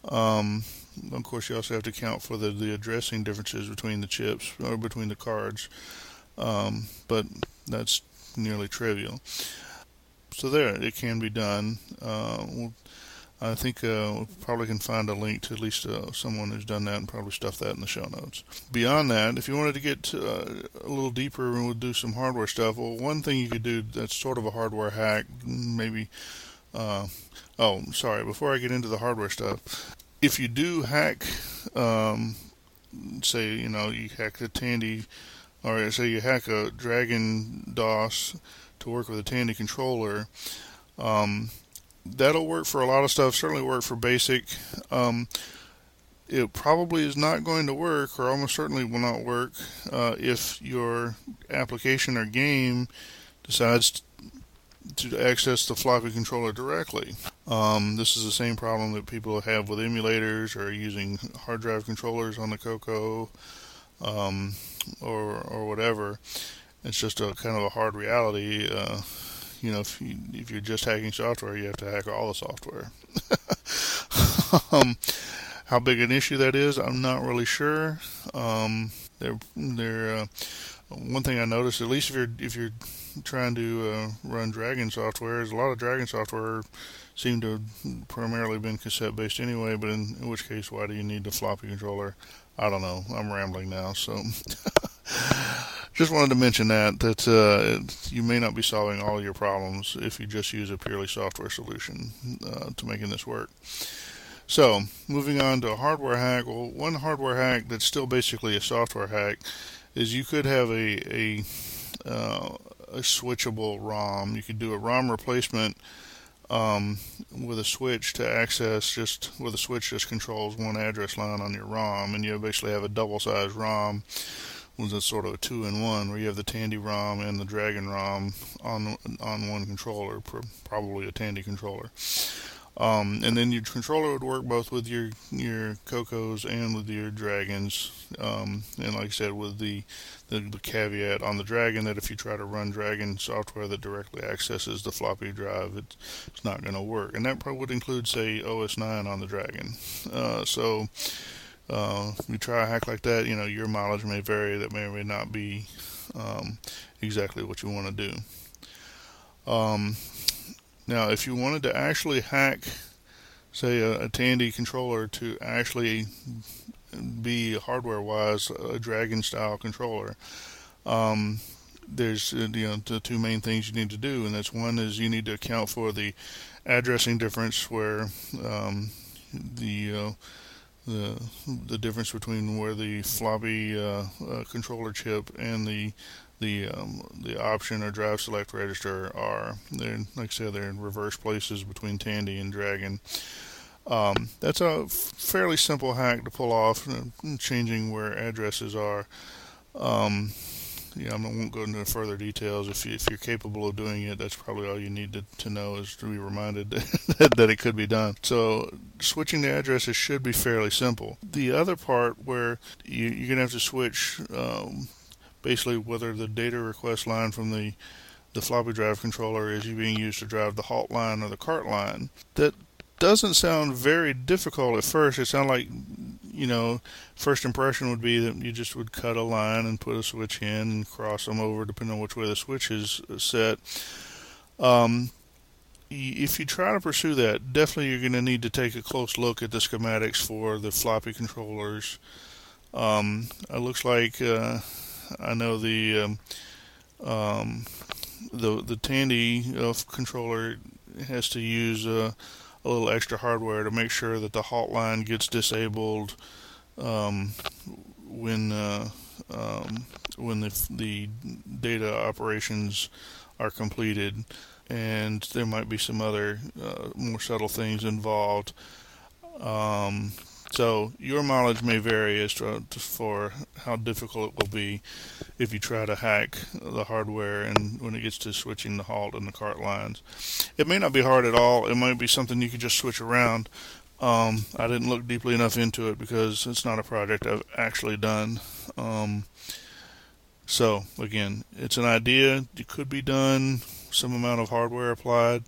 Of course, you also have to account for the addressing differences between the chips, or between the cards. But that's nearly trivial. So there, it can be done. I think we probably can find a link to at least someone who's done that and probably stuff that in the show notes. Beyond that, if you wanted to get a little deeper and we'll do some hardware stuff, well, one thing you could do that's sort of a hardware hack, maybe... before I get into the hardware stuff, if you do hack, say, you know, you hack a Tandy, or say you hack a Dragon DOS to work with a Tandy controller, that'll work for a lot of stuff, certainly work for BASIC. It probably is not going to work, or almost certainly will not work, if your application or game decides to access the floppy controller directly. This is the same problem that people have with emulators or using hard drive controllers on the CoCo or whatever. It's just a kind of a hard reality. You know, if you're just hacking software, you have to hack all the software. How big an issue that is, I'm not really sure. One thing I noticed, at least if you're trying to run Dragon software, is a lot of Dragon software seem to have primarily been cassette based anyway. But in which case, why do you need the floppy controller? I don't know. I'm rambling now, so just wanted to mention that you may not be solving all your problems if you just use a purely software solution to making this work. So moving on to a hardware hack. Well, one hardware hack that's still basically a software hack is you could have a switchable ROM. You could do a ROM replacement with a switch to access just controls one address line on your ROM, and you basically have a double-sized ROM, which is sort of a two-in-one, where you have the Tandy ROM and the Dragon ROM on one controller, probably a Tandy controller. And then your controller would work both with your CoCos and with your Dragons. And like I said, with the caveat on the Dragon that if you try to run Dragon software that directly accesses the floppy drive, it's not going to work. And that probably would include, say, OS9 on the Dragon. So if you try a hack like that, you know, your mileage may vary. That may or may not be exactly what you want to do. Now, if you wanted to actually hack, say, a Tandy controller to actually be hardware-wise a Dragon-style controller, there's the two main things you need to do, and that's one is you need to account for the addressing difference, where the difference between where the floppy controller chip and the option or drive select register are. They're, like I said, they're in reverse places between Tandy and Dragon. That's a fairly simple hack to pull off, changing where addresses are. I won't go into further details. If you're capable of doing it, that's probably all you need to know, is to be reminded that it could be done. So switching the addresses should be fairly simple. The other part where you're going to have to switch... basically whether the data request line from the floppy drive controller is being used to drive the halt line or the cart line. That doesn't sound very difficult at first. It sounds like, first impression would be that you just would cut a line and put a switch in and cross them over depending on which way the switch is set. If you try to pursue that, definitely you're going to need to take a close look at the schematics for the floppy controllers. It looks like... I know the Tandy controller has to use a little extra hardware to make sure that the halt line gets disabled when the data operations are completed, and there might be some other more subtle things involved. So your mileage may vary as to for how difficult it will be if you try to hack the hardware, and when it gets to switching the halt and the cart lines. It may not be hard at all. It might be something you could just switch around. I didn't look deeply enough into it because it's not a project I've actually done. So, again, it's an idea. It could be done, some amount of hardware applied,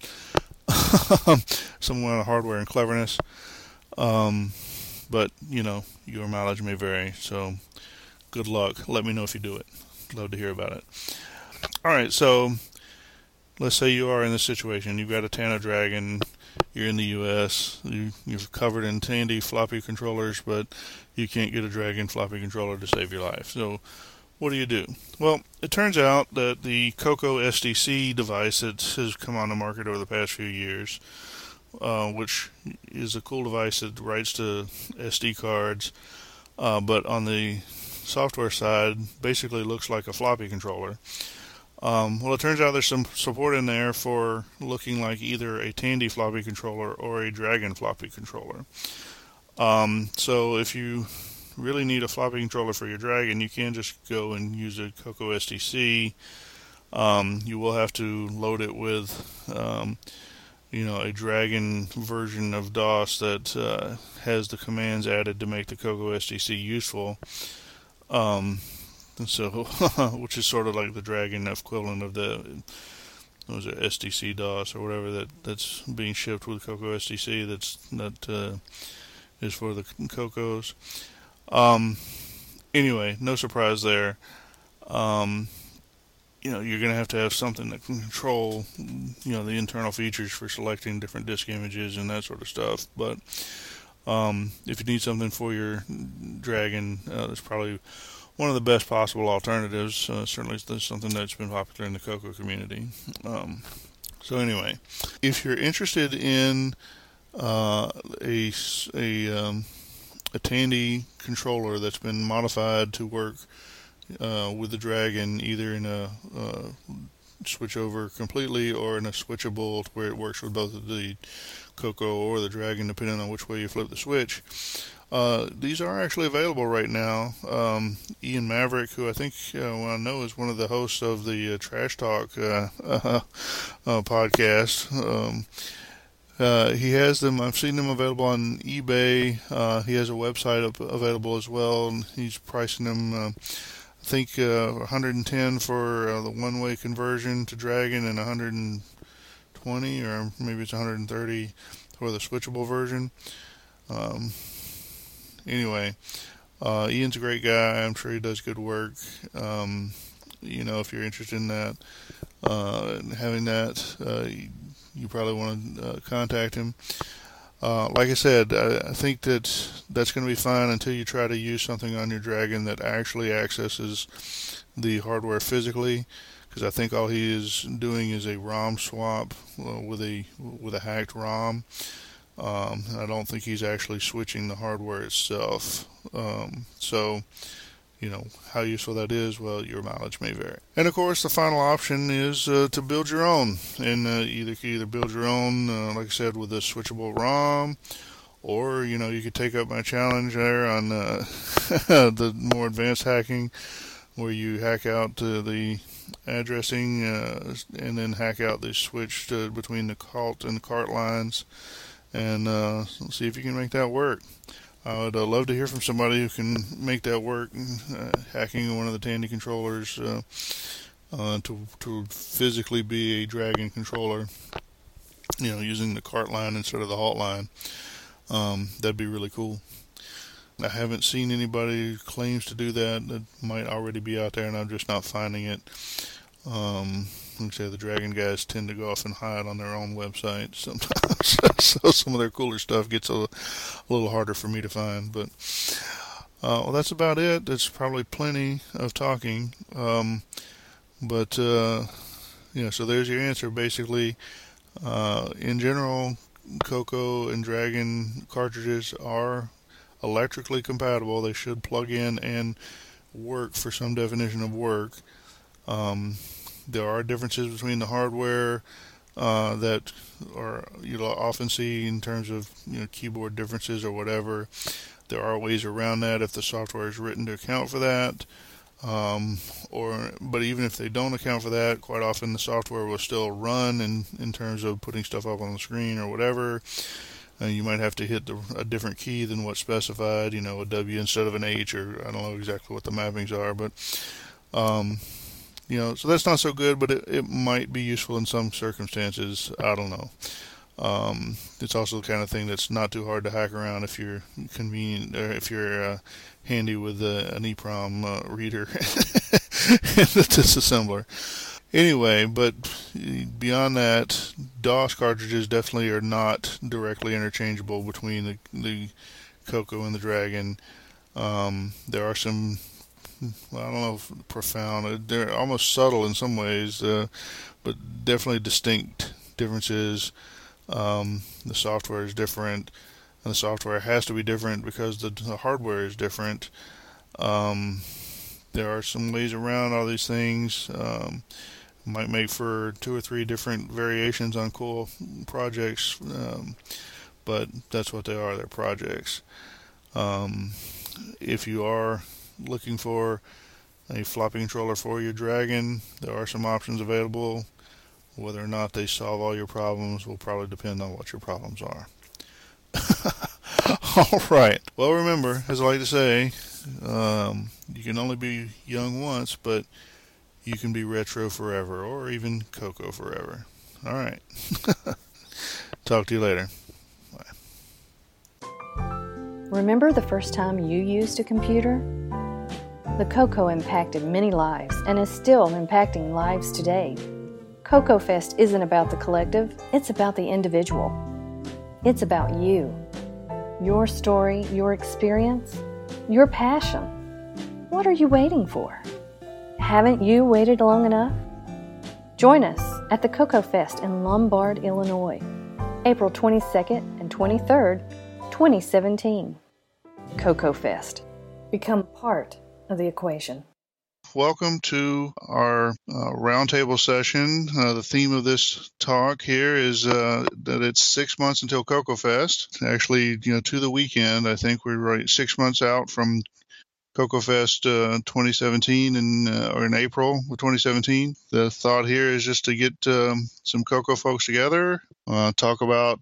some amount of hardware and cleverness. But, your mileage may vary, so good luck. Let me know if you do it. Love to hear about it. All right, so let's say you are in this situation. You've got a Tandy Dragon. you're in the U.S., you're covered in Tandy floppy controllers, but you can't get a Dragon floppy controller to save your life. So what do you do? Well, it turns out that the CoCo SDC device that has come on the market over the past few years, which is a cool device that writes to SD cards, but on the software side basically looks like a floppy controller. Well, it turns out there's some support in there for looking like either a Tandy floppy controller or a Dragon floppy controller. So if you really need a floppy controller for your Dragon, you can just go and use a CoCo SDC. You will have to load it with a Dragon version of DOS that has the commands added to make the CoCo SDC useful. Which is sort of like the Dragon equivalent of the SDC DOS or whatever that's being shipped with CoCo SDC. That is for the CoCos. Anyway, no surprise there. You're going to have something that can control, the internal features for selecting different disk images and that sort of stuff. But if you need something for your Dragon, there's probably one of the best possible alternatives. Certainly there's something that's been popular in the CoCo community. So anyway, if you're interested in a Tandy controller that's been modified to work with the Dragon, either in a switch over completely or in a switchable where it works with both the CoCo or the Dragon, depending on which way you flip the switch. These are actually available right now. Ian Maverick, who I think I know is one of the hosts of the Trash Talk podcast, he has them. I've seen them available on eBay. He has a website available as well, and he's pricing them $110 for the one-way conversion to Dragon and $120 or maybe it's $130 for the switchable version. Anyway, Ian's a great guy. I'm sure he does good work. If you're interested in that, having that, you probably want to contact him. Like I said, I think that's going to be fine until you try to use something on your Dragon that actually accesses the hardware physically, because I think all he is doing is a ROM swap with a hacked ROM. I don't think he's actually switching the hardware itself. How useful that is, well, your mileage may vary. And of course, the final option is to build your own, and either build your own, like I said, with a switchable ROM, or you could take up my challenge there on the more advanced hacking, where you hack out the addressing and then hack out the switch between the CALT and the CART lines, and see if you can make that work. I would love to hear from somebody who can make that work, hacking one of the Tandy controllers to physically be a Dragon controller, using the CART line instead of the HALT line. That'd be really cool. I haven't seen anybody who claims to do that. That might already be out there, and I'm just not finding it. Like I say, the Dragon guys tend to go off and hide on their own website sometimes, so some of their cooler stuff gets a little harder for me to find. But that's about it. That's probably plenty of talking. So there's your answer. Basically, in general, CoCo and Dragon cartridges are electrically compatible. They should plug in and work for some definition of work. There are differences between the hardware that are often see in terms of keyboard differences or whatever. There are ways around that if the software is written to account for that. But even if they don't account for that, quite often the software will still run in terms of putting stuff up on the screen or whatever. You might have to hit a different key than what's specified, a W instead of an H, or I don't know exactly what the mappings are, but so that's not so good, but it might be useful in some circumstances. I don't know. It's also the kind of thing that's not too hard to hack around if you're convenient, or if you're handy with an EEPROM reader and the disassembler. Anyway, but beyond that, DOS cartridges definitely are not directly interchangeable between the Coco and the Dragon. There are some, I don't know if profound, they're almost subtle in some ways, but definitely distinct differences. The software is different, and the software has to be different because the hardware is different. There are some ways around all these things. Might make for 2 or 3 different variations on cool projects, but that's what they are, they're projects. If you are looking for a floppy controller for your Dragon, there are some options available. Whether or not they solve all your problems will probably depend on what your problems are. All right. Well, remember, as I like to say, you can only be young once, but you can be retro forever, or even Coco forever. All right. Talk to you later. Bye. Remember the first time you used a computer? The Coco impacted many lives and is still impacting lives today. CoCoFEST isn't about the collective, it's about the individual. It's about you. Your story, your experience, your passion. What are you waiting for? Haven't you waited long enough? Join us at the CoCoFEST in Lombard, Illinois, April 22nd and 23rd, 2017. CoCoFEST. Become part of the equation. Welcome to our roundtable session. The theme of this talk here is that it's 6 months until CoCoFEST. Actually, to the weekend, I think we're right 6 months out from CoCoFEST 2017 or in April of 2017. The thought here is just to get some Coco folks together, talk about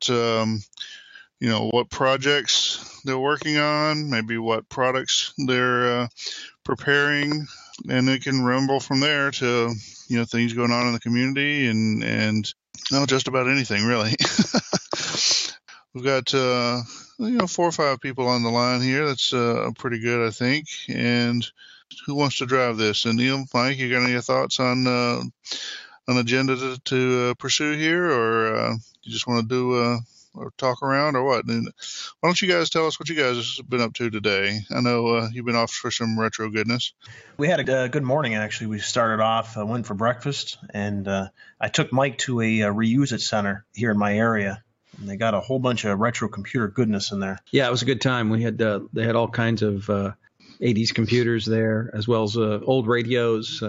what projects they're working on, maybe what products they're preparing. And it can rumble from there to, things going on in the community and just about anything, really. We've got, 4 or 5 people on the line here. That's pretty good, I think. And who wants to drive this? And Neil, Mike, you got any thoughts on an agenda to pursue here? Or you just want to do or talk around or what? And why don't you guys tell us what you guys have been up to today? I know you've been off for some retro goodness. We had a good morning, actually. We started off, went for breakfast, and I took Mike to a Reuse It Center here in my area. And they got a whole bunch of retro computer goodness in there. Yeah, it was a good time. We had they had all kinds of 80s computers there, as well as old radios,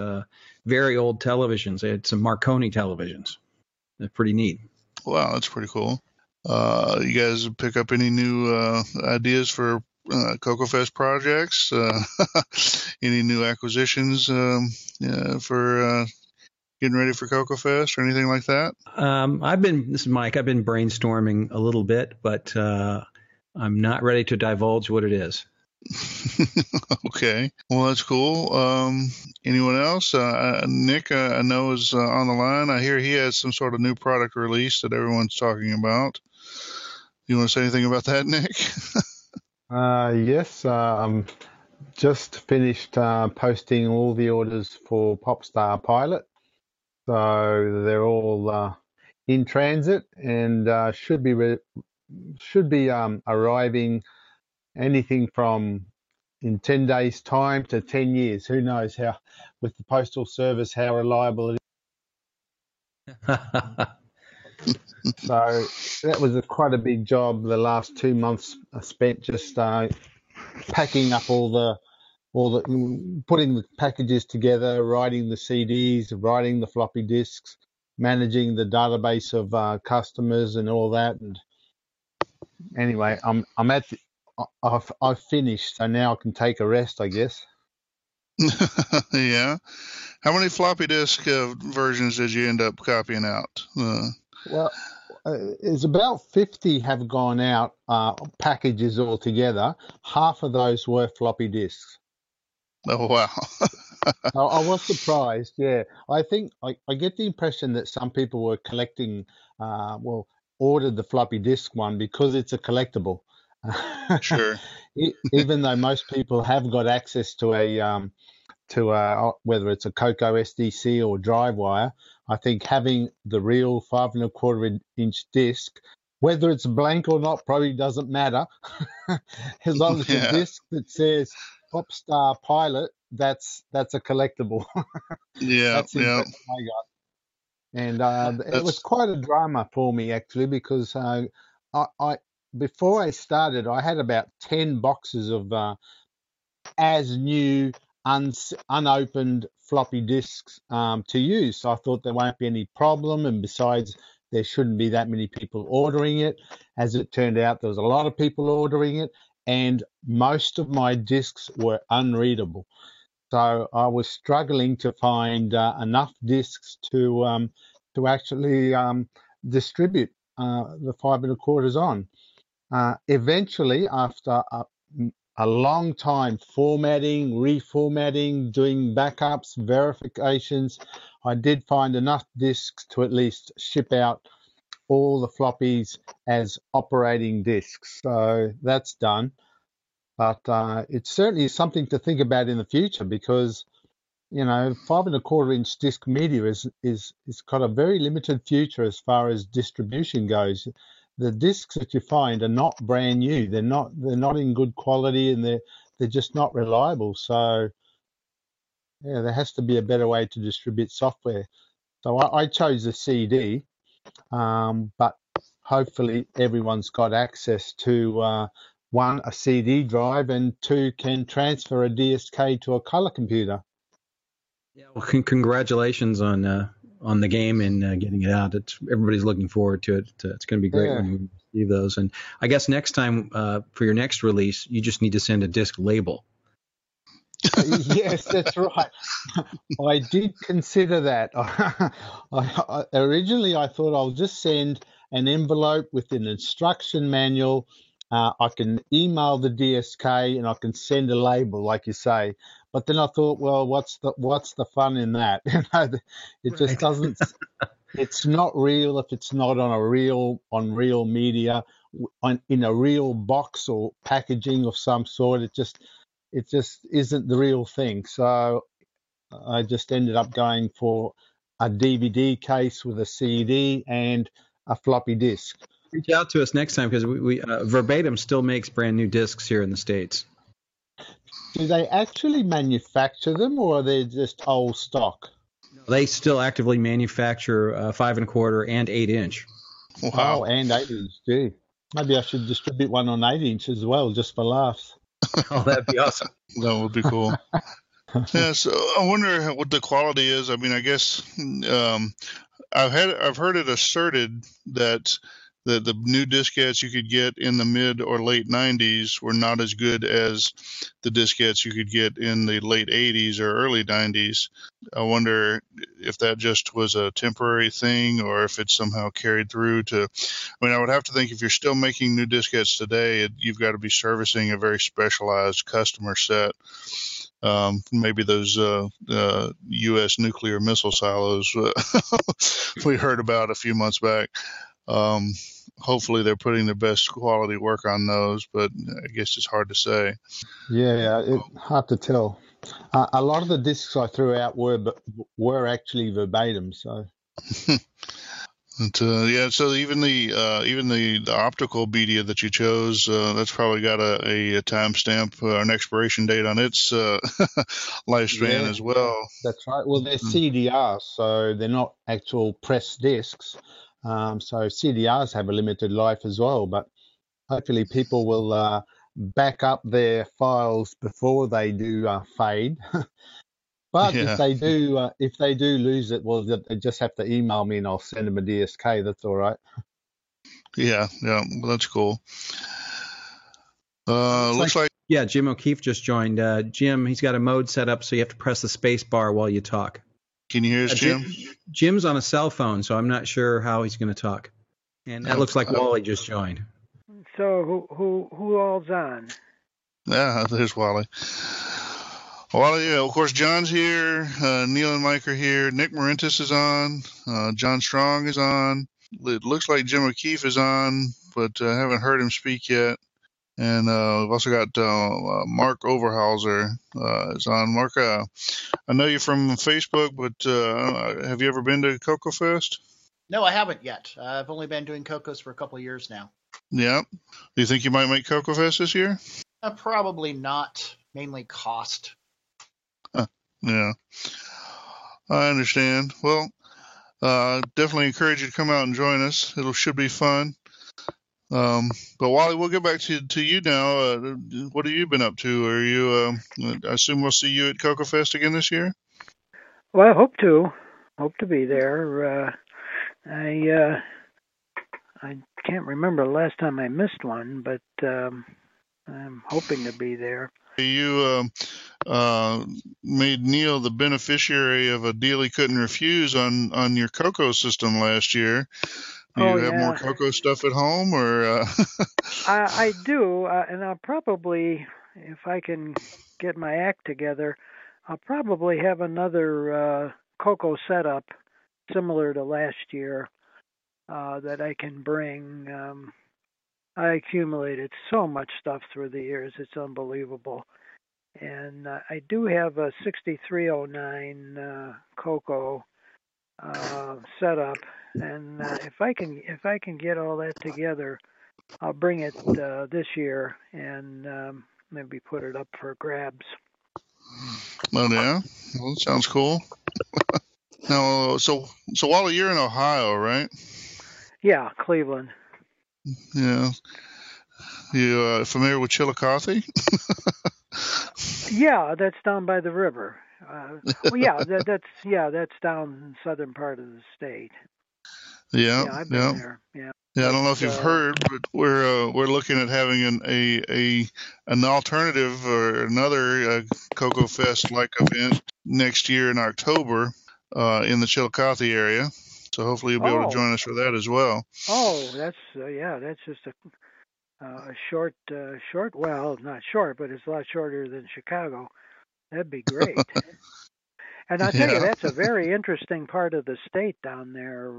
very old televisions. They had some Marconi televisions. They're pretty neat. Wow, that's pretty cool. You guys pick up any new ideas for CoCoFEST projects? Any new acquisitions for getting ready for CoCoFEST or anything like that? This is Mike. I've been brainstorming a little bit, but I'm not ready to divulge what it is. Okay. Well, that's cool. Anyone else? Nick, I know, is on the line. I hear he has some sort of new product release that everyone's talking about. You want to say anything about that, Nick? Yes. I'm just finished posting all the orders for Popstar Pilot. So they're all in transit and should be arriving anything from in 10 days' time to 10 years. Who knows how, with the Postal Service, how reliable it is. So that was quite a big job. The last 2 months I spent just packing up all the putting the packages together, writing the CDs, writing the floppy disks, managing the database of customers and all that. And anyway, I'm at I've finished, so now I can take a rest, I guess. Yeah. How many floppy disk versions did you end up copying out? Well, it's about 50 have gone out, packages altogether. Half of those were floppy disks. Oh, wow. I was surprised, yeah. I think I get the impression that some people were collecting, ordered the floppy disk one because it's a collectible. Sure. Even though most people have got access to a to whether it's a Coco SDC or drive wire, I think having the real 5.25-inch disc, whether it's blank or not, probably doesn't matter. As long as the disc that says Popstar Pilot, that's a collectible. That's the impression I got. And it was quite a drama for me, actually, because I before I started, I had about 10 boxes of as-new, unopened floppy disks to use. So I thought there won't be any problem, and besides, there shouldn't be that many people ordering it. As it turned out, there was a lot of people ordering it, and most of my disks were unreadable. So I was struggling to find enough discs to actually distribute the 5.25 on. Eventually, after a long time formatting, reformatting, doing backups, verifications, I did find enough discs to at least ship out all the floppies as operating discs. So that's done. But it certainly is something to think about in the future, because, you know, 5.25-inch disc media is got a very limited future as far as distribution goes. The discs that you find are not brand new. They're not in good quality, and they're just not reliable. So yeah, there has to be a better way to distribute software. So I chose the CD, but hopefully everyone's got access to one, a CD drive, and two, can transfer a DSK to a color computer. Yeah, well, congratulations on the game and getting it out. Everybody's looking forward to it. It's going to be great when you receive those. And I guess next time for your next release, you just need to send a disc label. Yes, that's right. I did consider that. I originally, I thought I'll just send an envelope with an instruction manual. I can email the DSK and I can send a label, like you say. But then I thought, well, what's the fun in that? You know, it just doesn't. It's not real if it's not on real media, in a real box or packaging of some sort. It just isn't the real thing. So I just ended up going for a DVD case with a CD and a floppy disk. Reach out to us next time, because we Verbatim still makes brand new discs here in the States. Do they actually manufacture them, or are they just old stock? No, they still actively manufacture 5.25 and 8-inch. Wow, and 8-inch, gee. Maybe I should distribute one on 8-inch as well, just for laughs. Oh, that'd be awesome. That would be cool. Yeah, so I wonder what the quality is. I mean, I guess I've heard it asserted that the new diskettes you could get in the mid or late 90s were not as good as the diskettes you could get in the late 80s or early 90s. I wonder if that just was a temporary thing, or if it's somehow carried through to... I mean, I would have to think if you're still making new diskettes today, you've got to be servicing a very specialized customer set. Maybe those U.S. nuclear missile silos we heard about a few months back. Hopefully they're putting the best quality work on those, but I guess it's hard to say. Yeah, it's hard to tell. A lot of the discs I threw out were actually verbatim. So, so even the optical media that you chose, that's probably got a timestamp or an expiration date on its lifespan as well. That's right. Well, they're CDRs, so they're not actual press discs. So CDRs have a limited life as well, but hopefully people will back up their files before they do fade. But if they do lose it, well, they just have to email me and I'll send them a DSK. That's all right. Yeah, well, that's cool. Looks like yeah, Jim O'Keefe just joined. Jim, he's got a mode set up, so you have to press the space bar while you talk. Can you hear us, Jim? Jim's on a cell phone, so I'm not sure how he's going to talk. And that looks like Wally just joined. So who all's on? Yeah, there's Wally. Wally, of course, John's here. Neil and Mike are here. Nick Marentis is on. John Strong is on. It looks like Jim O'Keefe is on, but I haven't heard him speak yet. And we've also got Mark Overhauser is on. Mark, I know you from Facebook, but have you ever been to CoCoFEST? No, I haven't yet. I've only been doing CoCos for a couple of years now. Yeah. Do you think you might make CoCoFEST this year? Probably not. Mainly cost. Yeah. I understand. Well, definitely encourage you to come out and join us. It should be fun. But Wally, we'll get back to you now. What have you been up to? Are you? I assume we'll see you at CoCoFEST again this year. Well, I hope to. Hope to be there. I can't remember the last time I missed one, but I'm hoping to be there. You made Neil the beneficiary of a deal he couldn't refuse on your CoCo system last year. Do you have more CoCo stuff at home, or? I do, and I'll probably, if I can get my act together, I'll probably have another CoCo setup similar to last year that I can bring. I accumulated so much stuff through the years; it's unbelievable. And I do have a 6309 CoCo setup, and if I can get all that together, I'll bring it this year and maybe put it up for grabs. Oh yeah, well, that sounds cool. Now, so Wally, you're in Ohio, right? Yeah, Cleveland. Yeah, you familiar with Chillicothe? Yeah, that's down by the river. That's down in the southern part of the state. Yeah, I've been there. Yeah. Yeah, I don't know if you've heard, but we're looking at having an alternative or another CoCoFEST like event next year in October in the Chillicothe area. So hopefully you'll be able to join us for that as well. Oh, that's that's just a short. Well, not short, but it's a lot shorter than Chicago. That'd be great. And I'll tell you, that's a very interesting part of the state down there.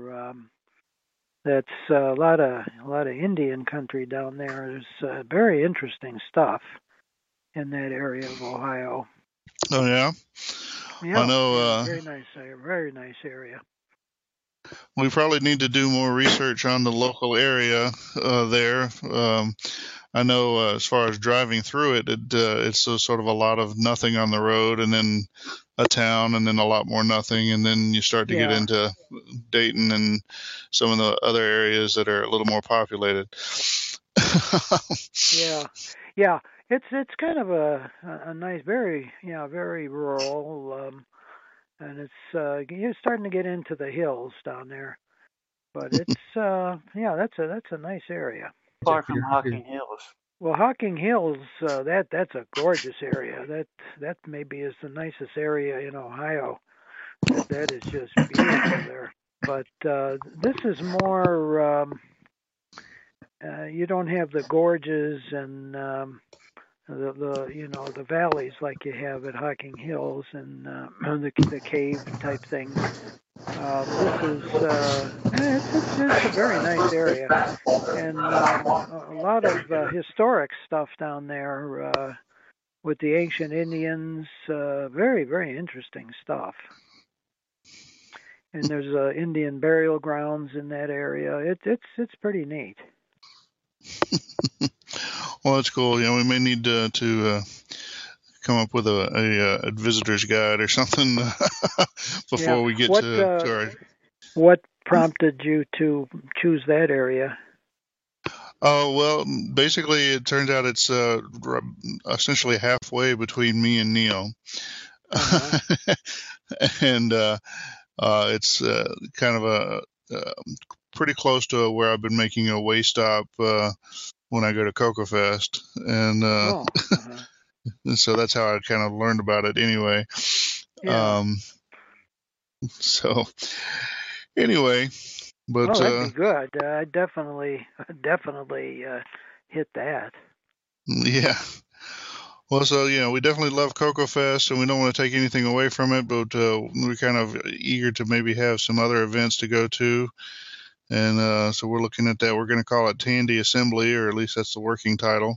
That's a lot of Indian country down there. There's very interesting stuff in that area of Ohio. Oh yeah, I know. Very nice area. We probably need to do more research on the local area there. I know as far as driving through it, it's sort of a lot of nothing on the road, and then a town, and then a lot more nothing, and then you start to get into Dayton and some of the other areas that are a little more populated. Yeah. It's kind of a nice, very rural. And it's you're starting to get into the hills down there, but it's that's a nice area. Far from Hocking Hills. Well, Hocking Hills, that's a gorgeous area. That maybe is the nicest area in Ohio. That is just beautiful there. But this is more. You don't have the gorges and the valleys like you have at Hocking Hills and the cave type thing. This is it's a very nice area, and a lot of historic stuff down there with the ancient Indians. Very, very interesting stuff. And there's Indian burial grounds in that area. It's pretty neat. Well, that's cool. We may need to come up with a visitor's guide or something before we get to our... What prompted you to choose that area? Oh, well, basically, it turns out it's essentially halfway between me and Neil. Uh-huh. And it's kind of pretty close to where I've been making a way stop when I go to CoCoFEST, and so that's how I kind of learned about it anyway. Yeah. So anyway, but that'd be good. I definitely hit that. Yeah. Well, so, we definitely love CoCoFEST, and we don't want to take anything away from it, but we're kind of eager to maybe have some other events to go to. And so we're looking at that. We're going to call it Tandy Assembly, or at least that's the working title.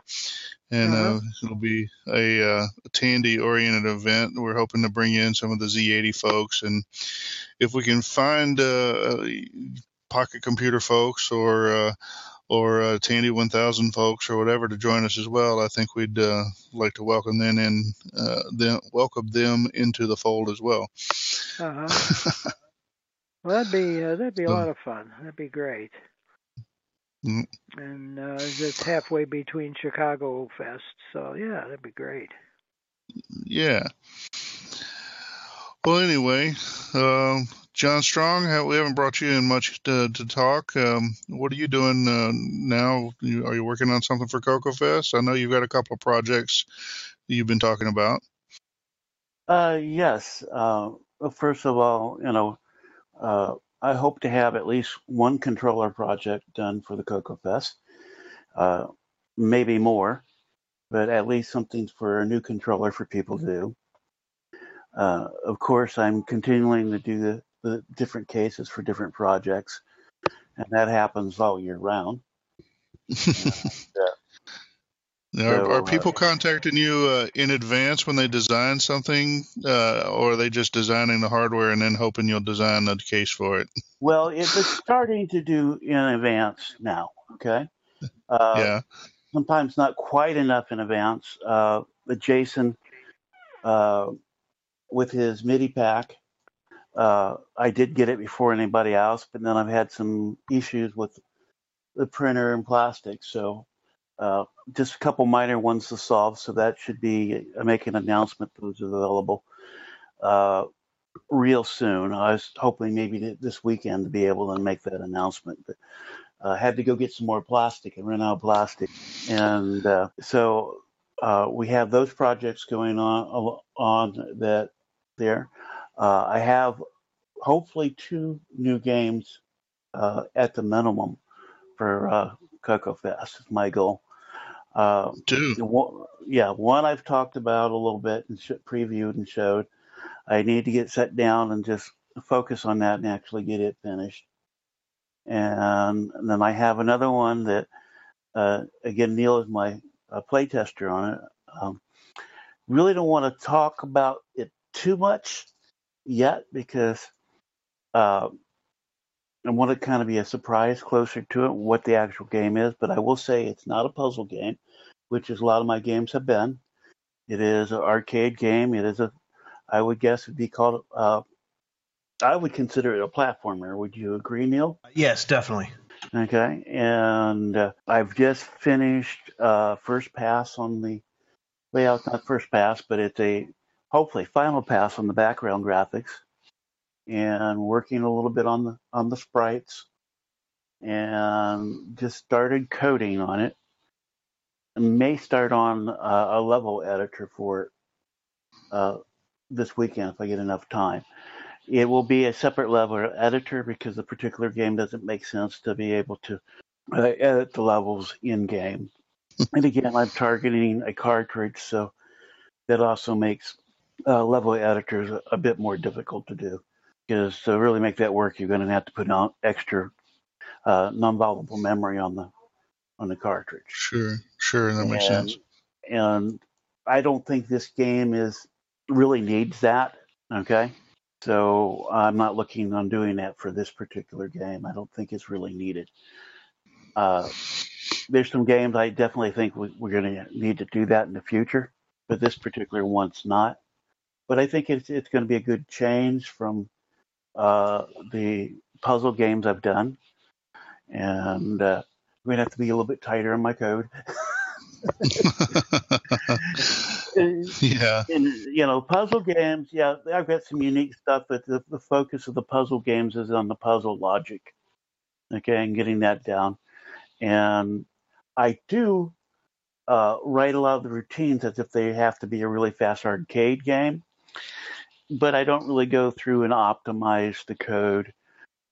And it'll be a Tandy-oriented event. We're hoping to bring in some of the Z80 folks. And if we can find pocket computer folks or Tandy 1000 folks or whatever to join us as well, I think we'd like to welcome them in, welcome them into the fold as well. Well, that'd be a lot of fun. That'd be great. Mm-hmm. And it's halfway between Chicago Fest, so yeah, that'd be great. Yeah. Well, anyway, John Strong, we haven't brought you in much to talk. What are you doing now? Are you working on something for CoCoFEST? I know you've got a couple of projects you've been talking about. Yes. First of all, I hope to have at least one controller project done for the CoCoFEST, maybe more, but at least something for a new controller for people to do. Of course, I'm continuing to do the different cases for different projects, and that happens all year round. Are people contacting you in advance when they design something, or are they just designing the hardware and then hoping you'll design the case for it? Well, it's starting to do in advance now, okay? Sometimes not quite enough in advance. But Jason, with his MIDI pack, I did get it before anybody else, but then I've had some issues with the printer and plastic, so... just a couple minor ones to solve, so that should be make an announcement those are available real soon. I was hoping maybe this weekend to be able to make that announcement, but I had to go get some more plastic and ran out of plastic, and so we have those projects going on that there. I have hopefully 2 new games at the minimum for CoCoFEST is my goal. One I've talked about a little bit and previewed and showed. I need to get set down and just focus on that and actually get it finished. And then I have another one that, again, Neil is my play tester on it. Really don't want to talk about it too much yet because I want to kind of be a surprise closer to it, what the actual game is. But I will say it's not a puzzle game, which is a lot of my games have been. It is an arcade game. It is I would guess it would be called, I would consider it a platformer. Would you agree, Neil? Yes, definitely. Okay. And I've just finished first pass on the layout, not first pass, but it's a hopefully final pass on the background graphics. And working a little bit on the sprites, and just started coding on it. I may start on a level editor for it this weekend if I get enough time. It will be a separate level editor because the particular game doesn't make sense to be able to edit the levels in game. And again, I'm targeting a cartridge, so that also makes level editors a bit more difficult to do. Because to really make that work, you're going to have to put on extra non-volatile memory on the cartridge. Sure, that makes sense. And I don't think this game really needs that. Okay, so I'm not looking on doing that for this particular game. I don't think it's really needed. There's some games I definitely think we're going to need to do that in the future, but this particular one's not. But I think it's going to be a good change from the puzzle games I've done, and I'm going to have to be a little bit tighter on my code. And puzzle games, I've got some unique stuff, but the focus of the puzzle games is on the puzzle logic, okay, and getting that down. And I do write a lot of the routines as if they have to be a really fast arcade game. But I don't really go through and optimize the code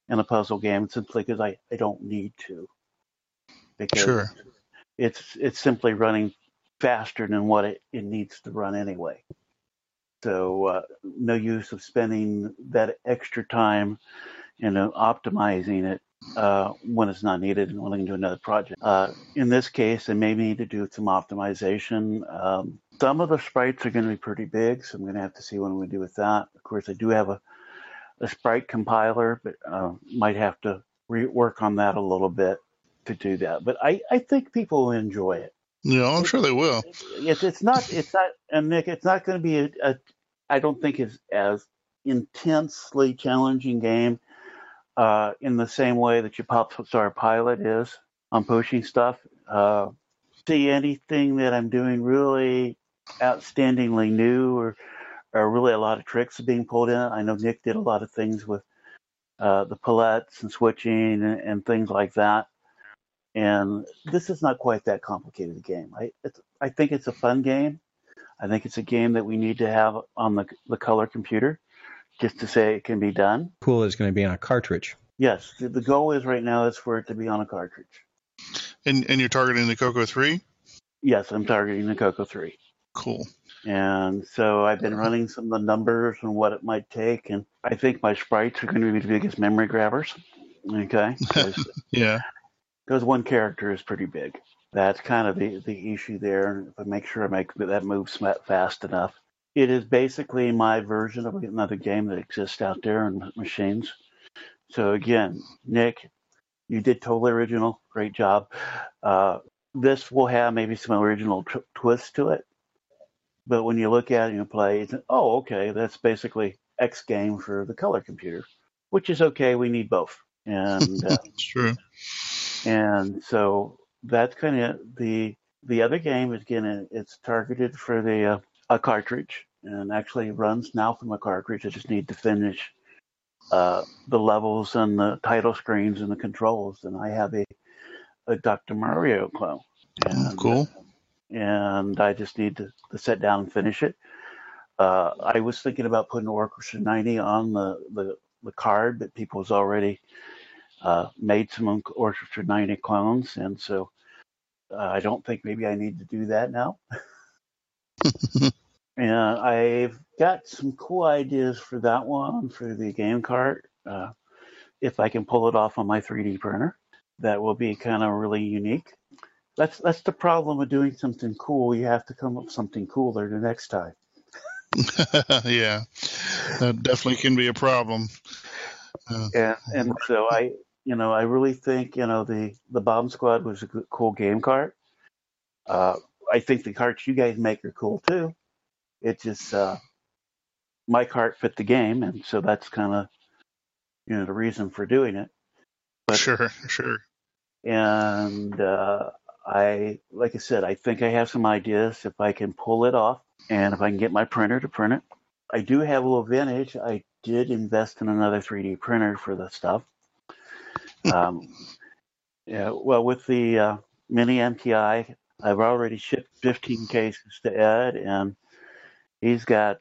in a puzzle game simply because I don't need to. Because it's simply running faster than what it needs to run anyway. So no use of spending that extra time optimizing it when it's not needed and when they can do another project. In this case, they may need to do some optimization. Some of the sprites are going to be pretty big, so I'm going to have to see what we do with that. Of course, I do have a sprite compiler, but might have to rework on that a little bit to do that. But I think people will enjoy it. Yeah, I'm sure they will. It's not, and Nick, it's not going to be I don't think it's as intensely challenging game in the same way that your Popstar Pilot is on pushing stuff. See anything that I'm doing really outstandingly new or really a lot of tricks being pulled in. I know Nick did a lot of things with the palettes and switching and things like that. And this is not quite that complicated a game. I think it's a fun game. I think it's a game that we need to have on the color computer just to say it can be done. Cool, it's going to be on a cartridge. Yes, the goal is right now is for it to be on a cartridge. And you're targeting the CoCo 3? Yes, I'm targeting the CoCo 3. Cool. And so I've been running some of the numbers and what it might take, and I think my sprites are going to be the biggest memory grabbers. Okay? Yeah. Because one character is pretty big. That's kind of the issue there. If I make sure I make that move fast enough. It is basically my version of another game that exists out there on machines. So again, Nick, you did totally original. Great job. This will have maybe some original twists to it. But when you look at it and you play, it's, oh, okay, that's basically X game for the color computer, which is okay. We need both. And it's true. And so that's kind of the other game is getting, it's targeted for the a cartridge and actually runs now from a cartridge. I just need to finish the levels and the title screens and the controls. And I have a Dr. Mario clone. And, cool. And I just need to sit down and finish it. I was thinking about putting Orchestra 90 on the card, but people's already made some Orchestra 90 clones, and so I don't think maybe I need to do that now. And I've got some cool ideas for that one, for the game cart. If I can pull it off on my 3D printer, that will be kind of really unique. That's the problem with doing something cool. You have to come up with something cooler the next time. Yeah, that definitely can be a problem. And so I really think, the Bomb Squad was a cool game cart. I think the carts you guys make are cool too. It's just my cart fit the game, and so that's kind of, the reason for doing it. But, sure. And like I said, I think I have some ideas if I can pull it off and if I can get my printer to print it. I do have a little vintage. I did invest in another 3D printer for the stuff. Yeah. Well, with the mini MTI, I've already shipped 15 cases to Ed, and he's got,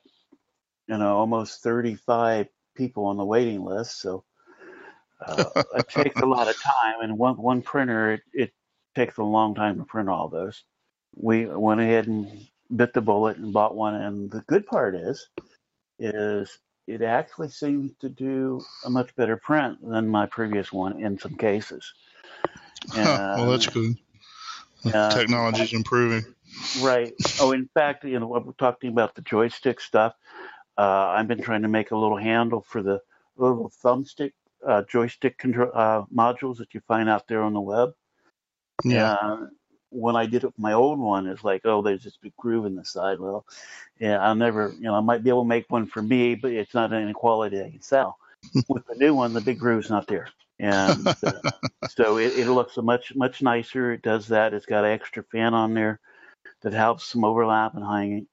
almost 35 people on the waiting list. So it takes a lot of time, and one printer, it takes a long time to print all those. We went ahead and bit the bullet and bought one, and the good part is it actually seems to do a much better print than my previous one in some cases. Well, that's good. Technology's improving. Right. Oh, in fact, we're talking about the joystick stuff. I've been trying to make a little handle for the little thumbstick joystick control modules that you find out there on the web. Yeah. When I did it with my old one, it's like, oh, there's this big groove in the side. Well, yeah, I'll never, I might be able to make one for me, but it's not any quality I can sell. With the new one, the big groove's not there. And so it looks much, much nicer. It does that. It's got an extra fan on there that helps some overlap and hanging.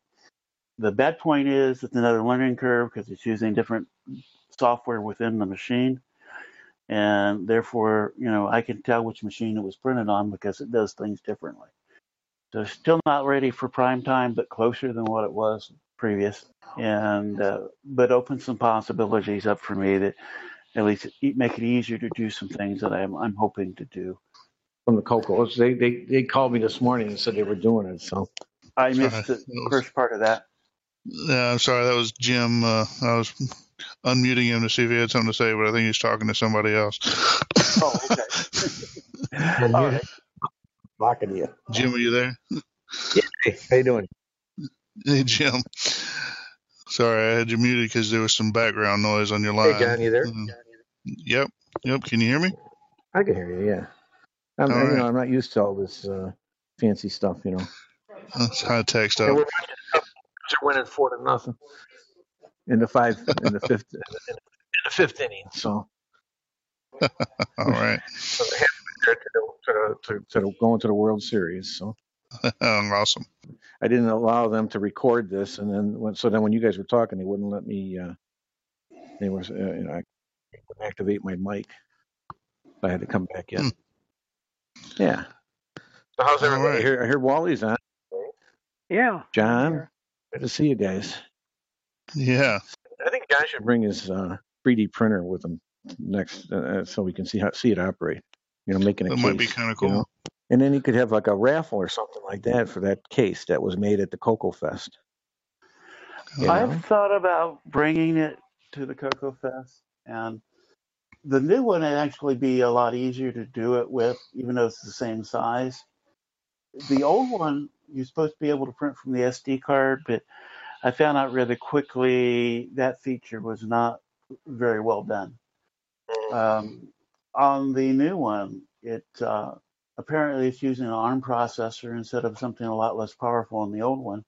The bad point is it's another learning curve because it's using different software within the machine. And therefore, I can tell which machine it was printed on because it does things differently. So still not ready for prime time, but closer than what it was previous. And but opened some possibilities up for me that at least make it easier to do some things that I'm hoping to do. From the CoCos, they called me this morning and said they were doing it. So I missed the first part of that. Yeah, I'm sorry, that was Jim. I was unmuting him to see if he had something to say, but I think he's talking to somebody else. Oh, okay. All right. Mocking you. Jim, are you there? Yeah. Hey, how you doing? Hey, Jim. Sorry, I had you muted because there was some background noise on your line. Hey, John, you there? Yep. Yep. Can you hear me? I can hear you, yeah. Right. You know, I'm not used to all this fancy stuff, you know. That's high tech stuff. We're winning 4-0 in the fifth inning. So, all right. So to going to the World Series. So, awesome. I didn't allow them to record this, and then when you guys were talking, they wouldn't let me. They were I couldn't activate my mic. I had to come back in. Yeah. So how's everybody? Right. I hear Wally's on. Yeah. John, sure. Good to see you guys. Yeah. I think John should bring his 3D printer with him next, so we can see it operate. You know, making that case. That might be kind of cool. You know? And then he could have like a raffle or something like that for that case that was made at the CoCoFEST. I've thought about bringing it to the CoCoFEST, and the new one would actually be a lot easier to do it with, even though it's the same size. The old one, you're supposed to be able to print from the SD card, but I found out rather quickly that feature was not very well done. On the new one, apparently it's using an ARM processor instead of something a lot less powerful than the old one,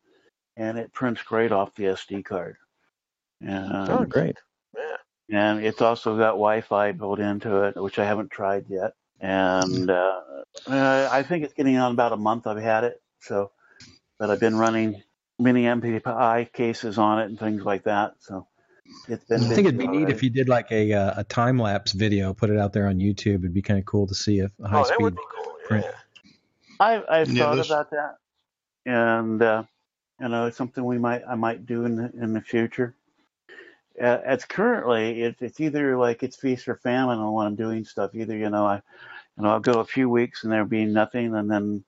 and it prints great off the SD card. Oh, great. Yeah. And it's also got Wi-Fi built into it, which I haven't tried yet. And I think it's getting on about a month I've had it. So, but I've been running mini MPI cases on it and things like that. So it's been. I think it'd be neat if you did like a time lapse video, put it out there on YouTube. It'd be kind of cool to see if high speed. Oh, that would be cool. Print. Yeah. I've thought about that, and you know, it's something I might do in the future. As currently, it's either like it's feast or famine on when I'm doing stuff. Either I'll go a few weeks and there'll be nothing, and then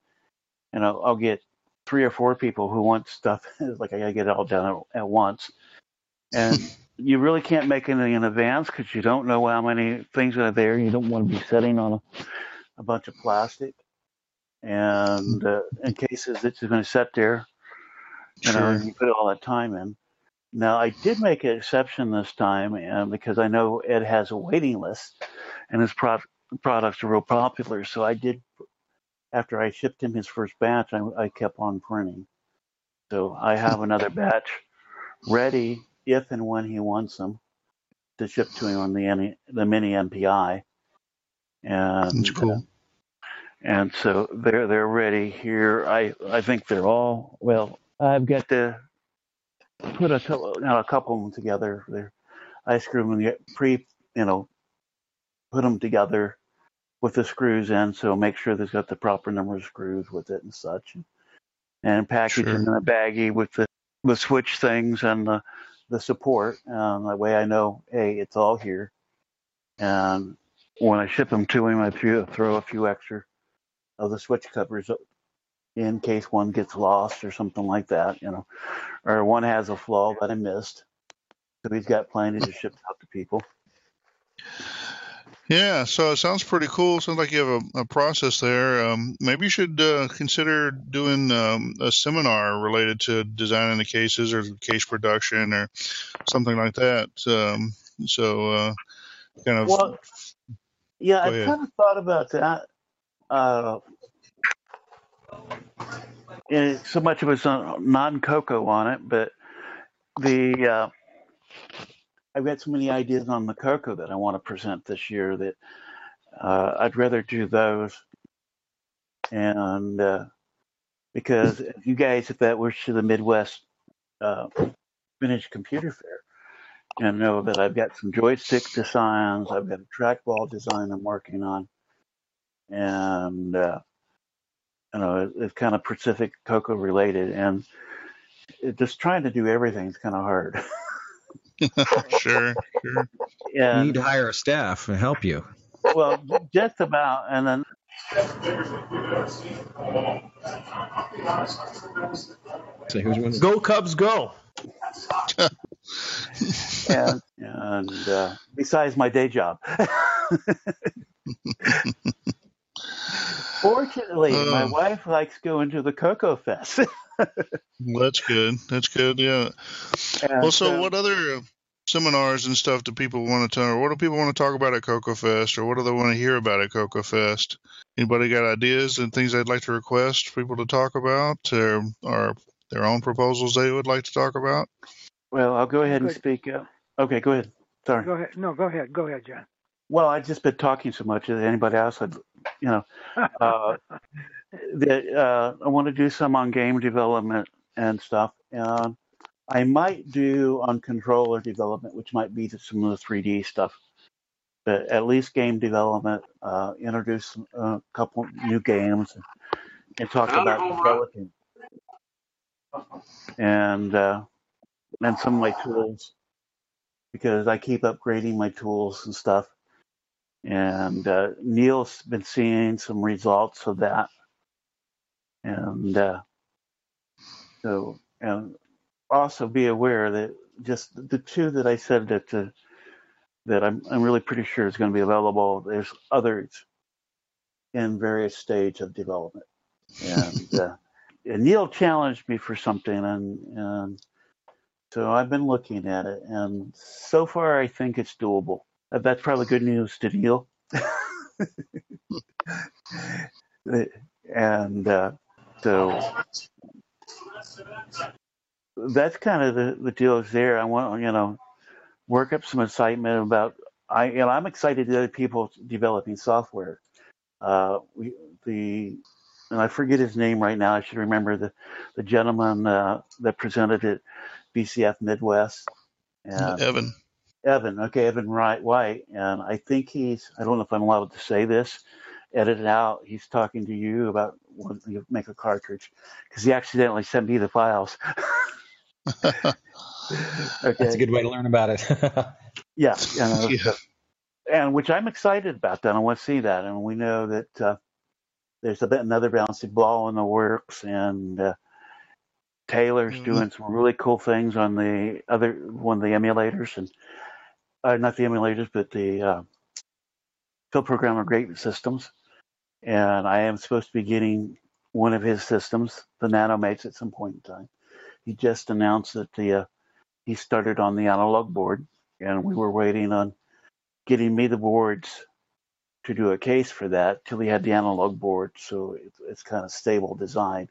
I'll get 3 or 4 people who want stuff. It's like I gotta get it all done at once, and you really can't make anything in advance because you don't know how many things are there. You don't want to be sitting on a bunch of plastic, and in cases it's going to sit there. Sure. You put all that time in. Now, I did make an exception this time because I know Ed has a waiting list and his products are real popular. So I did, after I shipped him his first batch, I kept on printing. So I have another batch ready if and when he wants them to ship to him on the mini MPI. That's cool. And so they're ready here. I think they're all, well, I've got the... Put a couple of them together. I screw them in the put them together with the screws in, so make sure they've got the proper number of screws with it and such, and package them in a baggie with the switch things and the support. That way, I know, hey, it's all here. And when I ship them to him, I throw a few extra of the switch covers in case one gets lost or something like that, or one has a flaw that I missed. So he's got plenty to ship out to people. Yeah, so it sounds pretty cool. Sounds like you have a process there. Maybe you should consider doing a seminar related to designing the cases or case production or something like that. Yeah, I kind of thought about that. So much of it's non-CoCo on it, but I've got so many ideas on the CoCo that I want to present this year that I'd rather do those. And because you guys, if that were to the Midwest Vintage Computer Fair, and know that I've got some joystick designs, I've got a trackball design I'm working on, and it's kind of Pacific CoCo related, and just trying to do everything is kind of hard. Sure. Yeah. You need to hire a staff to help you. Well, just about, and then. So here's one. Go Cubs, go! and besides my day job. Fortunately, my wife likes going to the CoCoFEST. That's good. That's good, yeah. And, well, so what other seminars and stuff do people want to what do people want to talk about at CoCoFEST, or what do they want to hear about at CoCoFEST? Anybody got ideas and things they'd like to request people to talk about, or their own proposals they would like to talk about? Well, I'll go ahead and speak up. Okay, go ahead. Sorry. Go ahead. No, go ahead. Go ahead, John. Well, I've just been talking so much that anybody else would, you know. I want to do some on game development and stuff. I might do on controller development, which might be some of the 3D stuff. But at least game development, introduce a couple new games and talk about developing. And some of my tools, because I keep upgrading my tools and stuff. And Neil's been seeing some results of that, and and also be aware that just the two that I said that I'm really pretty sure is going to be available. There's others in various stages of development, and Neil challenged me for something, and so I've been looking at it, and so far I think it's doable. That's probably good news to Neil. And so that's kind of the deal is there. I want, work up some excitement about, I'm excited that other people developing software. And I forget his name right now. I should remember the gentleman that presented at BCF Midwest. Evan. Evan White, and I think I don't know if I'm allowed to say this, edit it out, he's talking to you about when you make a cartridge, because he accidentally sent me the files. Okay. That's a good way to learn about it. Yeah. And which I'm excited about that, I want to see that, and we know that there's another bouncing ball in the works, and Taylor's doing some really cool things on the other one of the emulators, and not the emulators, but the field programmer great systems. And I am supposed to be getting one of his systems, the Nanomates, at some point in time. He just announced that he started on the analog board, and we were waiting on getting me the boards to do a case for that till he had the analog board, so it's kind of stable design.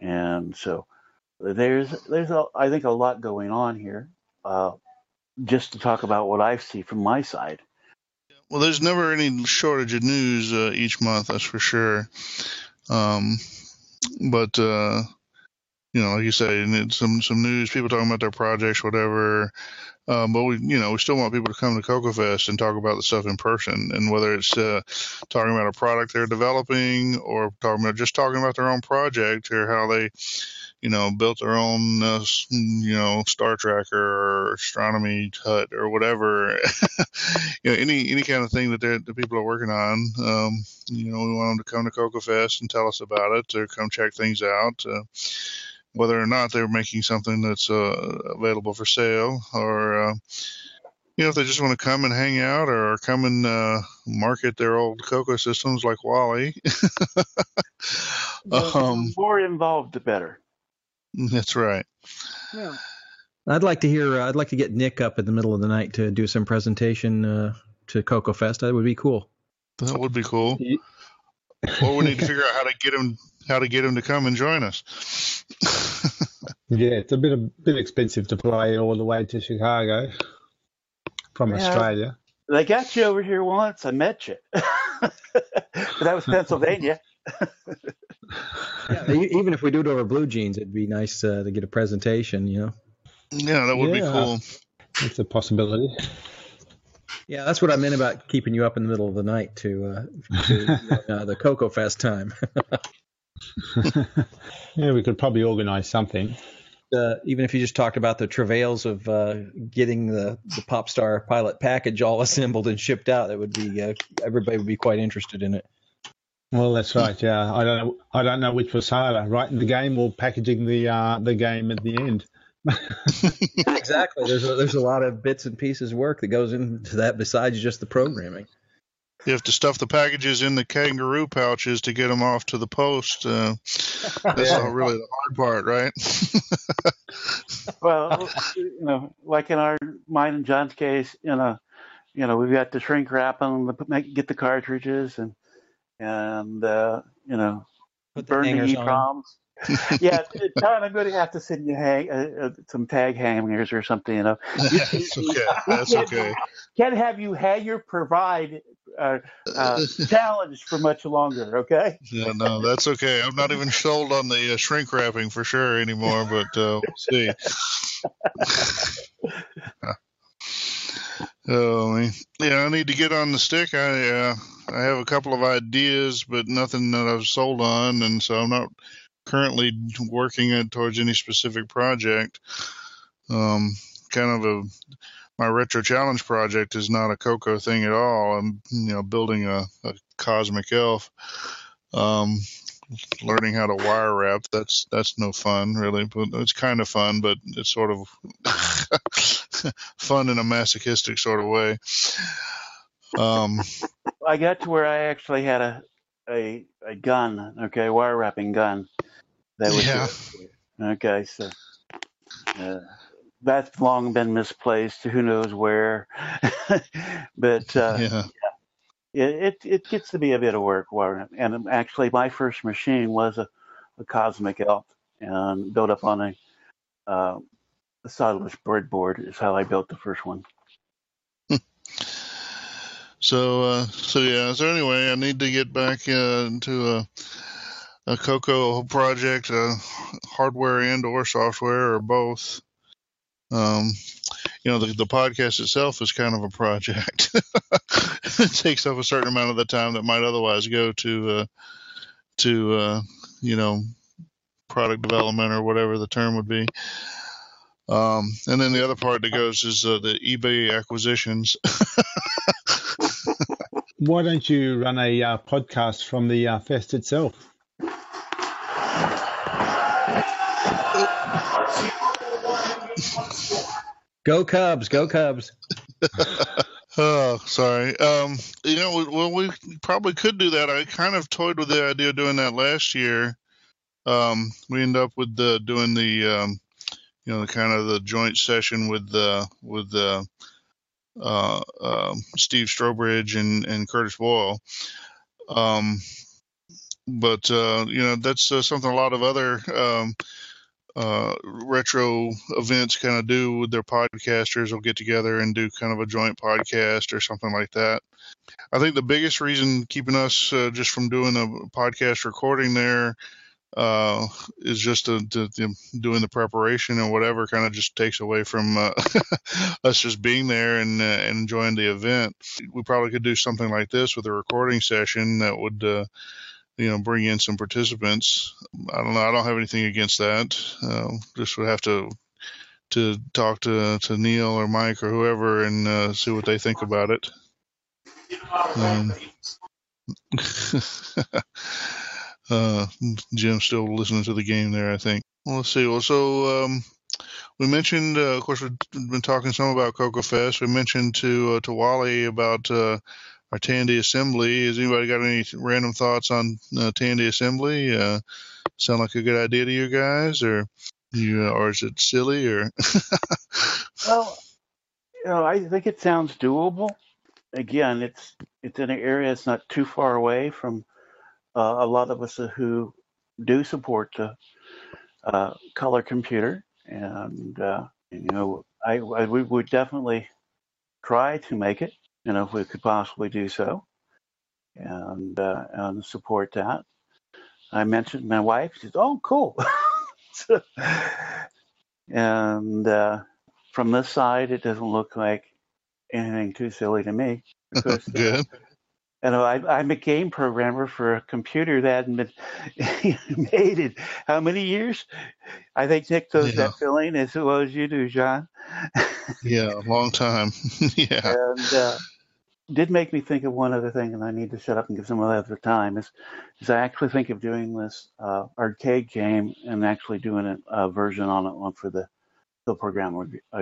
And so there's I think a lot going on here, just to talk about what I see from my side. Well, there's never any shortage of news each month, that's for sure. But like you say, some news, people talking about their projects, whatever. But we still want people to come to CoCoFEST and talk about the stuff in person, and whether it's talking about a product they're developing, or talking about their own project, or how they, built their own, Star Tracker or Astronomy Hut or whatever, any kind of thing that people are working on. We want them to come to CoCoFEST and tell us about it, or come check things out. Whether or not they're making something that's available for sale, or if they just want to come and hang out, or come and market their old Coco systems like Wally. The more involved, the better. That's right. Yeah. I'd like to get Nick up in the middle of the night to do some presentation to CoCoFEST. That would be cool. That would be cool. Or we need to figure out how to get him to come and join us. Yeah, it's a bit expensive to fly all the way to Chicago from Australia. They got you over here once. I met you, but that was Pennsylvania. Yeah, even if we do it over Blue Jeans, it'd be nice to get a presentation. Yeah, that would be cool. It's a possibility. Yeah, that's what I meant about keeping you up in the middle of the night to the CoCoFEST time. Yeah, we could probably organize something. Even if you just talked about the travails of getting the Popstar Pilot package all assembled and shipped out, that would be everybody would be quite interested in it. Well, that's right. Yeah, I don't know which was harder, writing the game or packaging the game at the end. Yeah, exactly. There's a lot of bits and pieces work that goes into that besides just the programming. You have to stuff the packages in the kangaroo pouches to get them off to the post. That's not really the hard part, right? Well, you know, like in mine and John's case, we've got to shrink wrap them, get the cartridges, and put the burn the EPROMs. Yeah, John, I'm going to have to send you some tag hangers or something. That's okay. That's okay. Can't have you hang your provide challenge for much longer, okay? Yeah, no, that's okay. I'm not even sold on the shrink wrapping for sure anymore, but we'll see. I need to get on the stick. I have a couple of ideas, but nothing that I've sold on, and so I'm not currently working towards any specific project. My retro challenge project is not a CoCo thing at all. I'm building a cosmic elf, learning how to wire wrap. That's no fun really, but it's kind of fun, but it's sort of fun in a masochistic sort of way. I got to where I actually had a gun, wire wrapping gun. That was that's long been misplaced. Who knows where? But it gets to be a bit of work. And actually, my first machine was a Cosmic Elf, and built up on a solderless breadboard is how I built the first one. So anyway, I need to get back into a CoCo project, hardware and or software or both. The podcast itself is kind of a project. It takes up a certain amount of the time that might otherwise go to product development or whatever the term would be. And then the other part that goes is the eBay acquisitions. Why don't you run a podcast from the fest itself? Go Cubs! Go Cubs! Oh, sorry. We probably could do that. I kind of toyed with the idea of doing that last year. We ended up with doing the joint session with Steve Strobridge and Curtis Boyle. That's something a lot of other retro events kind of do with their podcasters. Will get together and do kind of a joint podcast or something like that. I think the biggest reason keeping us just from doing a podcast recording there is just doing the preparation and whatever kind of just takes away from us just being there and enjoying the event. We probably could do something like this with a recording session that would bring in some participants. I don't know. I don't have anything against that. Just would have to talk to Neil or Mike or whoever and see what they think about it. Jim's still listening to the game there, I think. Well, let's see. Well, so we mentioned, of course, we've been talking some about CoCoFEST. We mentioned to Wally about our Tandy assembly. Has anybody got any random thoughts on Tandy assembly? Sound like a good idea to you guys, or is it silly? Or well, I think it sounds doable. Again, it's in an area that's not too far away from a lot of us who do support the color computer, and we would definitely try to make it. If we could possibly do so, and support that. I mentioned my wife. She said, "Oh, cool." And from this side, it doesn't look like anything too silly to me. Because, yeah. I'm a game programmer for a computer that hadn't been made in how many years? I think Nick knows that feeling as well as you do, John. Yeah, a long time. Yeah. And did make me think of one other thing, and I need to shut up and give some other time, is I actually think of doing this arcade game and actually doing a version on it for the the program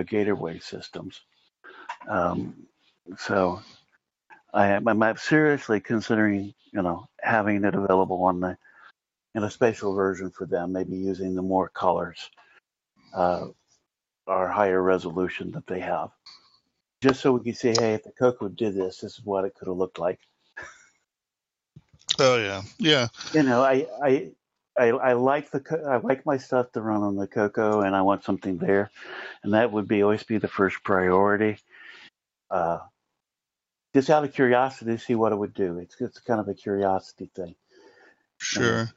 gateway systems. So I'm seriously considering, you know, having it available on the in a special version for them, maybe using the more colors or higher resolution that they have, just so we can say, hey, if the Coco did this, this is what it could have looked like. Oh yeah, yeah. You know, I like the my stuff to run on the Coco, and I want something there, and that would be always be the first priority. Just out of curiosity, to see what it would do. It's kind of a curiosity thing. Sure.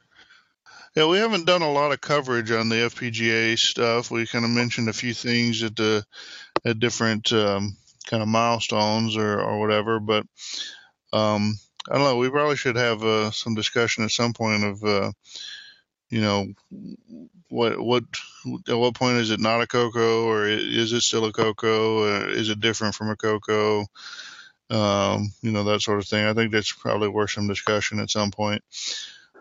Yeah, we haven't done a lot of coverage on the FPGA stuff. We kind of mentioned a few things at the different kind of milestones or whatever, but I don't know. We probably should have some discussion at some point of, you know, at what point is it not a Coco, or is it still a Coco, or is it different from a Coco? You know, that sort of thing. I think that's probably worth some discussion at some point.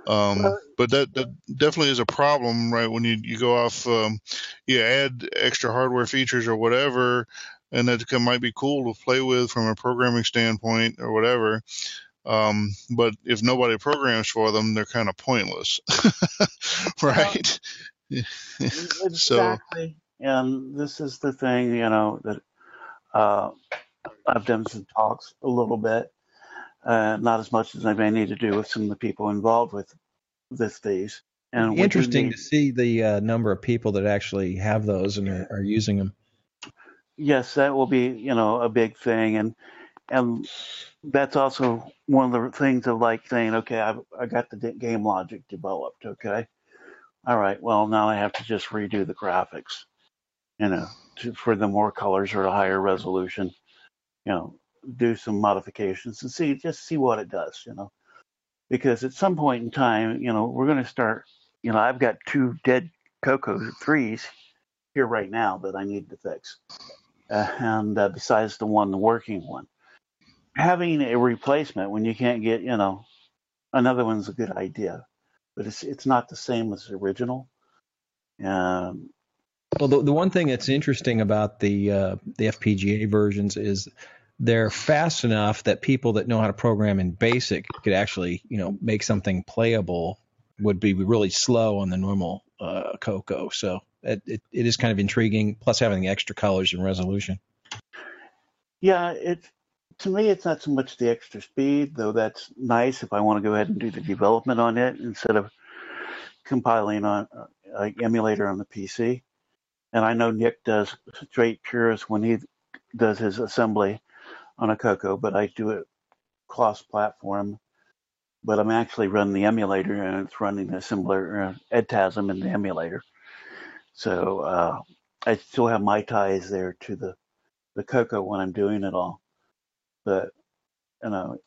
But that definitely is a problem, right? When you go off, you add extra hardware features or whatever, and that might be cool to play with from a programming standpoint or whatever. But if nobody programs for them, they're kind of pointless, right? Exactly. So, and this is the thing, you know, that I've done some talks a little bit. Not as much as I may need to do with some of the people involved with this these. And interesting to see the number of people that actually have those and are using them. Yes, that will be, you know, a big thing, and that's also one of the things of like saying, okay, I got the game logic developed, okay, all right, well now I have to just redo the graphics, you know, for the more colors or a higher resolution, you know. Do some modifications and see what it does, you know, because at some point in time, you know, we're going to start, you know, I've got 2 dead Coco 3s here right now that I need to fix, and besides the working one, having a replacement when you can't get, you know, another one's a good idea, but it's not the same as the original. Well, the one thing that's interesting about the FPGA versions is they're fast enough that people that know how to program in BASIC could actually, you know, make something playable. Would be really slow on the normal Coco. So it is kind of intriguing, plus having extra colors and resolution. Yeah, to me, it's not so much the extra speed, though that's nice if I want to go ahead and do the development on it instead of compiling on an emulator on the PC. And I know Nick does straight purist when he does his assembly on a Coco, but I do it cross-platform. But I'm actually running the emulator, and it's running the assembler EDTASM in the emulator. So I still have my ties there to the Coco when I'm doing it all. But you know,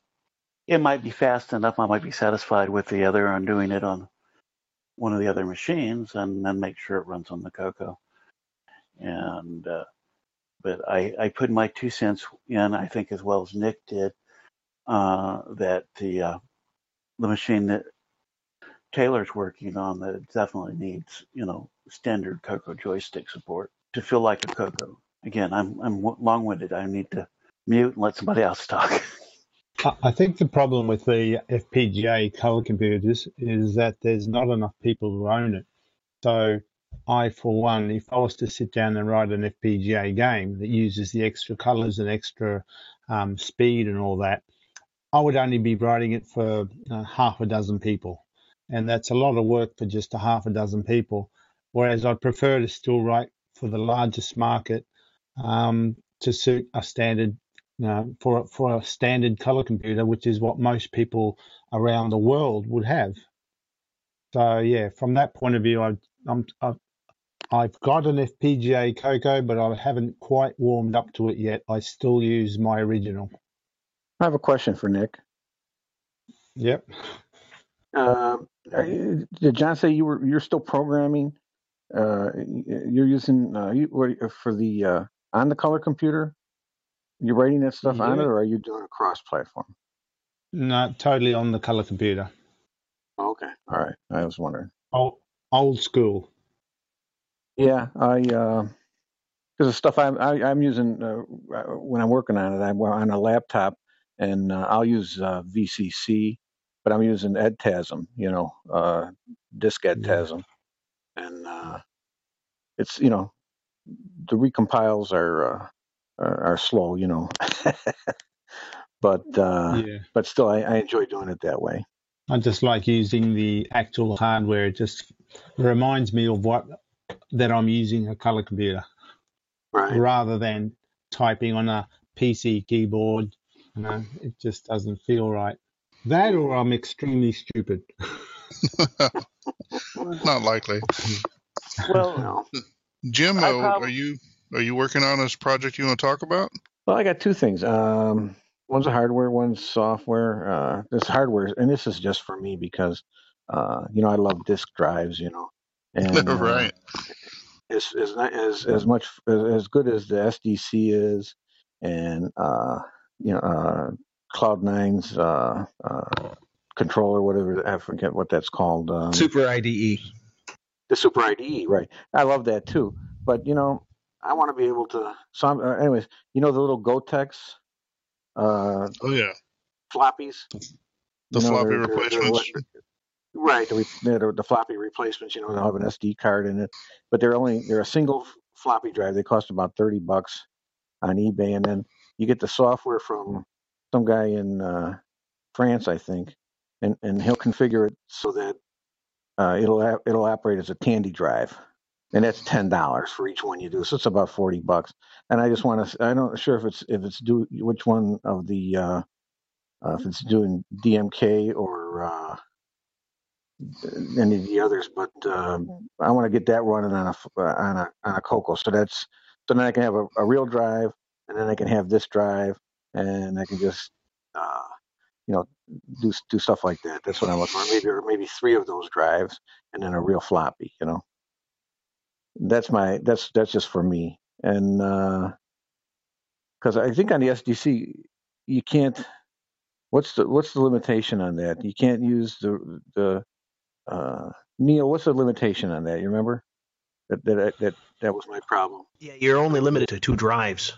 it might be fast enough. I might be satisfied with the other on doing it on one of the other machines, and then make sure it runs on the Coco. And but I put my 2 cents in, I think, as well as Nick did, that the machine that Taylor's working on that it definitely needs, you know, standard Coco joystick support to feel like a Coco. Again, I'm long-winded. I need to mute and let somebody else talk. I think the problem with the FPGA color computers is that there's not enough people who own it. So I, for one, if I was to sit down and write an FPGA game that uses the extra colors and extra speed and all that, I would only be writing it for half a dozen people. And that's a lot of work for just a half a dozen people. Whereas I'd prefer to still write for the largest market to suit a standard, you know, for a standard color computer, which is what most people around the world would have. So yeah, from that point of view, I've got an FPGA Coco, but I haven't quite warmed up to it yet. I still use my original. I have a question for Nick. Yep. Did John say you're still programming? You're using for the on the color computer? You're writing that stuff on it, or are you doing a cross-platform? No, totally on the color computer. Oh, okay. All right. I was wondering. Old school. Yeah, I because the stuff I'm using when I'm working on it, I'm on a laptop, and I'll use VCC, but I'm using EDTASM, you know, disk EDTASM, and it's, you know, the recompiles are slow, you know, but still I enjoy doing it that way. I just like using the actual hardware. It just reminds me of that I'm using a color computer, right, rather than typing on a PC keyboard. You know, it just doesn't feel right. That, or I'm extremely stupid. Not likely. Well, no. Jim, are you working on this project you want to talk about? Well, I got two things. One's a hardware, one's software. This hardware, and this is just for me because, you know, I love disk drives, you know. And, right. As much as good as the SDC is, and you know, Cloud9's controller, whatever, I forget what that's called. Super IDE. The Super IDE, right? I love that too. But you know, I want to be able to. So, anyways, you know the little Gotex. Oh yeah. Floppies. The floppy replacements. Right, the floppy replacements. You know, they'll have an SD card in it, but they're a single floppy drive. They cost about $30 on eBay, and then you get the software from some guy in France, I think, and he'll configure it so that it'll operate as a Tandy drive, and that's $10 for each one you do. So it's about $40. And I just want to—I'm not sure if it's do which one of the if it's doing DMK or any of the others, but I want to get that running on a CoCo. So that's then I can have a real drive, and then I can have this drive, and I can just you know, do stuff like that. That's what I'm looking for. Maybe three of those drives, and then a real floppy. You know, that's just for me, and because I think on the SDC you can't. What's the limitation on that? You can't use the Neil, what's the limitation on that? You remember? That was my problem. Yeah, you're only limited to two drives.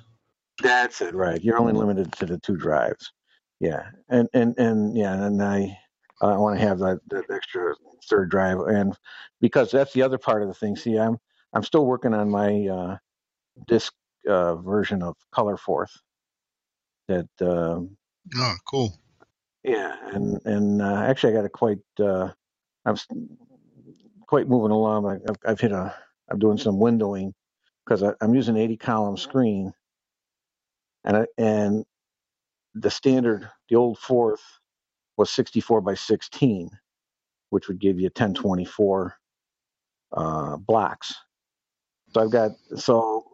That's it, right? You're only limited to the two drives. Yeah, and I want to have that extra third drive, and because that's the other part of the thing. See, I'm still working on my disk version of Colorforth. That. Oh, cool. Yeah, and actually, I got it quite. I'm quite moving along. I've hit a. I'm doing some windowing because I'm using 80-column screen, and the standard, the old Forth, was 64 by 16, which would give you 1024 blocks. So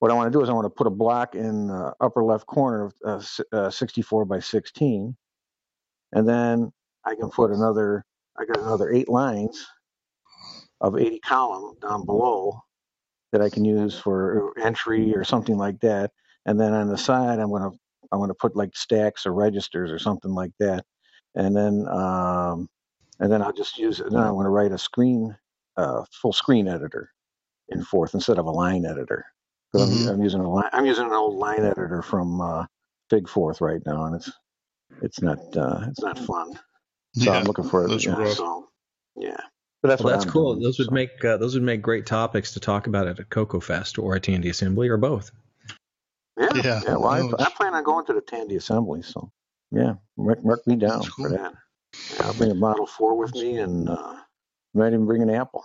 what I want to do is I want to put a block in the upper left corner of 64 by 16, and then I can put another. I got another 8 lines of 80 column down below that I can use for entry or something like that. And then on the side, I'm going to put like stacks or registers or something like that. And then I'll just use it. Then I'm going to write a screen, full screen editor in Forth instead of a line editor. Mm-hmm. I'm using an old line editor from Big Forth right now, and it's not fun. So yeah, I'm looking for it. Yeah, but that's cool. Doing, those would make great topics to talk about at a CoCoFEST or a Tandy Assembly or both. Yeah. Well, I plan on going to the Tandy Assembly, so yeah, mark me down for that. Yeah, I'll bring a Model 4 with me, and might even bring an Apple.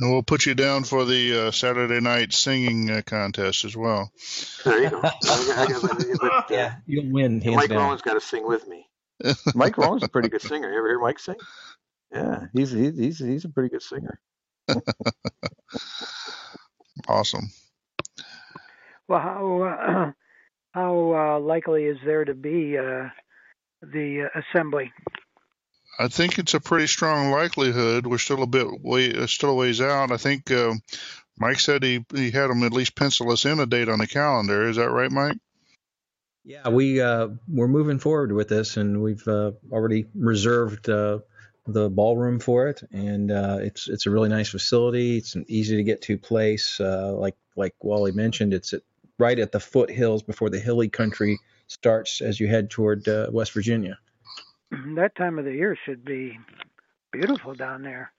And we'll put you down for the Saturday night singing contest as well. There you go. Yeah, you'll win. Mike Rowan's got to sing with me. Mike Rowan's a pretty good singer. You ever hear Mike sing? Yeah, he's a pretty good singer. Awesome. Well, how likely is there to be the assembly? I think it's a pretty strong likelihood. We're still a ways out. I think Mike said he had them at least pencil us in a date on the calendar. Is that right, Mike? Yeah, we're moving forward with this, and we've already reserved the ballroom for it, and it's a really nice facility. It's an easy to get to place. Like Wally mentioned, it's right at the foothills before the hilly country starts as you head toward West Virginia. That time of the year should be beautiful down there.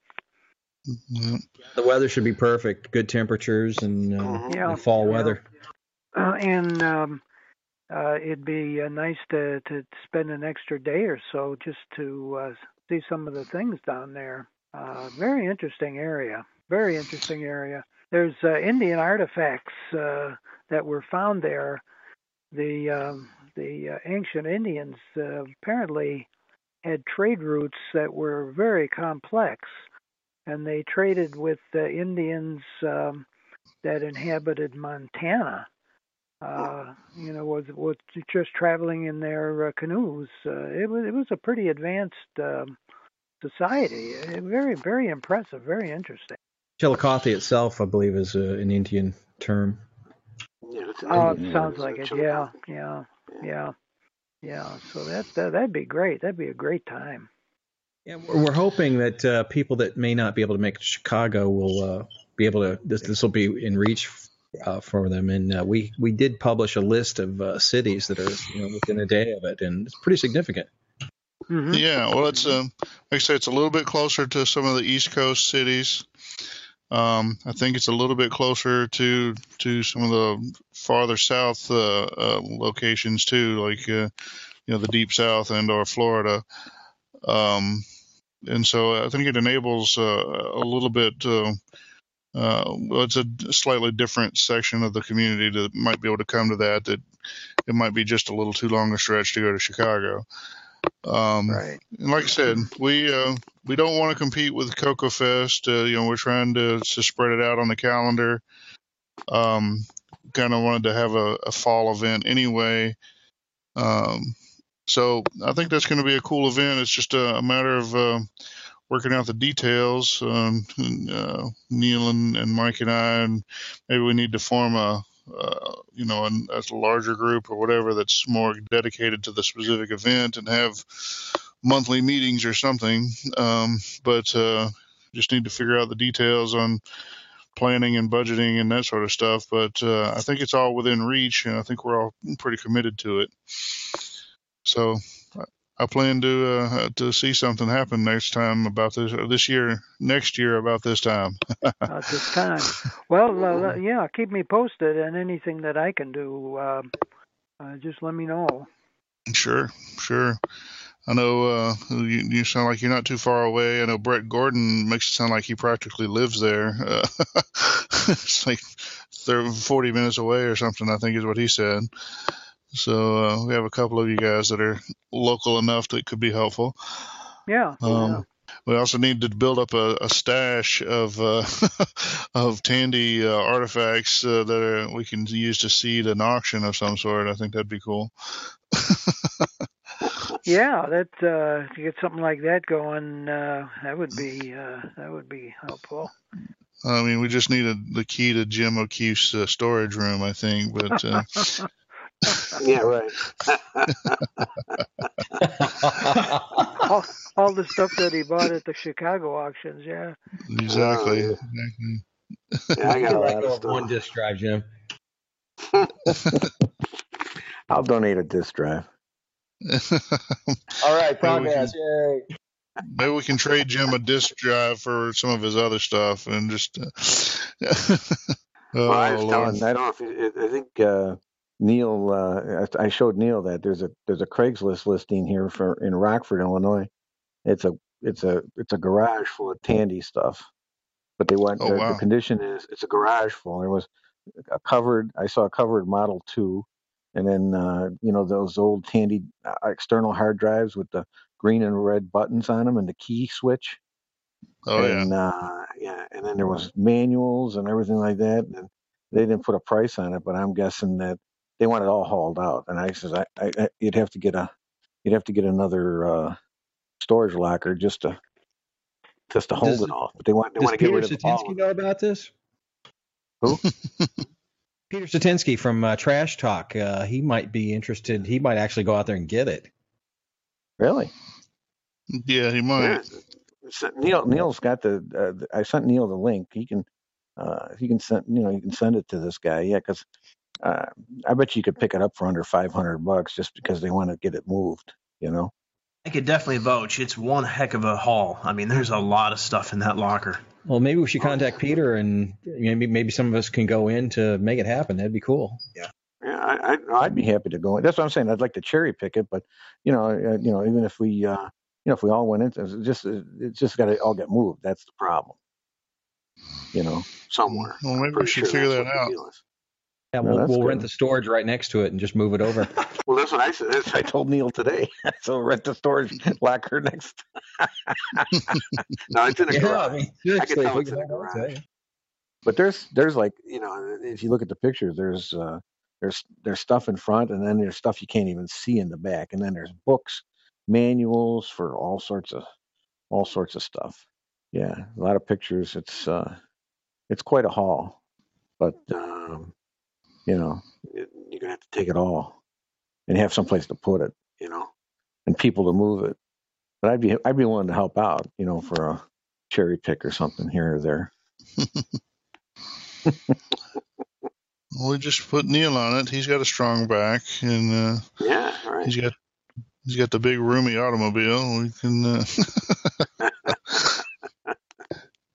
Mm-hmm. The weather should be perfect, good temperatures and fall weather. And it'd be nice to spend an extra day or so just to see some of the things down there. Very interesting area. There's Indian artifacts that were found there. The ancient Indians apparently had trade routes that were very complex, and they traded with the Indians that inhabited Montana. Was just traveling in their canoes. It was a pretty advanced society. Very, very impressive. Very interesting. Chillicothe itself, I believe, is an Indian term. Yeah, sounds like it. Yeah. So that'd be great. That'd be a great time. Yeah, we're hoping that people that may not be able to make Chicago will be able to. This will be in reach for them, and we did publish a list of cities that are within a day of it, and it's pretty significant. Mm-hmm. Yeah, well, it's like I said, it's a little bit closer to some of the East Coast cities. I think it's a little bit closer to some of the farther south locations too, like the Deep South and/or Florida. And so I think it enables a little bit. It's a slightly different section of the community that might be able to come to that. That it might be just a little too long a stretch to go to Chicago. Right. And like I said, we don't want to compete with CoCoFEST. We're trying to spread it out on the calendar. Kind of wanted to have a fall event anyway. So I think that's going to be a cool event. It's just a matter of working out the details. Neil and Mike and I, and maybe we need to form a larger group or whatever that's more dedicated to the specific event and have monthly meetings or something. But just need to figure out the details on planning and budgeting and that sort of stuff. But I think it's all within reach, and I think we're all pretty committed to it. So I plan to see something happen next time about this, or this year, next year about this time. Well, keep me posted, and anything that I can do, just let me know. Sure. I know you sound like you're not too far away. I know Brett Gordon makes it sound like he practically lives there. It's like 30, 40 minutes away or something, I think is what he said. So we have a couple of you guys that are local enough that it could be helpful. Yeah. We also need to build up a stash of of Tandy artifacts that we can use to seed an auction of some sort. I think that'd be cool. Yeah, if you get something like that going, that would be helpful. I mean, we just need the key to Jim O'Keefe's storage room, I think, but. Yeah, right. all the stuff that he bought at the Chicago auctions, yeah. Exactly. Yeah, I got a lot of stuff. One disk drive, Jim. I'll donate a disk drive. All right, progress. Maybe we can trade Jim a disk drive for some of his other stuff and just. Well, I was telling that off. I think. Neil, I showed Neil that there's a Craigslist listing here in Rockford, Illinois. It's a garage full of Tandy stuff, but they want the condition is it's a garage full. There was I saw a covered Model 2, and then those old Tandy external hard drives with the green and red buttons on them and the key switch. And then there was manuals and everything like that. And they didn't put a price on it, but I'm guessing that. They want it all hauled out, and I says, "I you'd have to get another storage locker just to hold it all." But they want to get rid of it all. Does Peter Satinsky know about this? Who? Peter Satinsky from Trash Talk. He might be interested. He might actually go out there and get it. Really? Yeah, he might. Yeah. Neil's got the. I sent Neil the link. He can send. You know, you can send it to this guy. Yeah, because I bet you could pick it up for under $500 just because they want to get it moved. You know. I could definitely vouch. It's one heck of a haul. I mean, there's a lot of stuff in that locker. Well, maybe we should contact Peter, and maybe some of us can go in to make it happen. That'd be cool. Yeah. Yeah, I'd be happy to go in. That's what I'm saying. I'd like to cherry pick it, but even if we, if we all went into it's just got to all get moved. That's the problem. You know, somewhere. Well, maybe we should figure that out. Yeah, we'll rent the storage right next to it and just move it over. Well, that's what I said. I told Neil today. So rent the storage locker next. No, it's in a garage. I mean, I can tell it's in a garage. But there's like, if you look at the pictures, there's stuff in front, and then there's stuff you can't even see in the back, and then there's books, manuals for all sorts of stuff. Yeah, a lot of pictures. It's quite a haul, but you're gonna have to take it all and have someplace to put it, and people to move it. But I'd be willing to help out, for a cherry pick or something here or there. We just put Neil on it. He's got a strong back, and right. he's got the big roomy automobile. We can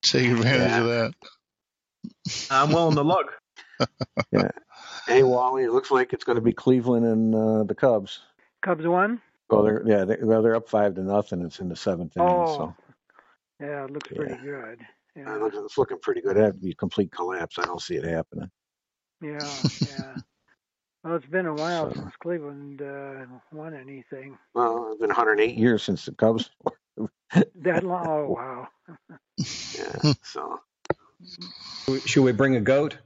take advantage of that. I'm willing to look. Yeah. Hey Wally, it looks like it's going to be Cleveland and the Cubs. Cubs won. Well, they're up 5-0. It's in the seventh inning. Oh. So. Yeah, it looks pretty good. Yeah. It's looking pretty good. That'd be a complete collapse. I don't see it happening. Yeah. Well, it's been a while since Cleveland won anything. Well, it's been 108 years since the Cubs. That long? Oh, wow. Yeah. So, should we bring a goat?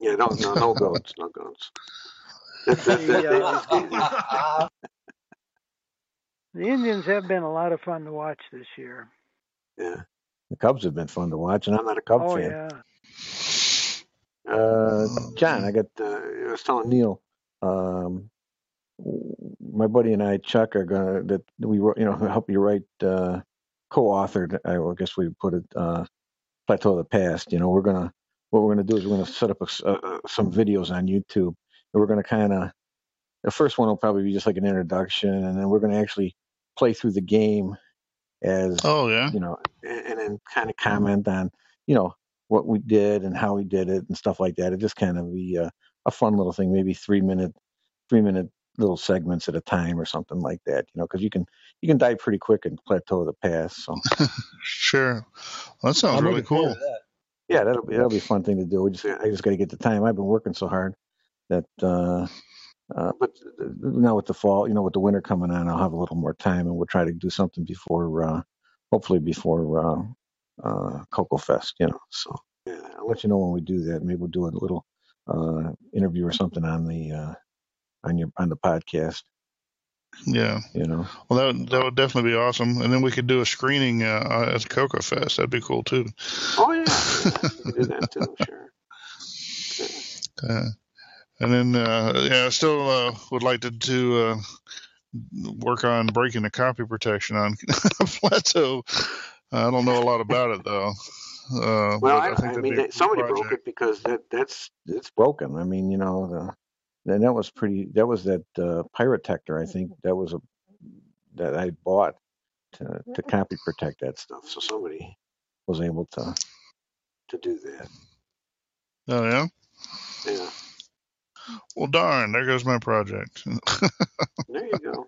Yeah, no goats, no goats. The Indians have been a lot of fun to watch this year. Yeah, the Cubs have been fun to watch, and I'm not a Cub fan. Oh, yeah. John, I was telling Neil, my buddy and I, Chuck, are help you write, co-authored, I guess we put it, Plateau of the Past. What we're going to do is we're going to set up some videos on YouTube, and we're going to the first one will probably be just like an introduction, and then we're going to actually play through the game and then kind of comment on, what we did and how we did it and stuff like that. It just kind of be a fun little thing, maybe three minute little segments at a time or something like that. Because you can die pretty quick in Plateau of the Past. So sure, well, that sounds really cool. Yeah, that'll be a fun thing to do. I just got to get the time. I've been working so hard that, but now with the fall, with the winter coming on, I'll have a little more time, and we'll try to do something hopefully before. CoCoFEST, so I'll let you know when we do that. Maybe we'll do a little interview or something on the on the podcast. Yeah, Well, that would definitely be awesome, and then we could do a screening at CoCoFEST. That'd be cool too. Oh yeah, we could do that too. Sure. Okay. And then I still would like to work on breaking the copy protection on Plateau. I don't know a lot about it though. Well, I mean, somebody broke it because it's broken. I mean, and that was that pyrotector. I think that was that I bought to copy protect that stuff. So somebody was able to do that. Oh yeah. Yeah. Well, darn! There goes my project. There you go.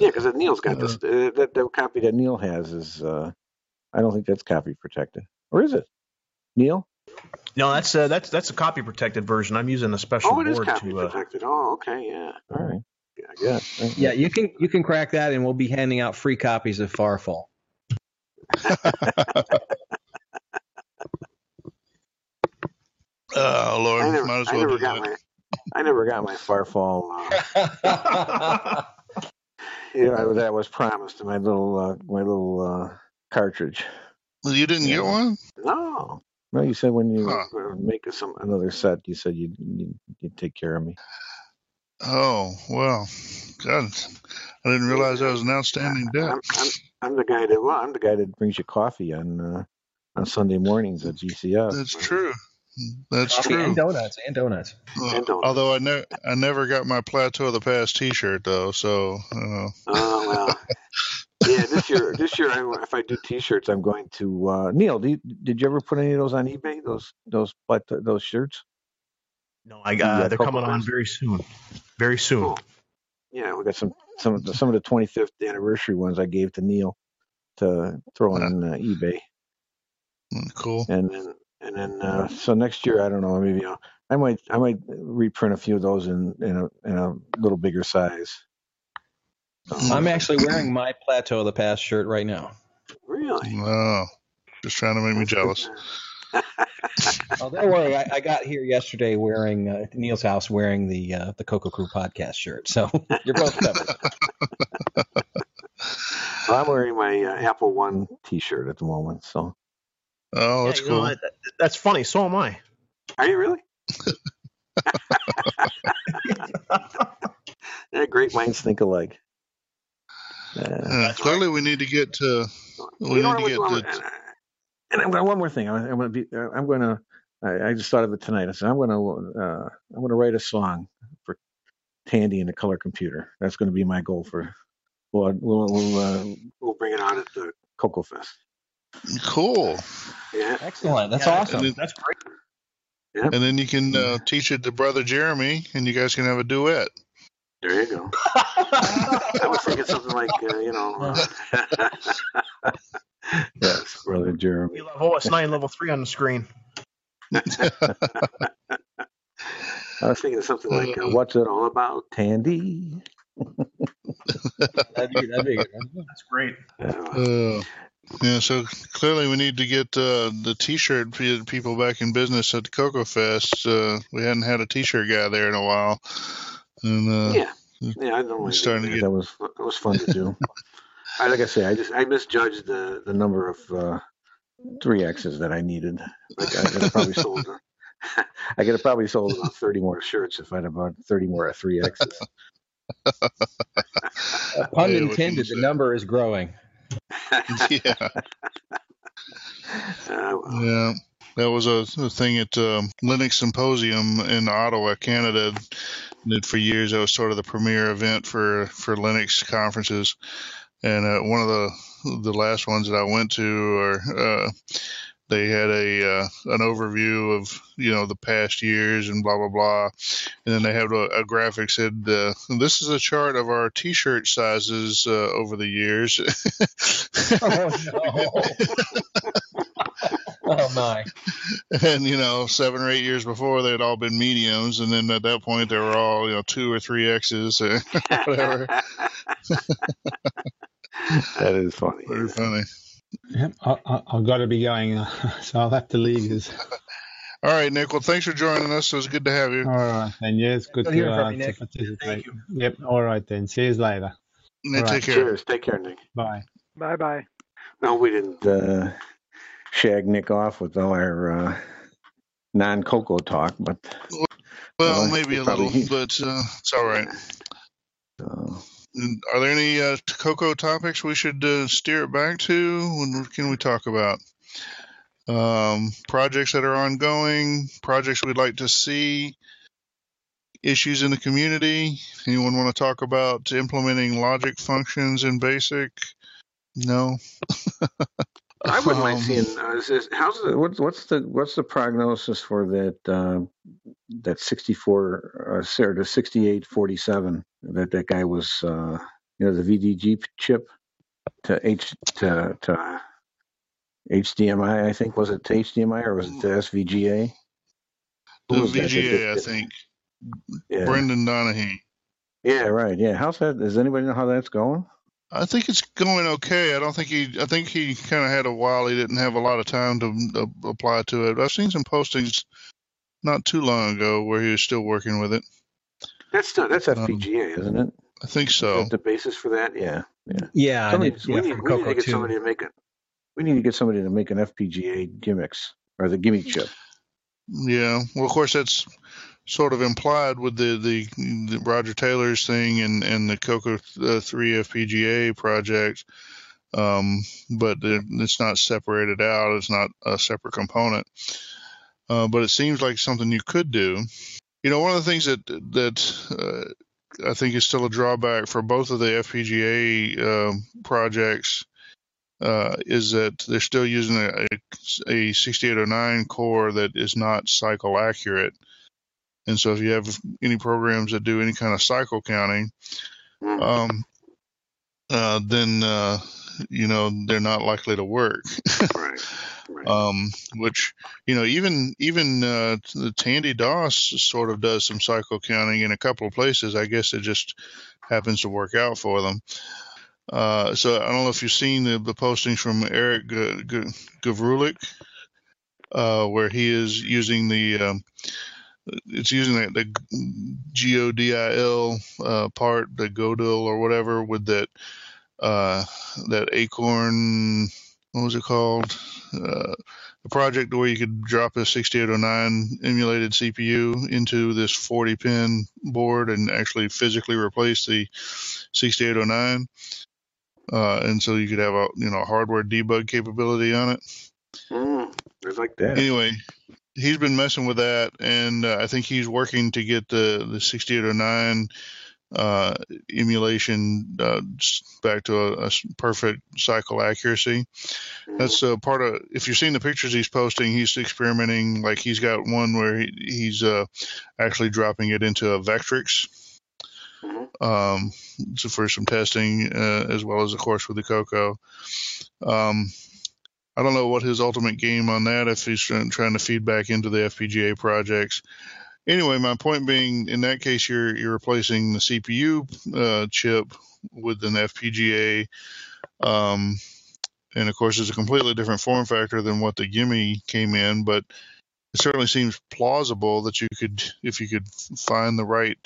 Yeah, because Neil's got this. That copy that Neil has is, I don't think that's copy protected, or is it? Neil? No, that's a copy protected version. I'm using a special board. Oh, it is copy protected. Oh, okay, yeah. All right. Yeah, I guess. Right. Yeah, you can crack that, and we'll be handing out free copies of Farfall. Oh Lord! I never got my Farfall. That was promised to my little cartridge. Well, you didn't get one? No. No, you said when you make another set, you said you'd take care of me. Oh, well, God, I didn't realize I was an outstanding debt. I'm the guy that brings you coffee on Sunday mornings at GCF. That's true. That's coffee true. And donuts. Although I never got my Plateau of the Past T-shirt though, so. Oh well. Yeah, this year, if I do T-shirts, I'm going to. Neil, did you ever put any of those on eBay? Those shirts. No, they're coming on very soon. Very soon. Cool. Yeah, we got some of the 25th anniversary ones I gave to Neil to throw on eBay. Cool. And then so next year, I don't know, maybe I might reprint a few of those in a little bigger size. I'm actually wearing my Plateau of the Past shirt right now. Really? Wow. Just trying to make me jealous. Oh, don't worry. I got here yesterday wearing Neil's house wearing the CoCo Crew podcast shirt. So you're both covered. Well, I'm wearing my Apple One T-shirt at the moment. So. Oh, that's cool. Know, that's funny. So am I. Are you really? Great minds think alike. Clearly, right. We need to get to. And I've got one more thing. I just thought of it tonight. I said I'm gonna write a song for Tandy and the Color Computer. That's gonna be my goal for. We'll bring it on at the CoCoFEST. Cool. Yeah. Excellent. That's awesome. That's great. Yep. And then you can teach it to Brother Jeremy, and you guys can have a duet. There you go. I was thinking something like Yes, Brother Jeremy. You love OS9 level 3 on the screen. I was thinking something like, what's it all about, Tandy? That'd be good. That's great. Yeah, so clearly we need to get the T-shirt people back in business at CoCoFEST. We hadn't had a T-shirt guy there in a while. And, yeah, I don't really get... That was fun to do. Like I say, I misjudged the number of 3Xs that I needed. Like I could have probably sold about 30 more shirts if I had about 30 more 3Xs. Pun intended. The number is growing. Yeah. Yeah. That was a thing at Linux Symposium in Ottawa, Canada. Did for years. That was sort of the premier event for Linux conferences. And one of the last ones that I went to, they had an overview of the past years and blah blah blah, and then they had a graphic said this is a chart of our T-shirt sizes over the years. Oh no. Oh my! And 7 or 8 years before, they'd all been mediums, and then at that point, they were all 2 or 3Xs or whatever. That is funny. Very funny. Yep, I've got to be going, so I'll have to leave you. All right, Nick. Well, thanks for joining us. It was good to have you. All right, and yes, good to participate. Thank you. Yep. All right, then. See you later. Nick, take care. Cheers. Take care, Nick. Bye. Bye. Bye. No, we didn't. Shag Nick off with all our non-CoCo talk, but maybe a little, but it's all right. So. Are there any CoCo topics we should steer it back to? What can we talk about? Projects that are ongoing, projects we'd like to see, issues in the community. Anyone want to talk about implementing logic functions in BASIC? No. I would like seeing. What's the prognosis for that 64 the 6847 that guy was the VDG chip to HDMI, I think. Was it to HDMI or was it to SVGA? VGA, I think. Yeah. Brendan Donahue. Yeah, right. Yeah, how's that? Does anybody know how that's going? I think it's going okay. I think he kind of had a while. He didn't have a lot of time to apply to it. I've seen some postings not too long ago where he was still working with it. That's FPGA, isn't it? I think so. Is that the basis for that? Yeah. Yeah. We need to get somebody to make an FPGA gimmicks or the gimmie chip. Yeah. Well, of course, that's sort of implied with the Roger Taylor's thing and the CoCo 3 FPGA project, but it's not separated out. It's not a separate component. But it seems like something you could do. You know, one of the things that I think is still a drawback for both of the FPGA projects is that they're still using a 6809 core that is not cycle accurate. And so if you have any programs that do any kind of cycle counting, then you know, they're not likely to work. Right. Right. Which, you know, even the Tandy DOS sort of does some cycle counting in a couple of places. I guess it just happens to work out for them. So I don't know if you've seen the postings from Eric Gavrulik, where he is using the G-O-D-I-L part, the Godil or whatever, with that Acorn, what was it called? A project where you could drop a 6809 emulated CPU into this 40-pin board and actually physically replace the 6809. And so you could have a hardware debug capability on it. I like that. Anyway, he's been messing with that, and I think he's working to get the 6809 emulation back to a perfect cycle accuracy. That's part of, if you've seen the pictures he's posting, he's experimenting. Like, he's got one where he's actually dropping it into a Vectrix so for some testing, as well as, of course, with the CoCo. I don't know what his ultimate game on that, if he's trying to feed back into the FPGA projects. Anyway, my point being, in that case, you're replacing the CPU chip with an FPGA, and of course, it's a completely different form factor than what the Gimme came in. But it certainly seems plausible that you could, if you could find the right,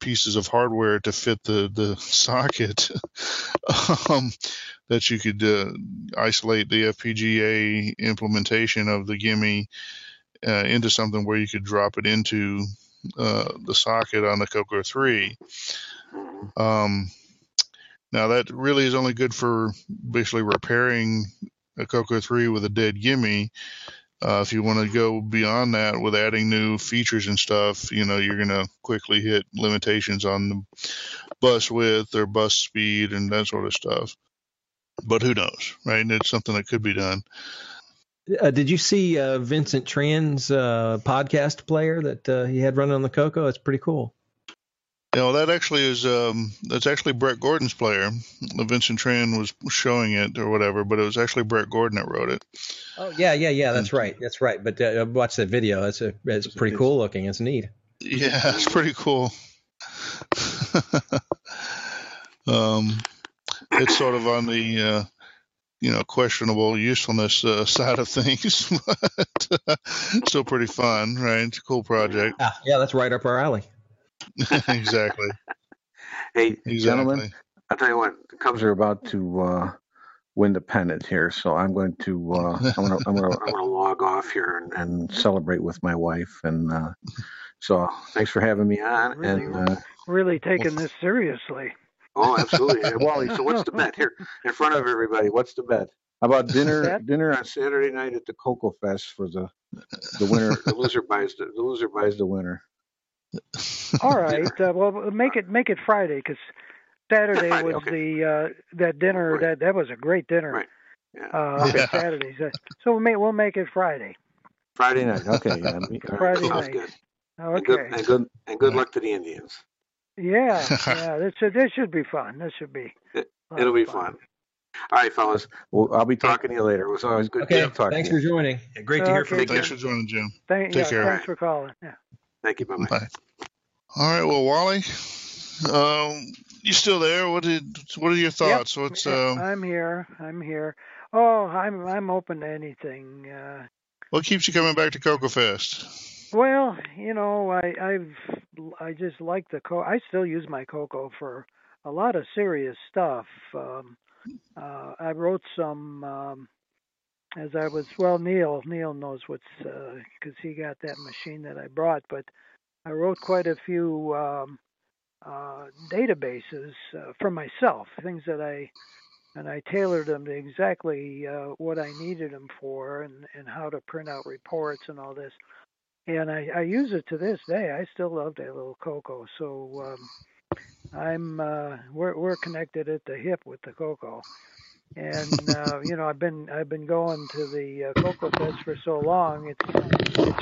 pieces of hardware to fit the socket, that you could isolate the FPGA implementation of the Gimme into something where you could drop it into the socket on the CoCo 3. Now, that really is only good for basically repairing a CoCo 3 with a dead Gimme. If you want to go beyond that with adding new features and stuff, you know, you're going to quickly hit limitations on the bus width or bus speed and that sort of stuff. But who knows, right? And it's something that could be done. Did you see Vincent Tran's podcast player that he had running on the CoCo? It's pretty cool. You know, that actually is that's actually Brett Gordon's player. Vincent Tran was showing it or whatever, but it was actually Brett Gordon that wrote it. Oh yeah, that's right. But watch that video. It's pretty cool looking. It's neat. Yeah, it's pretty cool. It's sort of on the questionable usefulness side of things, but still pretty fun, right? It's a cool project. Yeah, that's right up our alley. Exactly. Hey, gentlemen, I'll tell you what, the Cubs are about to win the pennant here, so I'm going to I'm going to log off here and celebrate with my wife, and so thanks for having me on. Really, and really taking this seriously. Oh, absolutely. Hey, Wally, so what's the bet here in front of everybody? What's the bet? How about dinner on Saturday night at the CoCoFEST for the winner? The loser buys the winner. All right. Well, make it Friday, because Saturday was okay. That dinner. Right. That was a great dinner. Right. Yeah. Saturdays. So we'll make it Friday. Friday night. Okay. Yeah. Friday night. Good. Okay. And good luck to the Indians. Yeah, this should be fun. It'll be fun. All right, fellas. Well, I'll be talking to you later. It was always good to talk. Thanks for joining. Yeah, great to hear from you. Thanks for joining, Jim. Take care. Thanks for calling. Yeah. Thank you. Bye. All right. Well, Wally, you still there? What are your thoughts? Yep. I'm here. Oh, I'm open to anything. What keeps you coming back to CoCoFEST? Well, you know, I just like the CoCo. I still use my CoCo for a lot of serious stuff. I wrote some as I was, well, Neil knows what's, because he got that machine that I brought, but I wrote quite a few databases for myself, things that I tailored them to exactly what I needed them for, and how to print out reports and all this. And I use it to this day. I still love that little CoCo. So we're connected at the hip with the CoCo. And I've been going to the CoCoFEST for so long. It's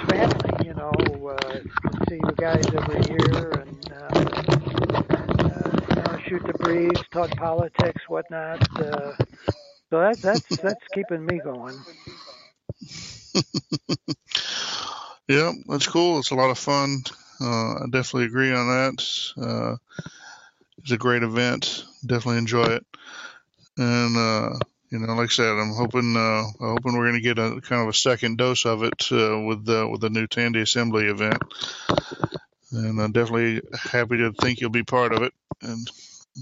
family, see you guys every year, and shoot the breeze, talk politics, whatnot. So that's keeping me going. Yeah, that's cool. It's a lot of fun. I definitely agree on that. It's a great event. Definitely enjoy it. And, like I said, I'm hoping we're going to get a kind of a second dose of it with the new Tandy Assembly event. And I'm definitely happy to think you'll be part of it. And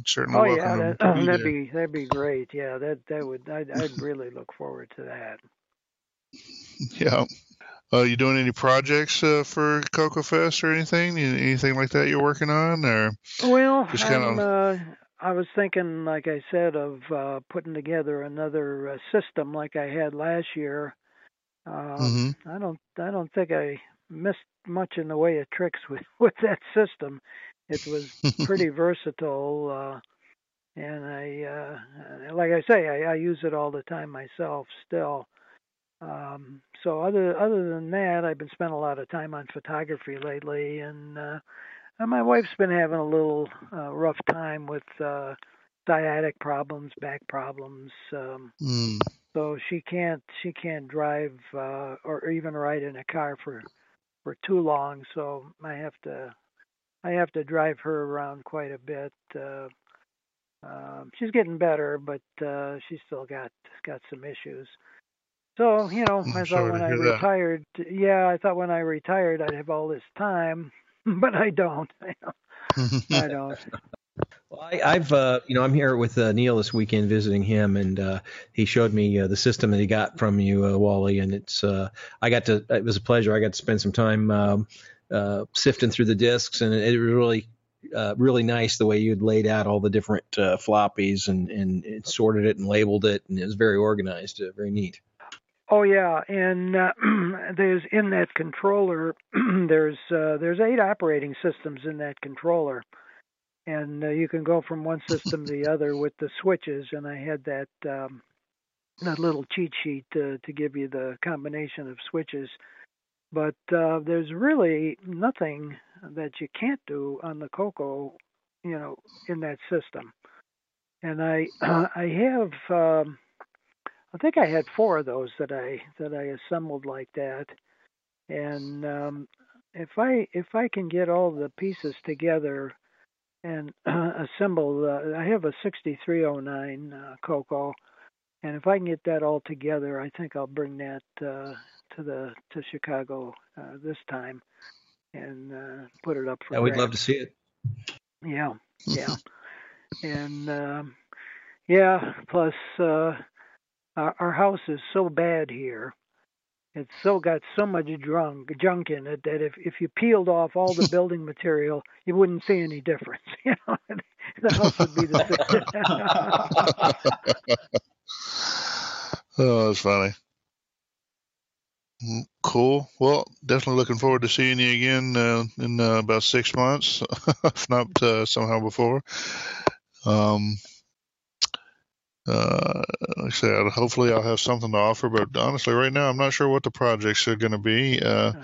certainly welcome to be there. That'd be great. Yeah, I'd really look forward to that. Yeah. You doing any projects for CoCoFEST or anything? Anything like that you're working on, or? Well, I was thinking, like I said, of putting together another system like I had last year. I don't think I missed much in the way of tricks with that system. It was pretty versatile, and I use it all the time myself still. So other than that, I've been spending a lot of time on photography lately, and my wife's been having a little rough time with sciatic problems, back problems. So she can't drive or even ride in a car for too long. So I have to drive her around quite a bit. She's getting better, but she's still got some issues. So, I thought when I retired, I'd have all this time, but I don't. I don't. Well, I'm here with Neil this weekend visiting him, and he showed me the system that he got from you, Wally, and it was a pleasure. I got to spend some time sifting through the discs, and it really. Really nice the way you'd laid out all the different floppies and sorted it and labeled it, and it was very organized, very neat. Oh yeah, and there's in that controller there's 8 operating systems in that controller, and you can go from one system to the other with the switches. And I had that little cheat sheet to give you the combination of switches. But there's really nothing that you can't do on the CoCo, in that system. And I think I had 4 of those that I assembled like that. And if I can get all the pieces together and assemble, I have a 6309 CoCo, and if I can get that all together, I think I'll bring that to Chicago this time and put it up for. Yeah, we'd love to see it. Yeah, and plus our house is so bad here; it's so got so much junk in it that if you peeled off all the building material, you wouldn't see any difference. The house would be the same. Oh, that's funny. Cool. Well, definitely looking forward to seeing you again in about 6 months, if not somehow before. Like I said, hopefully I'll have something to offer, but honestly, right now I'm not sure what the projects are going to be. I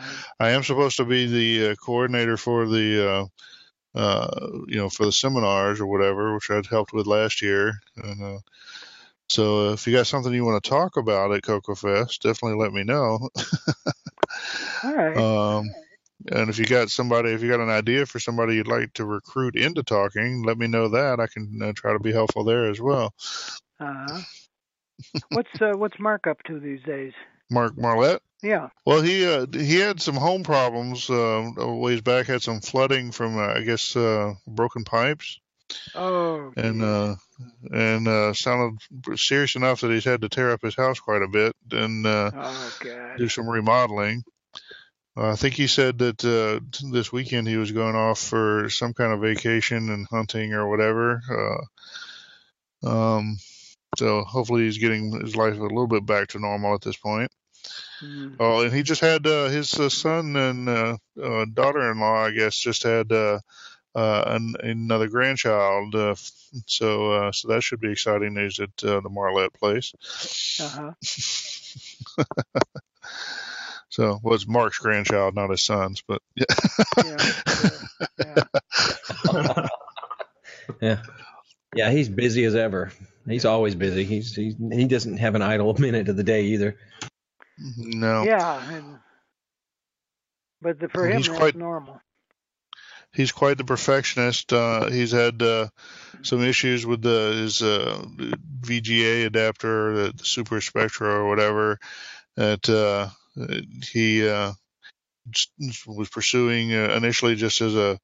am supposed to be the coordinator for the for the seminars or whatever, which I'd helped with last year, and. So if you got something you want to talk about at CoCoFEST, definitely let me know. All right. And if you got an idea for somebody you'd like to recruit into talking, let me know that. I can try to be helpful there as well. Uh-huh. What's Mark up to these days? Mark Marlette? Yeah. Well, he had some home problems a ways back. Had some flooding from broken pipes. Oh. And sounded serious enough that he's had to tear up his house quite a bit and do some remodeling. I think he said that this weekend he was going off for some kind of vacation and hunting or whatever. So hopefully he's getting his life a little bit back to normal at this point. Mm-hmm. Oh, and he just had his son and daughter-in-law, I guess, just had another grandchild. So that should be exciting news at the Marlette place. Uh-huh. So, well, it's Mark's grandchild, not his son's, but yeah. Yeah. Yeah. Yeah, he's busy as ever. He's always busy. He doesn't have an idle minute of the day either. No. Yeah, but for him, that's normal. He's quite the perfectionist. He's had some issues with his VGA adapter, the Super Spectra or whatever, that he was pursuing initially just as a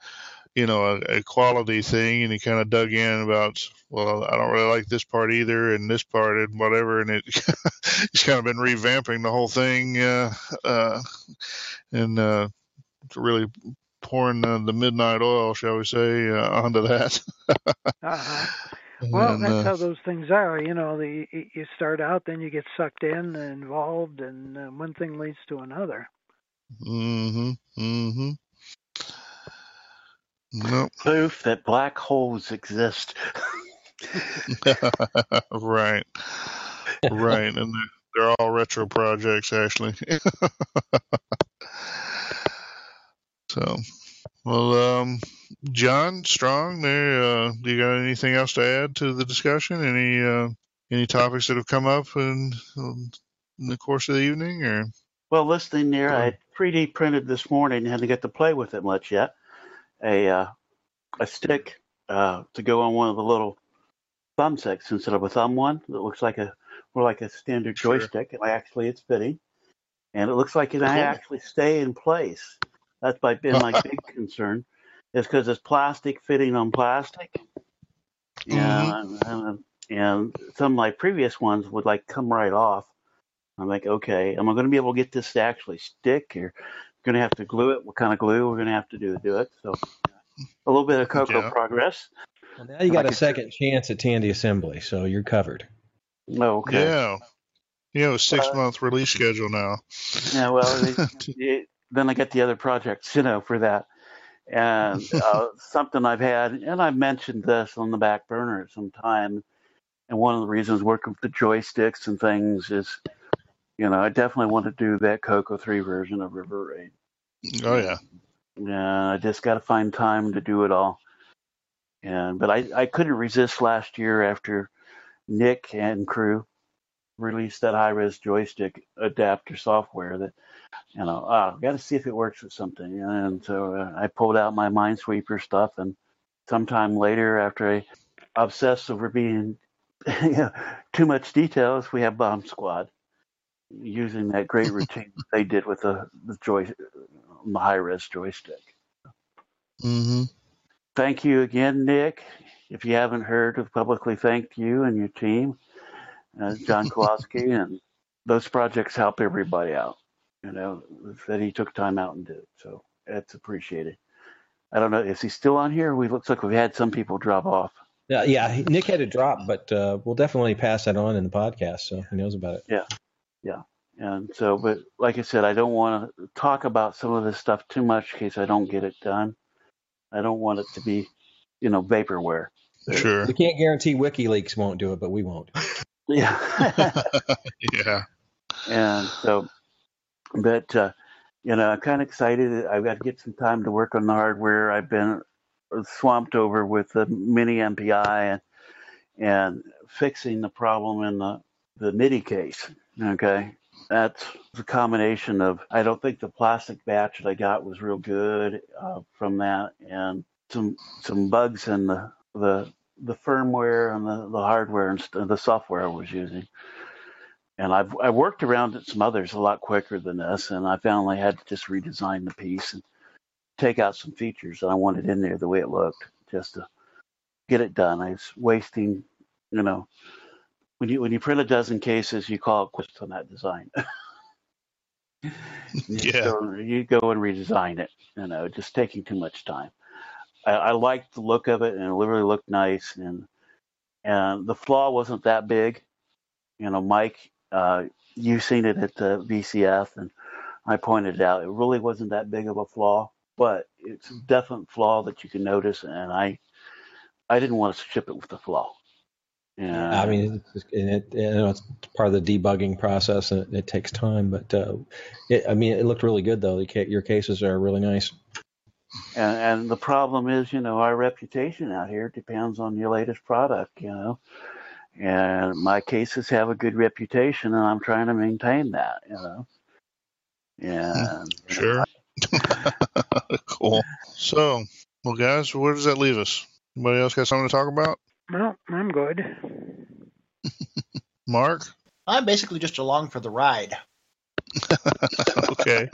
quality thing, and he kind of dug in about, well, I don't really like this part either, and this part and whatever, and he's kind of been revamping the whole thing and really pouring the midnight oil, shall we say, onto that. Uh-huh. Well, and that's how those things are. You start out, then you get sucked in and involved, and one thing leads to another. Mm-hmm, mm-hmm. Nope. Proof that black holes exist. right, and they're all retro projects, actually. So, well, John Strong, do you got anything else to add to the discussion? Any topics that have come up in the course of the evening, or? Well, listening there, I had 3D printed this morning. Hadn't got to play with it much yet. A stick to go on one of the little thumbsticks instead of a thumb one that looks like a standard joystick. Sure. And actually, it's fitting, and it looks like it may actually stay in place. That's been my big concern, is because it's plastic fitting on plastic. Yeah, mm-hmm. and some of my previous ones would come right off. I'm like, okay, am I going to be able to get this to actually stick here? Going to have to glue it. What kind of glue we're going to have to do it. So a little bit of Coco progress. Well, now you got a second chance at Tandy assembly, so you're covered. Okay. Yeah. You have a 6-month release schedule now. Yeah. Well, then I get the other projects, for that. And something I've had, and I've mentioned this on the back burner at some time. And one of the reasons working with the joysticks and things is, I definitely want to do that CoCo 3 version of River Raid. Oh, yeah. Yeah, I just got to find time to do it all. But I couldn't resist last year after Nick and crew released that high-res joystick adapter software that, I've got to see if it works with something. And so I pulled out my Minesweeper stuff, and sometime later, after I obsessed over being too much details, we have Bomb Squad. Using that great routine they did with the high-res joystick. Mm-hmm. Thank you again, Nick. If you haven't heard, we've publicly thanked you and your team, John Kowalski, and those projects help everybody out. That he took time out and did, so that's appreciated. I don't know, is he still on here? We looks like we've had some people drop off. Yeah, Nick had a drop, but we'll definitely pass that on in the podcast, so he knows about it. Yeah. Yeah, and so, but like I said, I don't want to talk about some of this stuff too much in case I don't get it done. I don't want it to be, vaporware. Sure. We can't guarantee WikiLeaks won't do it, but we won't. Yeah. Yeah. And so, but, I'm kind of excited. I've got to get some time to work on the hardware. I've been swamped over with the mini MPI and fixing the problem in the MIDI case. Okay, that's the combination of, I don't think the plastic batch that I got was real good from that, and some bugs in the firmware and the hardware and the software I was using. And I worked around at some others a lot quicker than this, and I finally had to just redesign the piece and take out some features that I wanted in there the way it looked, just to get it done. I was wasting, you know, when you print a dozen cases, you call it quits on that design. You go and redesign it, you know, just taking too much time. I liked the look of it, and it literally looked nice, and the flaw wasn't that big. You know, Mike, you've seen it at the VCF, and I pointed it out. It really wasn't that big of a flaw, but it's a definite flaw that you can notice, and I didn't want to ship it with the flaw. Yeah, I mean, it's part of the debugging process, and it takes time. But it looked really good, though. Your cases are really nice. And the problem is, you know, our reputation out here depends on your latest product, you know. And my cases have a good reputation, and I'm trying to maintain that, you know. Yeah. Sure. Cool. So, well, guys, where does that leave us? Anybody else got something to talk about? Well, I'm good. Mark? I'm basically just along for the ride. Okay.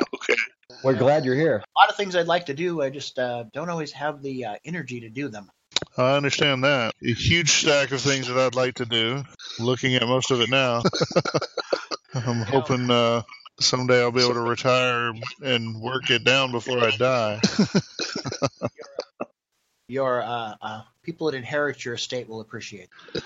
We're glad you're here. A lot of things I'd like to do, I just don't always have the energy to do them. I understand that. A huge stack of things that I'd like to do, looking at most of it now. I'm hoping someday I'll be able to retire and work it down before I die. Your people that inherit your estate will appreciate it.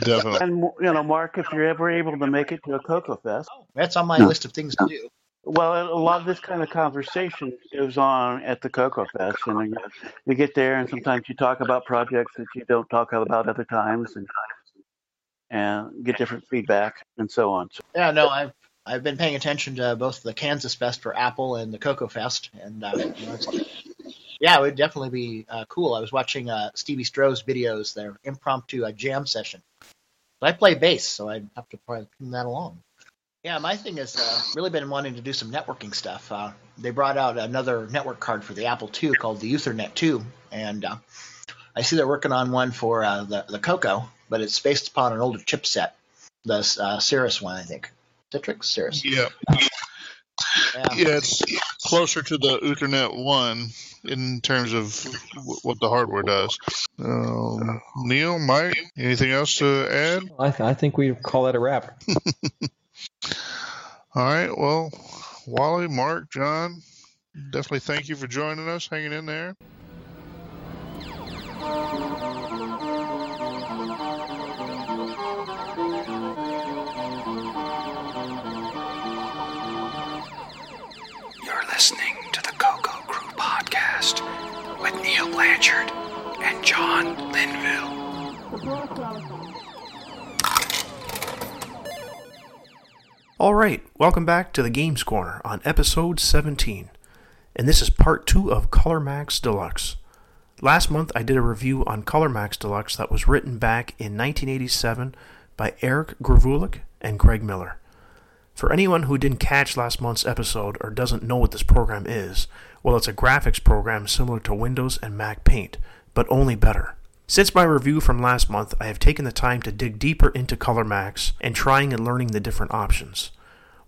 Definitely. And, you know, Mark, if you're ever able to make it to a CoCoFEST. Oh, that's on my list of things to do. Well, a lot of this kind of conversation goes on at the CoCoFEST. And you get there, and sometimes you talk about projects that you don't talk about other times and get different feedback and so on. Yeah, no, I've been paying attention to both the Kansas Fest for Apple and the CoCoFEST. And yeah, it would definitely be cool. I was watching Stevie Stroh's videos, their impromptu jam session. But I play bass, so I'd have to probably bring that along. Yeah, my thing is really been wanting to do some networking stuff. They brought out another network card for the Apple II called the Ethernet II, and I see they're working on one for the CoCo, but it's based upon an older chipset, the Cirrus one, I think. Citrix? Cirrus. Yeah. Yeah, it's closer to the Ethernet 1 in terms of what the hardware does. Neil, Mike, anything else to add? I think we call that a wrap. All right. Well, Wally, Mark, John, definitely thank you for joining us, hanging in there. Listening to the CoCo Crew podcast with Neil Blanchard and John Linville. All right, welcome back to the Games Corner on episode 17, and this is part 2 of Color Max Deluxe. Last month I did a review on Color Max Deluxe that was written back in 1987 by Eric Gravulik and Greg Miller. For anyone who didn't catch last month's episode or doesn't know what this program is, well, it's a graphics program similar to Windows and Mac Paint, but only better. Since my review from last month, I have taken the time to dig deeper into Color Max and trying and learning the different options.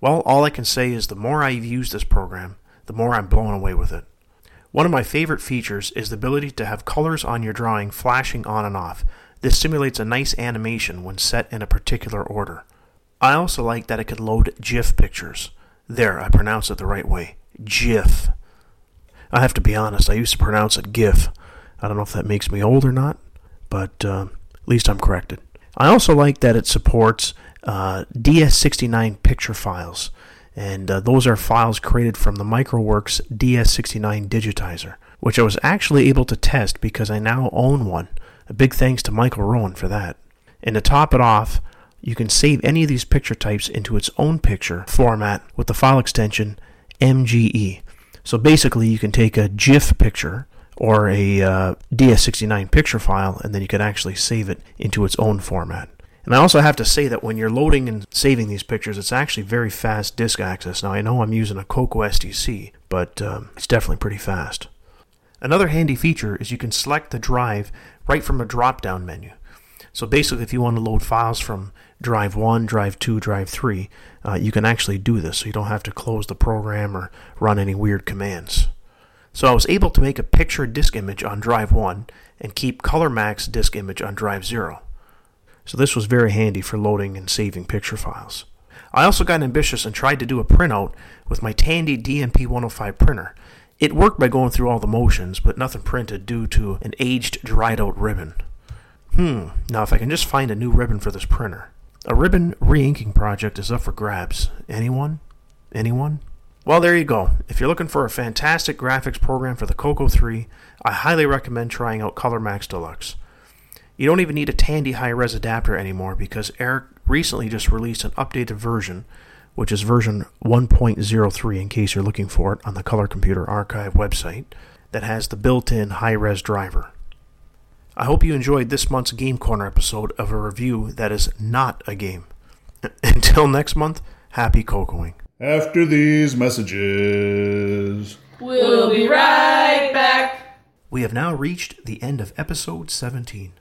Well, all I can say is the more I've used this program, the more I'm blown away with it. One of my favorite features is the ability to have colors on your drawing flashing on and off. This simulates a nice animation when set in a particular order. I also like that it could load GIF pictures. There, I pronounce it the right way. GIF. I have to be honest, I used to pronounce it GIF. I don't know if that makes me old or not, but at least I'm corrected. I also like that it supports DS69 picture files, and those are files created from the MicroWorks DS69 digitizer, which I was actually able to test because I now own one. A big thanks to Michael Rowan for that. And to top it off, you can save any of these picture types into its own picture format with the file extension MGE. So basically, you can take a GIF picture or a DS69 picture file, and then you can actually save it into its own format. And I also have to say that when you're loading and saving these pictures, it's actually very fast disk access. Now, I know I'm using a Coco SDC, but it's definitely pretty fast. Another handy feature is you can select the drive right from a drop-down menu. So basically, if you want to load files from drive 1, drive 2, drive 3, you can actually do this, so you don't have to close the program or run any weird commands. So I was able to make a picture disk image on drive 1 and keep Color Max disk image on drive 0. So this was very handy for loading and saving picture files. I also got ambitious and tried to do a printout with my Tandy DMP-105 printer. It worked by going through all the motions, but nothing printed due to an aged, dried-out ribbon. Now if I can just find a new ribbon for this printer. A ribbon re-inking project is up for grabs. Anyone? Anyone? Well, there you go. If you're looking for a fantastic graphics program for the CoCo 3, I highly recommend trying out Color Max Deluxe. You don't even need a Tandy high-res adapter anymore because Eric recently just released an updated version, which is version 1.03 in case you're looking for it on the Color Computer Archive website, that has the built-in high-res driver. I hope you enjoyed this month's Game Corner episode of a review that is not a game. Until next month, happy CoCoing. After these messages, we'll be right back. We have now reached the end of episode 17.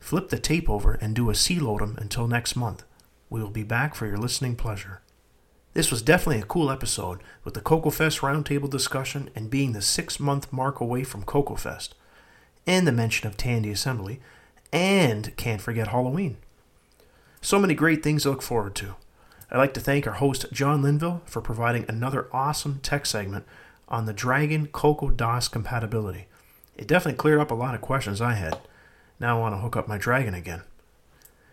Flip the tape over and do a C-Lodem until next month. We will be back for your listening pleasure. This was definitely a cool episode, with the CoCoFEST roundtable discussion and being the 6-month mark away from CoCoFEST, and the mention of Tandy Assembly, and can't forget Halloween. So many great things to look forward to. I'd like to thank our host, John Linville, for providing another awesome tech segment on the Dragon CoCo DOS compatibility. It definitely cleared up a lot of questions I had. Now I want to hook up my Dragon again.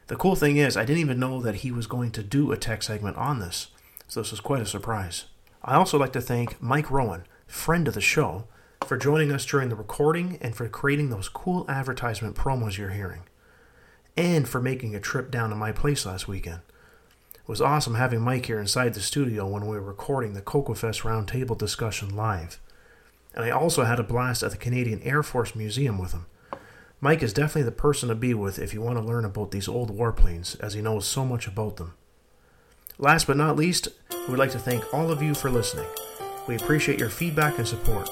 The cool thing is, I didn't even know that he was going to do a tech segment on this, so this was quite a surprise. I also like to thank Mike Rowan, friend of the show, for joining us during the recording and for creating those cool advertisement promos you're hearing, and for making a trip down to my place last weekend. It was awesome having Mike here inside the studio when we were recording the CoCoFEST Roundtable discussion live. And I also had a blast at the Canadian Air Force Museum with him. Mike is definitely the person to be with if you want to learn about these old warplanes, as he knows so much about them. Last but not least, we'd like to thank all of you for listening. We appreciate your feedback and support.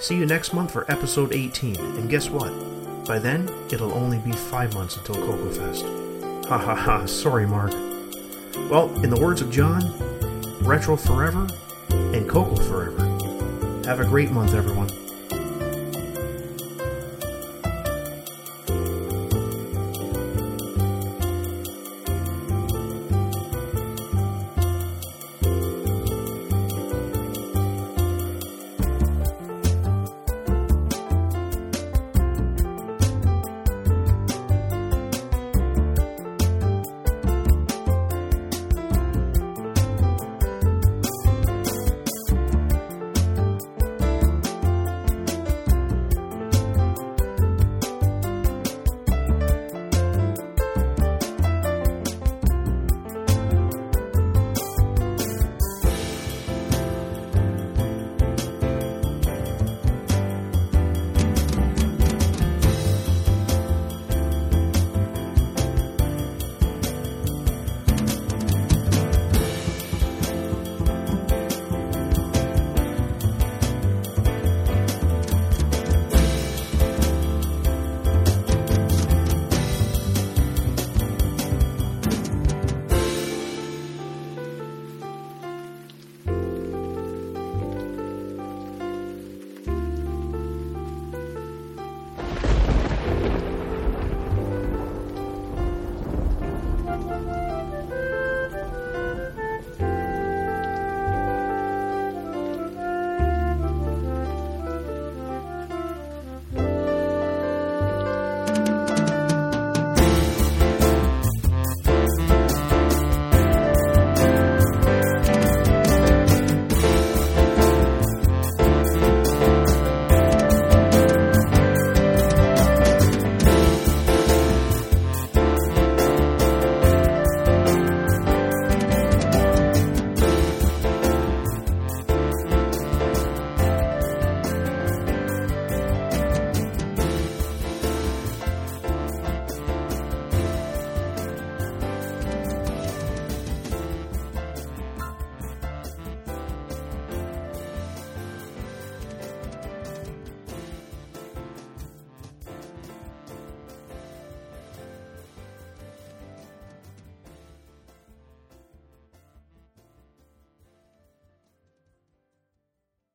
See you next month for episode 18, and guess what? By then, it'll only be 5 months until CoCoFEST. Ha ha ha, sorry Mark. Well, in the words of John, retro forever and CoCo forever. Have a great month, everyone.